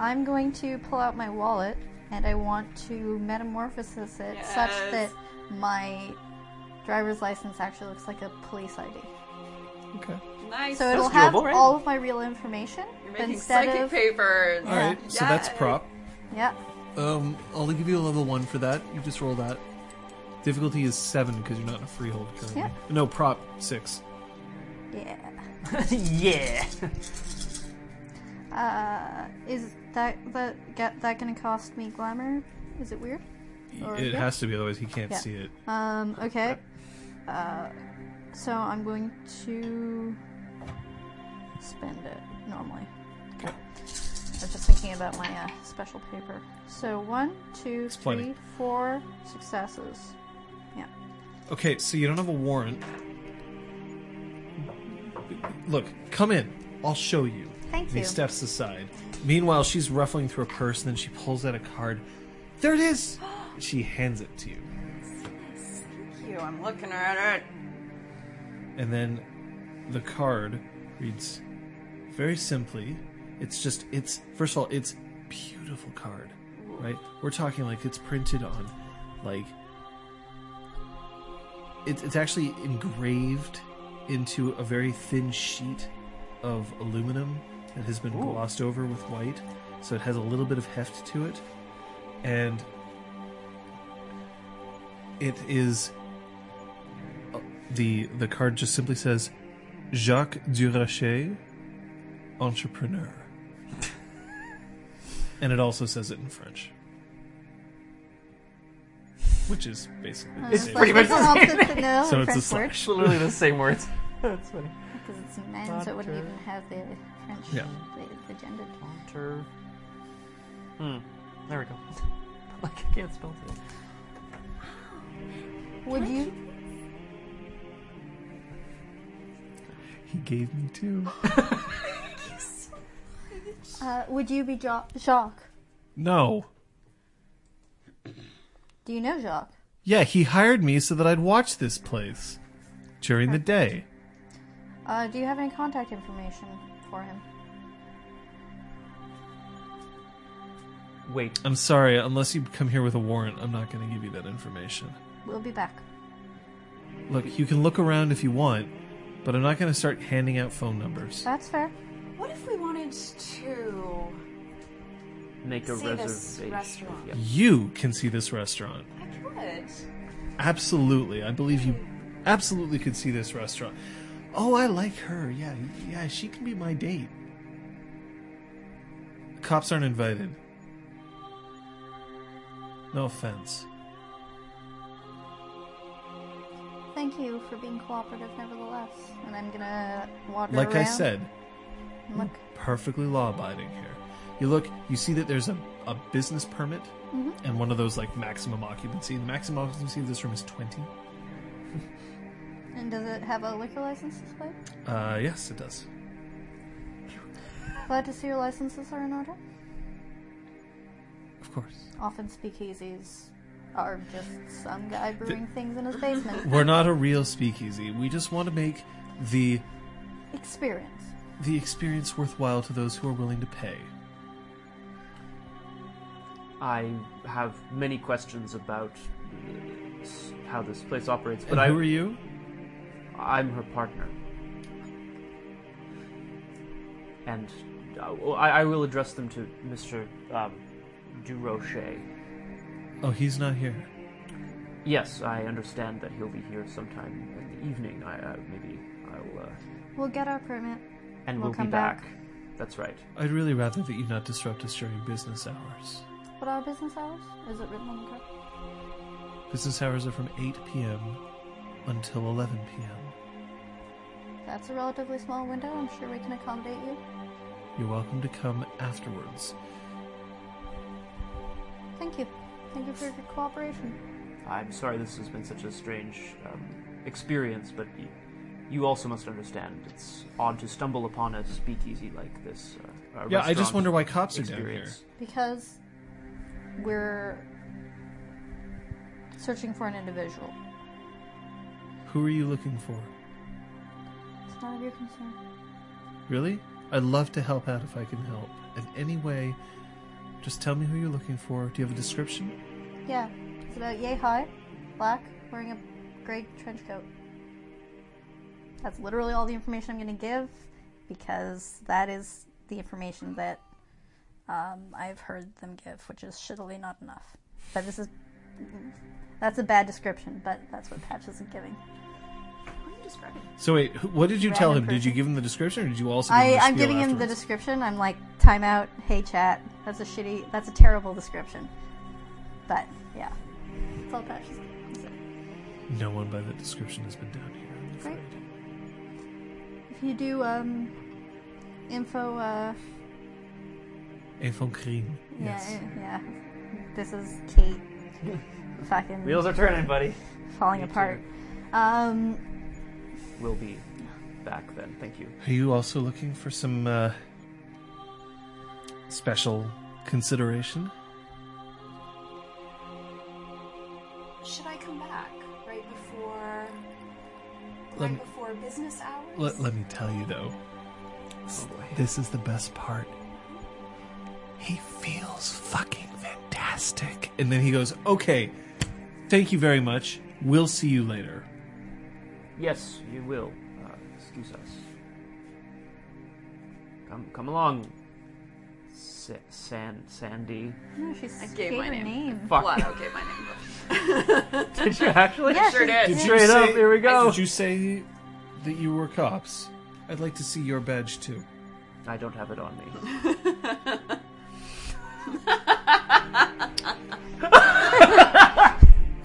I'm going to pull out my wallet, and I want to metamorphosis it such that my driver's license actually looks like a police ID. Okay. Nice. So it'll have all of my real information. You're making psychic papers. All right, so that's prop. Yeah. I'll give you a level 1 for that. You just roll that. Difficulty is 7 because you're not in a freehold currently. Yeah. No, prop 6. Yeah. Yeah. Is that going to cost me glamour? Is it weird? Or it has to be, otherwise he can't see it. Okay. So I'm going to spend it normally. Okay. I was just thinking about my special paper. So 1, 2, 3, 4 successes. Yeah. Okay, so you don't have a warrant. Look, come in. I'll show you. Thank you. And he steps aside. Meanwhile, she's ruffling through a purse, and then she pulls out a card. There it is! She hands it to you. Yes, thank you. I'm looking at it. And then the card reads very simply. It's first of all, it's beautiful card, right? We're talking like it's printed on, like, it's actually engraved into a very thin sheet of aluminum that has been glossed over with white. So it has a little bit of heft to it. And it is... The card just simply says, "Jacques Durocher, entrepreneur." And it also says it in French, which is basically the same. It's pretty much the same thing. So it's a slash. It's literally the same words. That's funny. Because it's men, so it wouldn't even have the French, the gender. There we go. Like, I can't spell it. Would you? He gave me 2. Thank you so much. Would you be Jacques? No. Do you know Jacques? Yeah, he hired me so that I'd watch this place during the day. Do you have any contact information for him? Wait. I'm sorry, unless you come here with a warrant, I'm not going to give you that information. We'll be back. Look, you can look around if you want, but I'm not going to start handing out phone numbers. That's fair. What if we wanted to make a reservation? Yep. You can see this restaurant. I could. Absolutely. I believe you absolutely could see this restaurant. Oh, I like her. Yeah, she can be my date. Cops aren't invited. No offense. Thank you for being cooperative, nevertheless. And I'm gonna wander around. Like I said, look. Perfectly law-abiding here. You look, you see that there's a business permit and one of those, like, maximum occupancy. The maximum occupancy of this room is 20. And does it have a liquor license displayed? Yes, it does. Glad to see your licenses are in order. Of course. Often speakeasies are just some guy brewing things in his basement. We're not a real speakeasy. We just want to make the... experience worthwhile to those who are willing to pay. I have many questions about how this place operates, but who are you? I'm her partner. And I will address them to Mr. Durocher. Oh, he's not here. Yes, I understand that he'll be here sometime in the evening. Maybe I'll... We'll get our permit. And we'll come back. That's right. I'd really rather that you not disrupt us during business hours. What are business hours? Is it written on the card? Business hours are from 8 p.m. until 11 p.m. That's a relatively small window. I'm sure we can accommodate you. You're welcome to come afterwards. Thank you. Thank you for your cooperation. I'm sorry this has been such a strange experience, but you also must understand it's odd to stumble upon a speakeasy like this. Yeah, I just wonder why cops are down here. Because we're searching for an individual. Who are you looking for? It's none of your concern. Really? I'd love to help out if I can help. In any way, just tell me who you're looking for. Do you have a description? Yeah. It's about yay high, black, wearing a gray trench coat. That's literally all the information I'm going to give, because that is the information that I've heard them give, which is shittily not enough. But that's a bad description, but that's what Patches isn't giving. What are you describing? So wait, what did you tell him? Did you give him the description, or did you also give him the spiel? I'm giving him the description. I'm like, time out, hey chat, that's a terrible description. But, yeah, that's all Patches giving. No one by that description has been down here, I'm afraid. Right. If you do, info cream. Yeah, yes. Yeah. This is Kate. Fucking wheels are turning, buddy. Falling apart. We'll be back then. Thank you. Are you also looking for some special consideration? Should I come back right before? Right before business hours? Let me tell you, though, this is the best part. He feels fucking fantastic. And then he goes, okay, thank you very much. We'll see you later. Yes, you will. Excuse us. Come along, Sandy. No, she's I gave my name. Fuck. Well, okay, my name. Did you actually? Yeah, sure did. Straight up, here we go. Did you say that you were cops? I'd like to see your badge, too. I don't have it on me.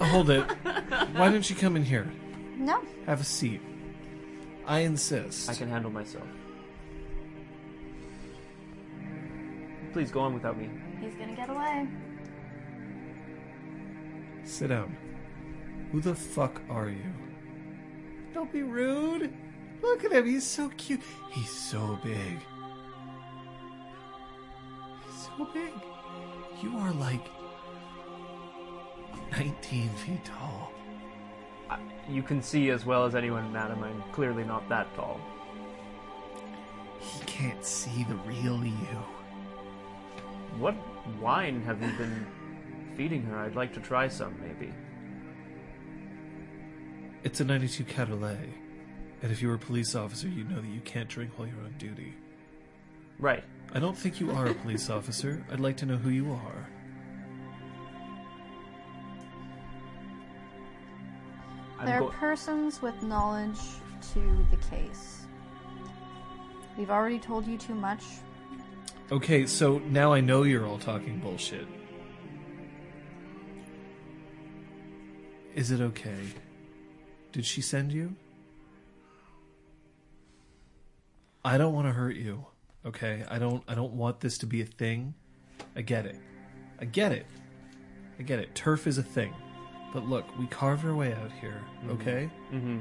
Hold it. Why don't you come in here? No. Have a seat. I insist. I can handle myself. Please go on without me. He's gonna get away. Sit down. Who the fuck are you? Don't be rude. Look at him. He's so cute. He's so big. So big. You are like 19 feet tall. You can see as well as anyone, madam. I'm clearly not that tall. He can't see the real you. What wine have you been feeding her? I'd like to try some, maybe. It's a 92 Cadelet. And if you were a police officer, you'd know that you can't drink while you're on duty. Right. I don't think you are a police officer. I'd like to know who you are. There are persons with knowledge to the case. We've already told you too much. Okay, so now I know you're all talking bullshit. Is it okay? Did she send you? I don't want to hurt you. Okay, I don't want this to be a thing. I get it. Turf is a thing. But look, we carved our way out here, okay? Mm-hmm.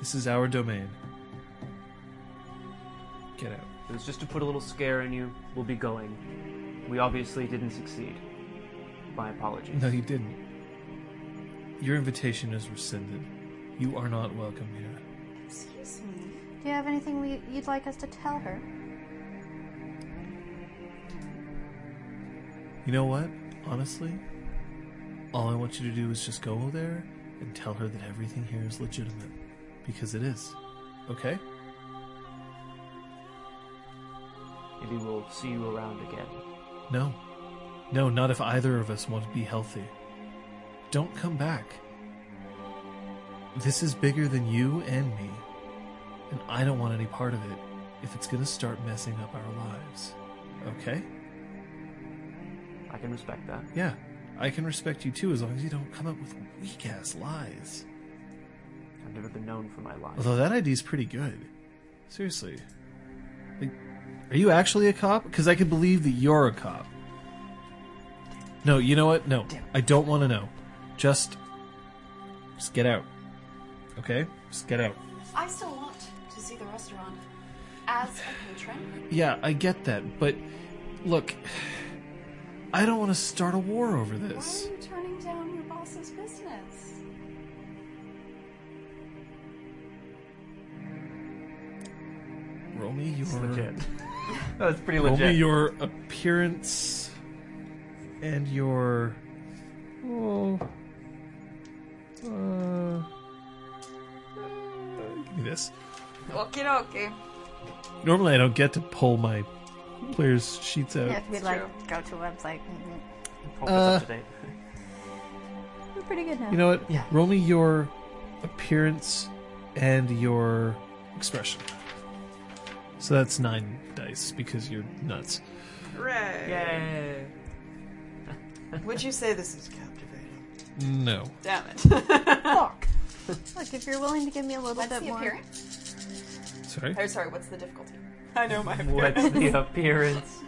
This is our domain. Get out. It was just to put a little scare in you. We'll be going. We obviously didn't succeed. My apologies. No, you didn't. Your invitation is rescinded. You are not welcome here. Excuse me. Do you have anything you'd like us to tell her? You know what? Honestly, all I want you to do is just go there and tell her that everything here is legitimate, because it is, okay? Maybe we'll see you around again. No. No, not if either of us want to be healthy. Don't come back. This is bigger than you and me, and I don't want any part of it if it's going to start messing up our lives, okay? I can respect that. Yeah, I can respect you too, as long as you don't come up with weak-ass lies. I've never been known for my lies. Although that ID's pretty good. Seriously. Like, are you actually a cop? Because I could believe that you're a cop. No, you know what? No, I don't want to know. Just get out. Okay? Just get out. I still want to see the restaurant as a patron. Yeah, I get that, but look, I don't want to start a war over this. Why are you turning down your boss's business? Roll me your... That was pretty legit. Roll me your appearance... and your... give me this. Okie dokie. Normally I don't get to pull my players' sheets out. Yeah, we like go to a website. Mm-hmm. Hope it's up to date. We're pretty good now. You know what? Yeah. Roll me your appearance and your expression. So that's 9 dice because you're nuts. Hooray! Yay! Would you say this is captivating? No. Damn it. Fuck. Look, if you're willing to give me a little bit more. What's the appearance? Sorry? Oh, sorry, what's the difficulty? I know my appearance. What's the appearance?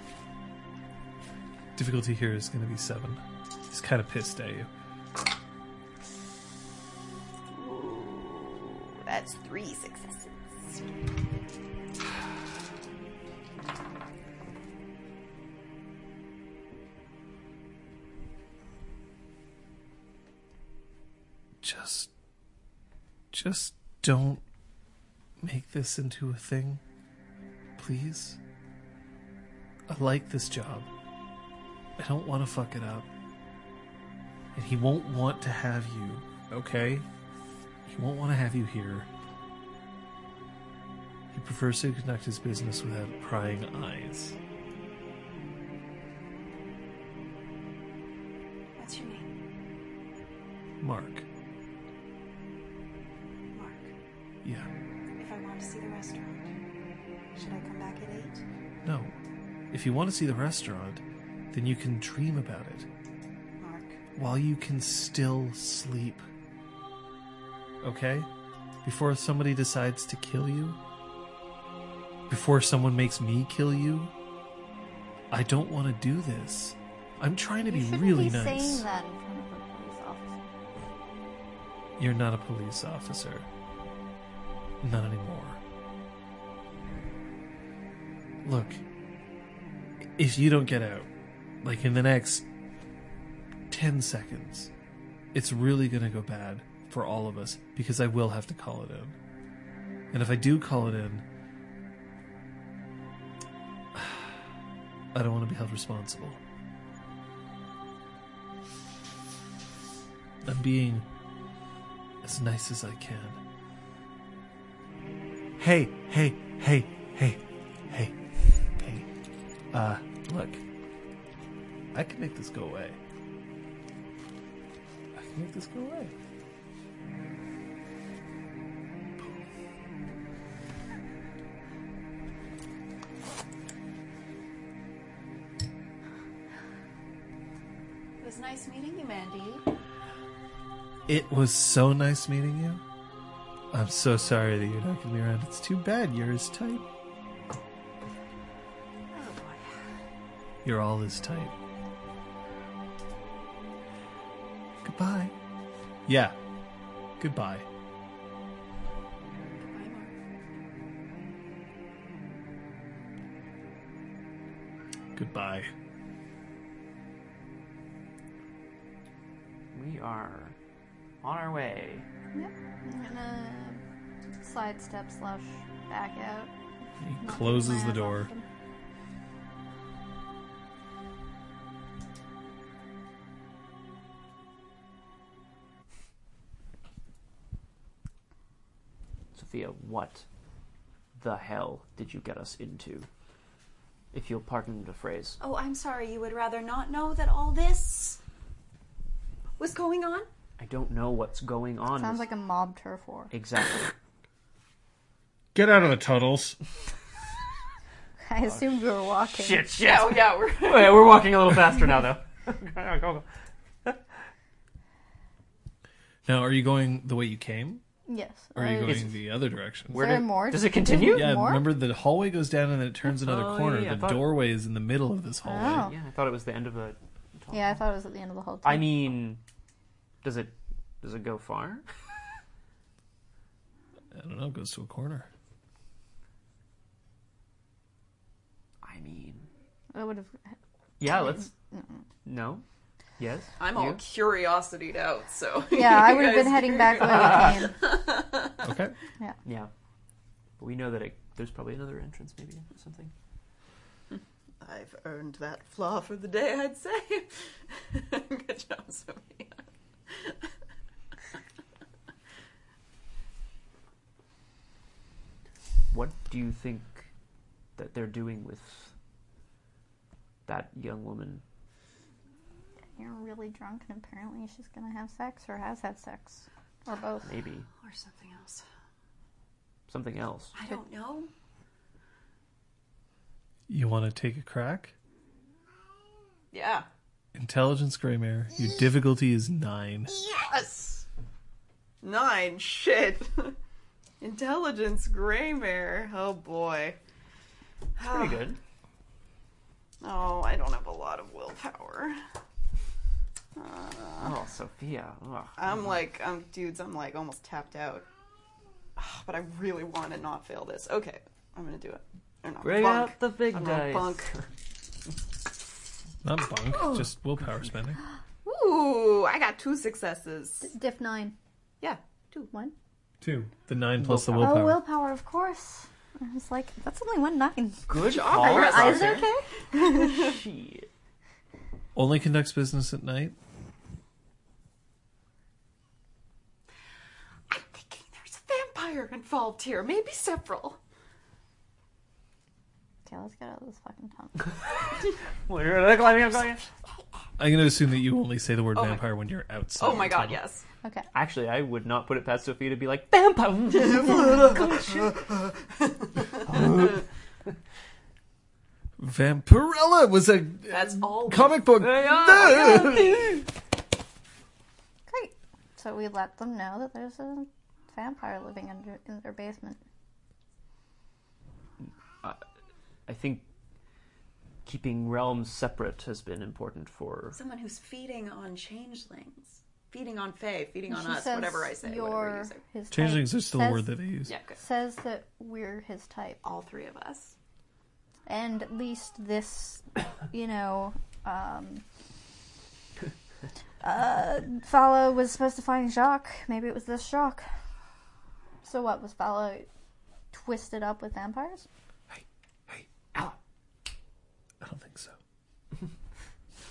Difficulty here is going to be 7. He's kind of pissed at you. Ooh, that's 3 successes. Just don't make this into a thing, please. I like this job. I don't want to fuck it up. And he won't want to have you, okay? He won't want to have you here. He prefers to conduct his business without prying eyes. What's your name? Mark. Yeah. If I want to see the restaurant, should I come back at 8? No. If you want to see the restaurant, then you can dream about it. Mark. While you can still sleep. Okay? Before somebody decides to kill you. Before someone makes me kill you. I don't want to do this. I'm trying to be really nice. You shouldn't be saying that in front of a police officer. You're not a police officer. Not anymore. Look, if you don't get out, like in the next 10 seconds, it's really going to go bad for all of us, because I will have to call it in. And if I do call it in, I don't want to be held responsible. I'm being as nice as I can. Hey. Look. I can make this go away. It was nice meeting you, Mandy. It was so nice meeting you. I'm so sorry that you're not going to be around. It's too bad. You're his type. Oh, boy. You're all his type. Goodbye. Yeah. Goodbye. Goodbye, Mark. Goodbye. We are on our way. Yep. I'm gonna sidestep / back out. He closes the door. Sophia, what the hell did you get us into? If you'll pardon the phrase. Oh, I'm sorry, you would rather not know that all this was going on? I don't know what's going on. Sounds like a mob turf war. Exactly. Get out of the tunnels. I assumed we were walking. Shit. Yeah, we're walking a little faster now, though. Go. Now, are you going the way you came? Yes. Or are you going the other direction? Where more? Does it continue? Yeah, more? Remember the hallway goes down and it turns another corner. Yeah, the doorway is in the middle of this hallway. Oh. Yeah, I thought it was the end of the tunnel. Yeah, I thought it was at the end of the whole tunnel. I mean, does it go far? I don't know, it goes to a corner. I mean... I would have... Yeah, let's... No? Yes? I'm all curiosity'd out, so... Yeah, I would have been heading back where we came. Okay. Yeah. But we know that there's probably another entrance, maybe, or something. I've earned that flaw for the day, I'd say. Good job, Sophia. What do you think that they're doing with that young woman? You're really drunk, and apparently she's going to have sex, or has had sex, or both. Maybe. Or something else. Something else. I don't know. You want to take a crack? Yeah. Intelligence, Greymare. Your difficulty is 9. Yes! 9, shit. Intelligence, Greymare. Oh, boy. It's pretty good. Oh, I don't have a lot of willpower. Sophia. Ugh. I'm almost tapped out. But I really want to not fail this. Okay, I'm going to do it. Or not. Bring bunk. Out the big I'm dice. Not bunk, just willpower spending. Ooh, I got 2 successes. Diff 9. Yeah, 2, 1. 2. The 9 plus the willpower. Oh, willpower, of course. I was like, that's only 1 9. Good job. Are your eyes okay? Shit. Only conducts business at night. I'm thinking there's a vampire involved here. Maybe several. Okay, let's get out of this fucking tunnel. I'm going to assume that you only say the word vampire when you're outside. Oh my god, tunnel. Yes. Okay. Actually, I would not put it past Sophia to be like, vampire! Vampirella was a comic book. Great. So we let them know that there's a vampire living in their basement. I think keeping realms separate has been important for... Someone who's feeding on changelings. Feeding on Faye, feeding on us, whatever I say, whatever you say. Changelings is still a word that they use. Yeah, good. Says that we're his type. All 3 of us. And at least this, Fala was supposed to find Jacques. Maybe it was this Jacques. So what, was Fala twisted up with vampires? Hey, ow. I don't think so.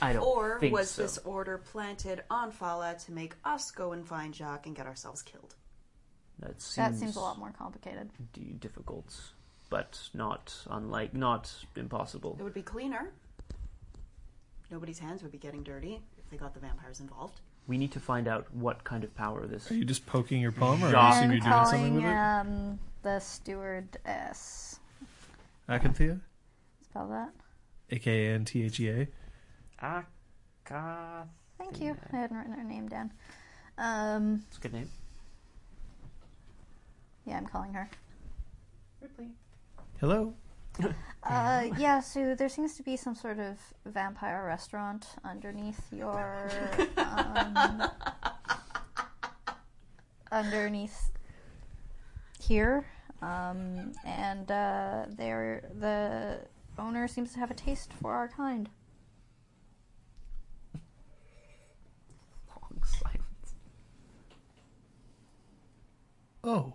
Or was this order planted on Fala to make us go and find Jacques and get ourselves killed? That seems a lot more complicated. Difficult, but not impossible. It would be cleaner. Nobody's hands would be getting dirty if they got the vampires involved. We need to find out what kind of power this... Are you just poking your palm, or are you doing something with it? The stewardess. Akanthea? Spell that. A-K-A-N-T-H-E-A. Akanthea. Thank you. I hadn't written her name down. It's a good name. Yeah, I'm calling her. Ripley. Hello. So there seems to be some sort of vampire restaurant underneath your... underneath here. And the owner seems to have a taste for our kind. Long silence. Oh.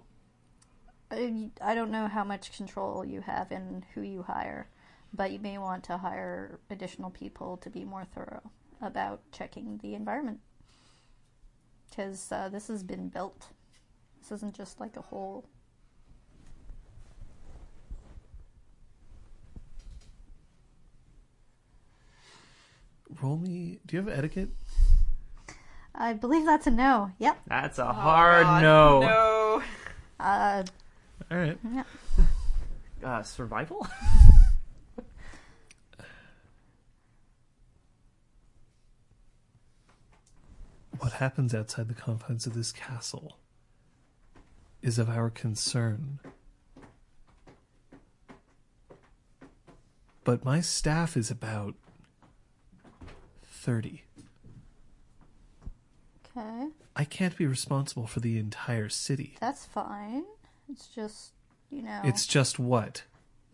I don't know how much control you have in who you hire, but you may want to hire additional people to be more thorough about checking the environment. Because this has been built. This isn't just like a whole Roll me. Do you have etiquette? I believe that's a no. Yep. That's a hard no. No. All right. Yep. Survival? What happens outside the confines of this castle is of our concern. But my staff is about 30. Okay. I can't be responsible for the entire city. That's fine. It's just, you know... It's just what?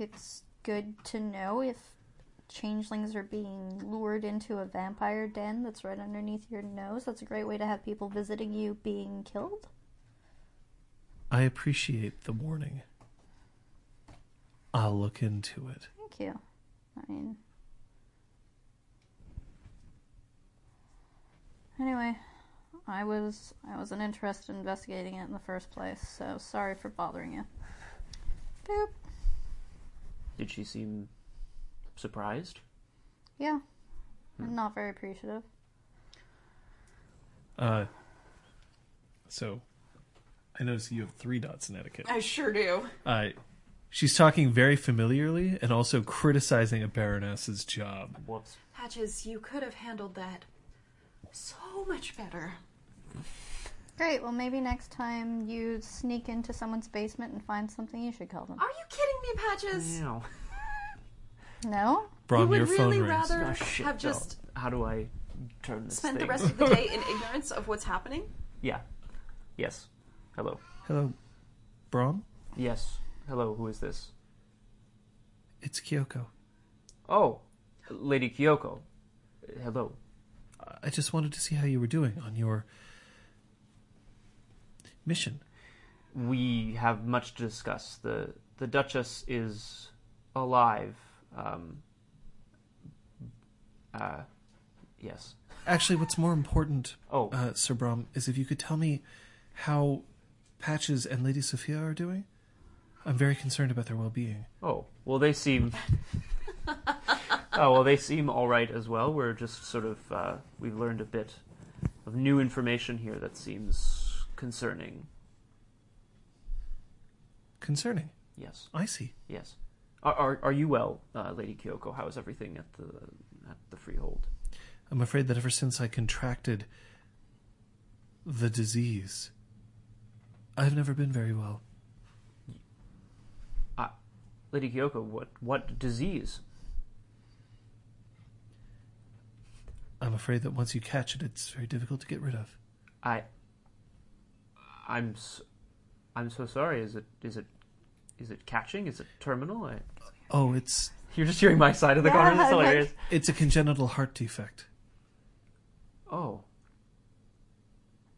It's good to know if changelings are being lured into a vampire den that's right underneath your nose. That's a great way to have people visiting you being killed. I appreciate the warning. I'll look into it. Thank you. I mean... Anyway... I wasn't interested in investigating it in the first place, so sorry for bothering you. Boop. Did she seem surprised? Yeah. I'm not very appreciative. So, I notice you have 3 dots in etiquette. I sure do. She's talking very familiarly and also criticizing a baroness's job. Whoops. Patches, you could have handled that so much better. Great, well maybe next time you sneak into someone's basement and find something, you should call them. Are you kidding me, Patches? No. No? Braum, you would your really phone rather rings. Oh, shit, have just... No. How do I turn this Spend thing? The rest of the day in ignorance of what's happening? Yeah. Yes. Hello. Hello, Braum? Yes. Hello, who is this? It's Kyoko. Oh, Lady Kyoko. Hello. I just wanted to see how you were doing on your... mission. We have much to discuss. The Duchess is alive. Yes. Actually, what's more important, Sir Braum, is if you could tell me how Patches and Lady Sophia are doing. I'm very concerned about their well-being. Oh, well, they seem... all right as well. We're just sort of... we've learned a bit of new information here that seems... Concerning? Yes. I see. Yes. Are you well, Lady Kyoko? How is everything at the Freehold? I'm afraid that ever since I contracted the disease, I've never been very well. Lady Kyoko, what disease? I'm afraid that once you catch it, it's very difficult to get rid of. I'm so sorry. Is it catching? Is it terminal? It's... You're just hearing my side of the conversation. It's hilarious. It's a congenital heart defect. Oh.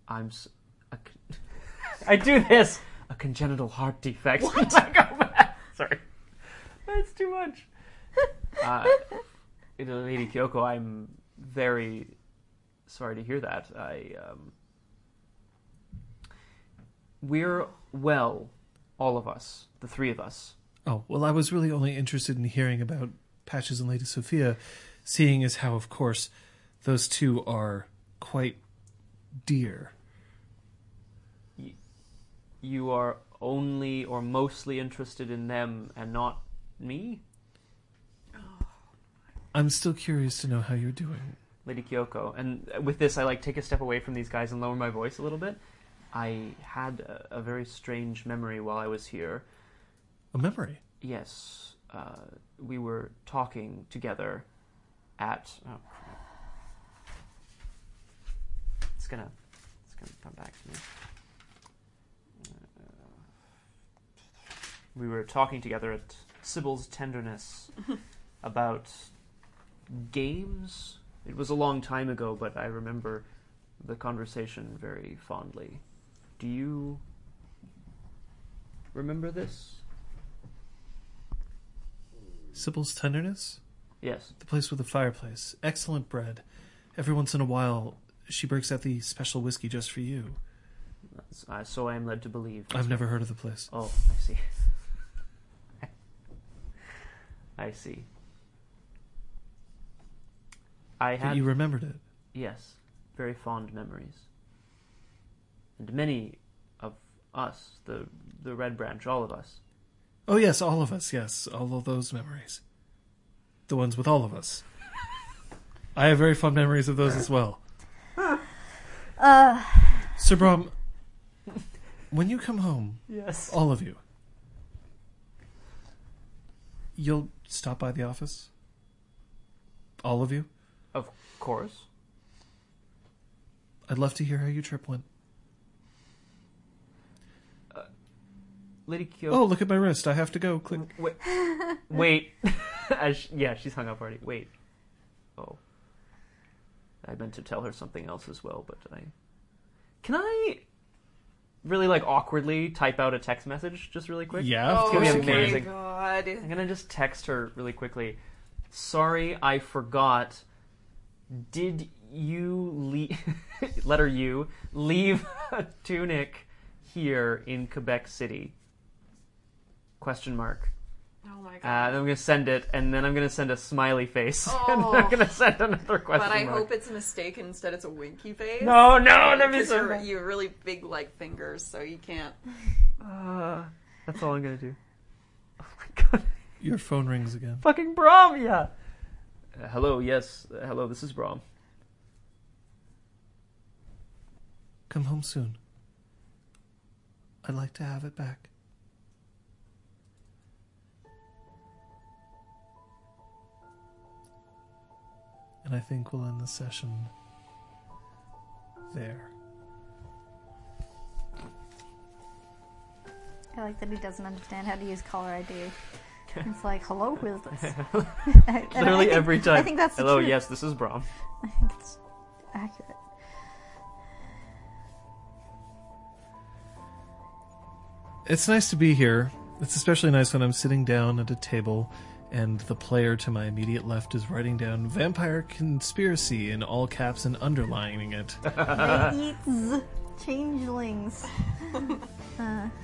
I do this. A congenital heart defect. What? I go back. Sorry. That's too much. Lady Kyoko, I'm very sorry to hear that. We're well, all of us, the 3 of us. Oh, well, I was really only interested in hearing about Patches and Lady Sophia, seeing as how, of course, those 2 are quite dear. You are only or mostly interested in them and not me? I'm still curious to know how you're doing. Lady Kyoko, and with this, I take a step away from these guys and lower my voice a little bit. I had a very strange memory while I was here. A memory? Yes. We were talking together at... Oh, it's gonna come back to me. We were talking together at Sybil's Tenderness about games. It was a long time ago, but I remember the conversation very fondly. Do you remember this? Sybil's Tenderness? Yes. The place with the fireplace. Excellent bread. Every once in a while, she breaks out the special whiskey just for you. So I am led to believe. I've never heard of the place. Oh, I see. I see. I had... You remembered it? Yes. Very fond memories. And many of us, the Red Branch, all of us. Oh, yes, all of us, yes. All of those memories. The ones with all of us. I have very fond memories of those as well. Sir Braum, when you come home, yes, all of you, you'll stop by the office? All of you? Of course. I'd love to hear how your trip went. Lady Kyoko. Oh, look at my wrist. I have to go. Click. Wait. Yeah, she's hung up already. Wait. Oh. I meant to tell her something else as well, but I... Can I really, awkwardly type out a text message just really quick? Yeah, of course you can. Oh, my God. I'm going to just text her really quickly. Sorry, I forgot. Did you leave... Letter U. Leave a tunic here in Quebec City? $? Oh my God. Then I'm going to send it, and then I'm going to send a smiley face. Oh, and then I'm going to send another question mark. But I hope it's a mistake and instead it's a winky face. No, that'd be so bad. You have really big, fingers, so you can't. That's all I'm going to do. Oh my God. Your phone rings again. Fucking Braum, yeah. Hello, yes. Hello, this is Braum. Come home soon. I'd like to have it back. And I think we'll end the session there. I like that he doesn't understand how to use caller ID. It's like, hello, who is this? Literally every time. I think that's the hello, truth. Yes, this is Braum. I think it's accurate. It's nice to be here. It's especially nice when I'm sitting down at a table and the player to my immediate left is writing down Vampire Conspiracy in all caps and underlining it. They eat changelings.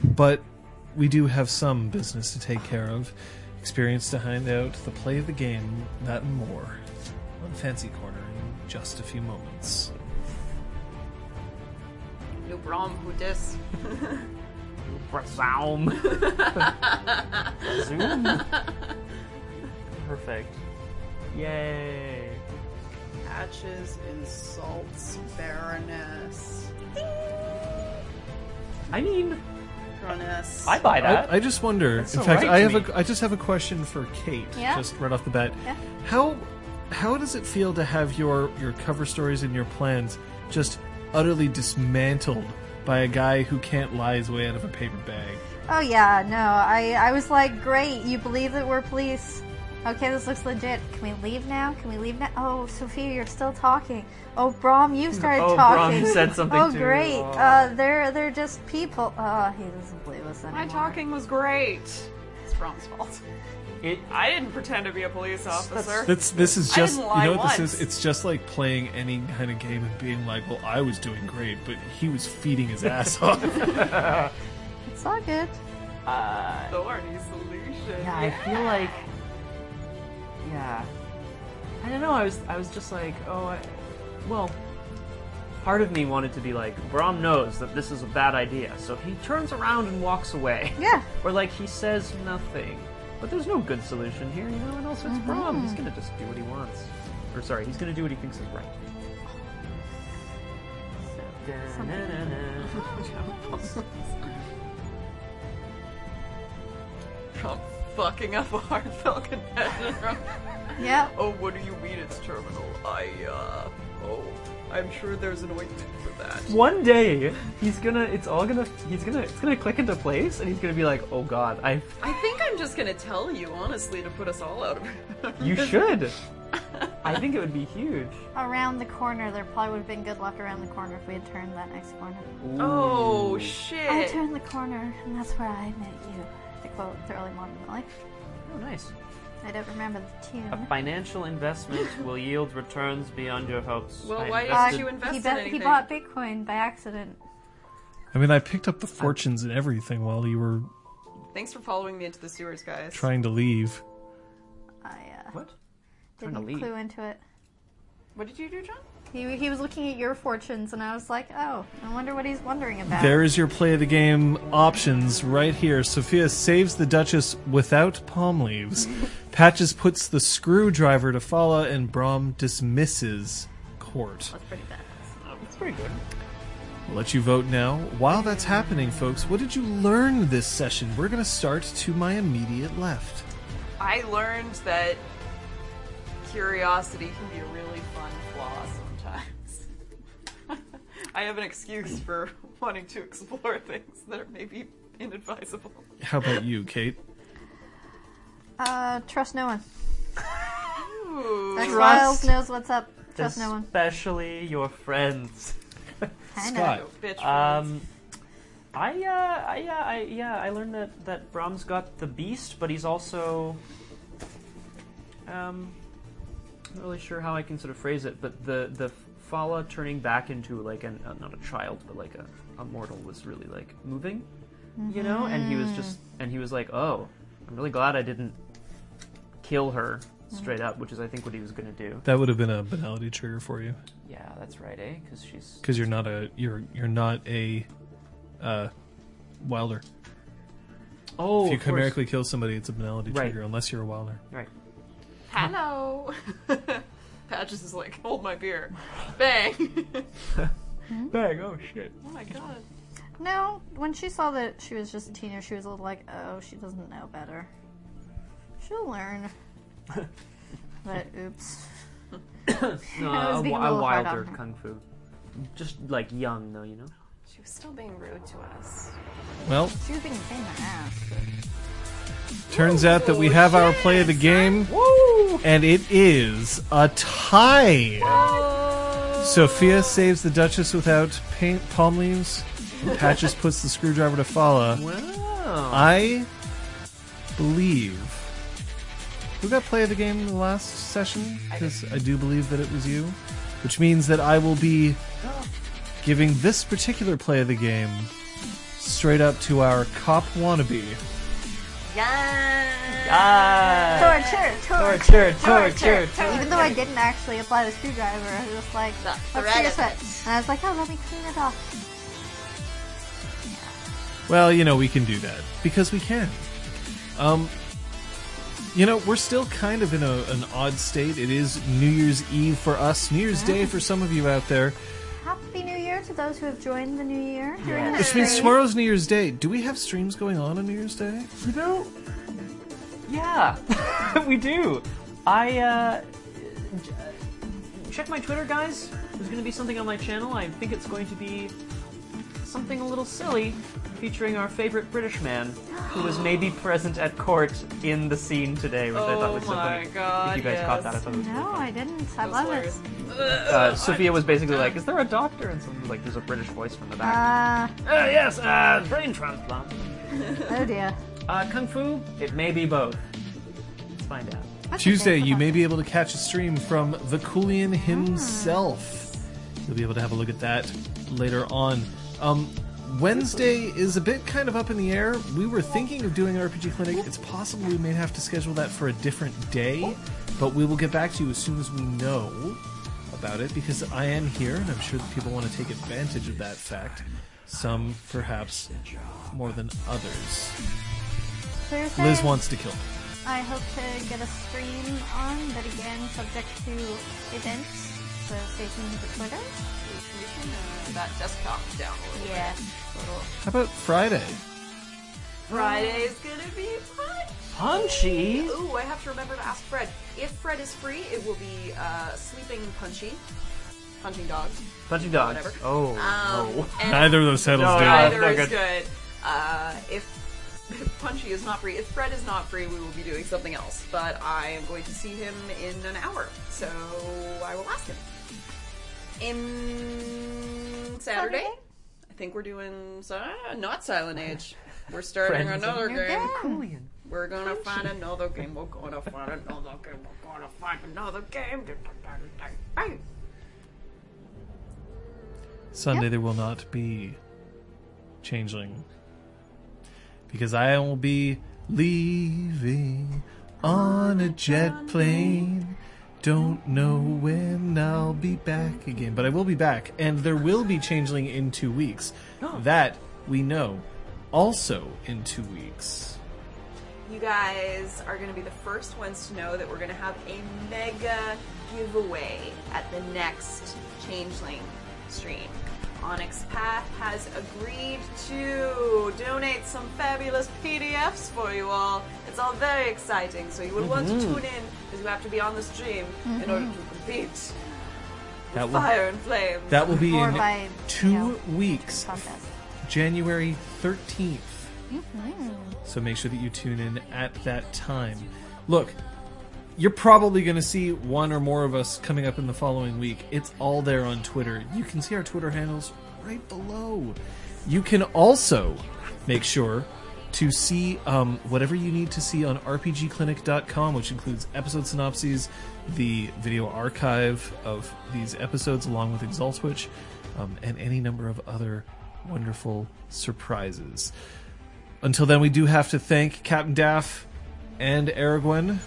But we do have some business to take care of. Experience to find out, the play of the game, that and more. On Fancy Corner in just a few moments. Le Braum, who dis? Braum. Zoom. Perfect. Yay. Patches insults Baroness. Ding. I mean, Baroness. I buy that. I just wonder. That's in fact, right I just have a question for Kate. Yeah? Just right off the bat. Yeah. How does it feel to have your cover stories and your plans just utterly dismantled by a guy who can't lie his way out of a paper bag? Oh yeah, no. I was like, great. You believe that we're police? Okay, this looks legit. Can we leave now? Oh, Sophia, you're still talking. Oh, Braum, you started talking. Oh, Braum said something too. Oh, great. Oh. They're just people. Oh, he doesn't believe us anymore. My talking was great. It's Braum's fault. I didn't pretend to be a police officer. This is just, this is, it's just like playing any kind of game and being like, well, I was doing great, but he was feeding his ass off. It's all good. Thorny solution. Yeah, I feel like... Yeah, I don't know. I was just like, well, part of me wanted to be like, Braum knows that this is a bad idea, so he turns around and walks away. Yeah. Or he says nothing. But there's no good solution here, And also, it's Braum. He's gonna just do what he wants. Or sorry, he's gonna do what he thinks is right. Trump. Fucking up a heartfelt confession from... Yeah. Oh, what do you mean it's terminal? I'm sure there's an ointment for that. One day, it's gonna click into place, and he's gonna be like, oh God, I think I'm just gonna tell you, honestly, to put us all out of it. You should. I think it would be huge. Around the corner, there probably would have been good luck around the corner if we had turned that next corner. Ooh. Oh, shit. I turned the corner, and that's where I met you. Quote Thoroughly Modern Life. Oh, nice. I don't remember the tune. A financial investment will yield returns beyond your hopes. Well, why did you invest in anything? He bought Bitcoin by accident. I mean, I picked up the fortunes and everything while you were... Thanks for following me into the sewers, guys. Trying to leave. I didn't clue into it. What did you do, John? He was looking at your fortunes, and I was like, oh, I wonder what he's wondering about. There is your play of the game options right here. Sophia saves the Duchess without palm leaves. Patches puts the screwdriver to Fala, and Braum dismisses court. That's pretty bad. That's pretty good. We'll let you vote now. While that's happening, folks, what did you learn this session? We're going to start to my immediate left. I learned that curiosity can be a really fun flaw sometimes. I have an excuse for wanting to explore things that are maybe inadvisable. How about you, Kate? Trust no one. Max Wiles knows what's up. Trust no one. Especially your friends. Scott. I learned that Braum's got the beast, but he's also not really sure how I can sort of phrase it, but the Fala turning back into like an not a child, but like a mortal was really like moving, you know. And he was like, oh, I'm really glad I didn't kill her straight up, which is I think what he was going to do. That would have been a banality trigger for you. Yeah, that's right, eh? Because she's because you're not a wilder. Oh, if you chimerically kill somebody, it's a banality trigger, unless you're a wilder. Right. Hello. Patches is like, hold my beer. Bang. Bang, oh shit. Oh my god. No, when she saw that she was just a teenager, she was a little like, oh, she doesn't know better. She'll learn. But oops. No, a wilder kung fu. Just like young though, you know? She was still being rude to us. Well. She was being a pain in the ass. Turns out that we have our play of the game, and it is a tie. Whoa. Sophia saves the Duchess without palm leaves, and Patches puts the screwdriver to Fala. Wow. I believe... Who got play of the game in the last session? Because I do believe that it was you. Which means that I will be giving this particular play of the game straight up to our cop wannabe. Yes. Torture. Even though I didn't actually apply the screwdriver, I was just like, let's do this way. And I was like, oh, let me clean it off. Yeah. Well, you know, we can do that. Because we can. You know, we're still kind of in an odd state. It is New Year's Eve for us, New Year's Day for some of you out there. Happy New Year to those who have joined the New Year. Yeah. Which means tomorrow's New Year's Day. Do we have streams going on New Year's Day? You know, yeah, we do. I, check my Twitter, guys. There's going to be something on my channel. I think it's going to be something a little silly featuring our favorite British man who was maybe present at court in the scene today, which I thought was so funny. If you guys caught that, I thought it was really funny. No, I didn't. I love hilarious. It. Sophia was basically like, is there a doctor? And someone was like, there's a British voice from the back. Yes, brain transplant. Oh dear. Kung Fu, it may be both. Let's find out. That's Tuesday, you may be able to catch a stream from the Kulian himself. You'll be able to have a look at that later on. Wednesday is a bit kind of up in the air. We were thinking of doing RPG Clinic. It's possible we may have to schedule that for a different day, but we will get back to you as soon as we know about it, because I am here, and I'm sure that people want to take advantage of that fact. Some, perhaps, more than others. Thursday, Liz wants to kill me. I hope to get a stream on, but again, subject to events, so stay tuned to Twitter. That desktop down a little bit. How about Friday? Friday's gonna be punchy. Ooh, I have to remember to ask Fred. If Fred is free, it will be sleeping punchy. Punching dogs. Whatever. Oh, no. Neither of those titles do. Neither is good. If Punchy is not free, if Fred is not free, we will be doing something else. But I am going to see him in an hour, so I will ask him. In Saturday, I think we're doing not Silent Age. We're starting another game. We're gonna find another game. We're gonna find another game. We're gonna find another game. Sunday there will not be Changeling because I will be leaving on a jet plane. Don't know when I'll back again, but I will be back, and there will be Changeling in 2 weeks. Oh. That we know. Also in 2 weeks. You guys are going to be the first ones to know that we're going to have a mega giveaway at the next Changeling stream. Onyx Path has agreed to donate some fabulous PDFs for you all. It's all very exciting, so you would want to tune in, because you have to be on the stream in order to compete. That will, fire and flame. That will be in by, 2 weeks, January 13th. So make sure that you tune in at that time. Look, you're probably going to see one or more of us coming up in the following week. It's all there on Twitter. You can see our Twitter handles right below. You can also make sure to see whatever you need to see on rpgclinic.com, which includes episode synopses, the video archive of these episodes, along with Exalt Switch, and any number of other wonderful surprises. Until then, we do have to thank Captain Daff and Aragwen.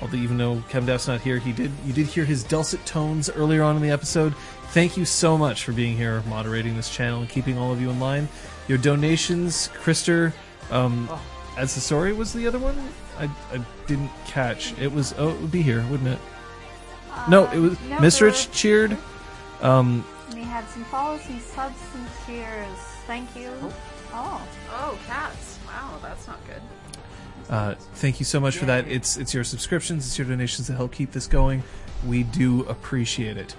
Although, even though Captain Daff's not here, you did hear his dulcet tones earlier on in the episode. Thank you so much for being here, moderating this channel, and keeping all of you in line. Your donations, Krister, Adsasori was the other one? I didn't catch. It was, oh, it would be here, wouldn't it? No, it was, no, Misrich cheered. We had some follows, some subs, some cheers. Thank you. Oh, cats. Wow, that's not good. Thank you so much for that. It's your subscriptions, it's your donations that help keep this going. We do appreciate it.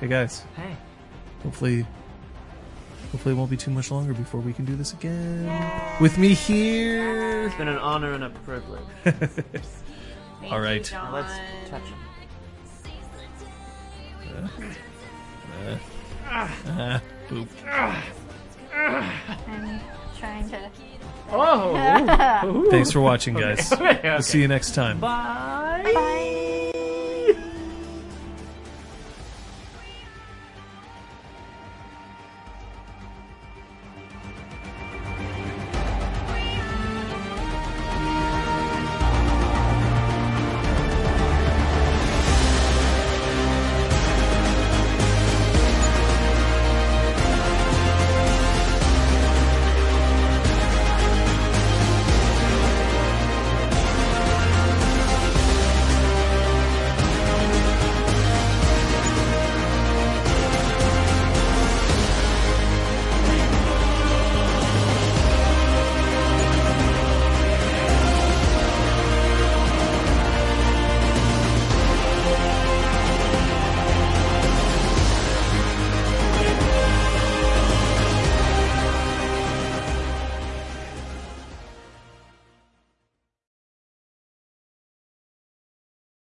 Hey, guys. Hey. Hopefully it won't be too much longer before we can do this again. Yay. With me here. It's been an honor and a privilege. All right. You, let's touch him. Boop. I'm trying to... Oh! Thanks for watching, guys. Okay. We'll see you next time. Bye! Bye!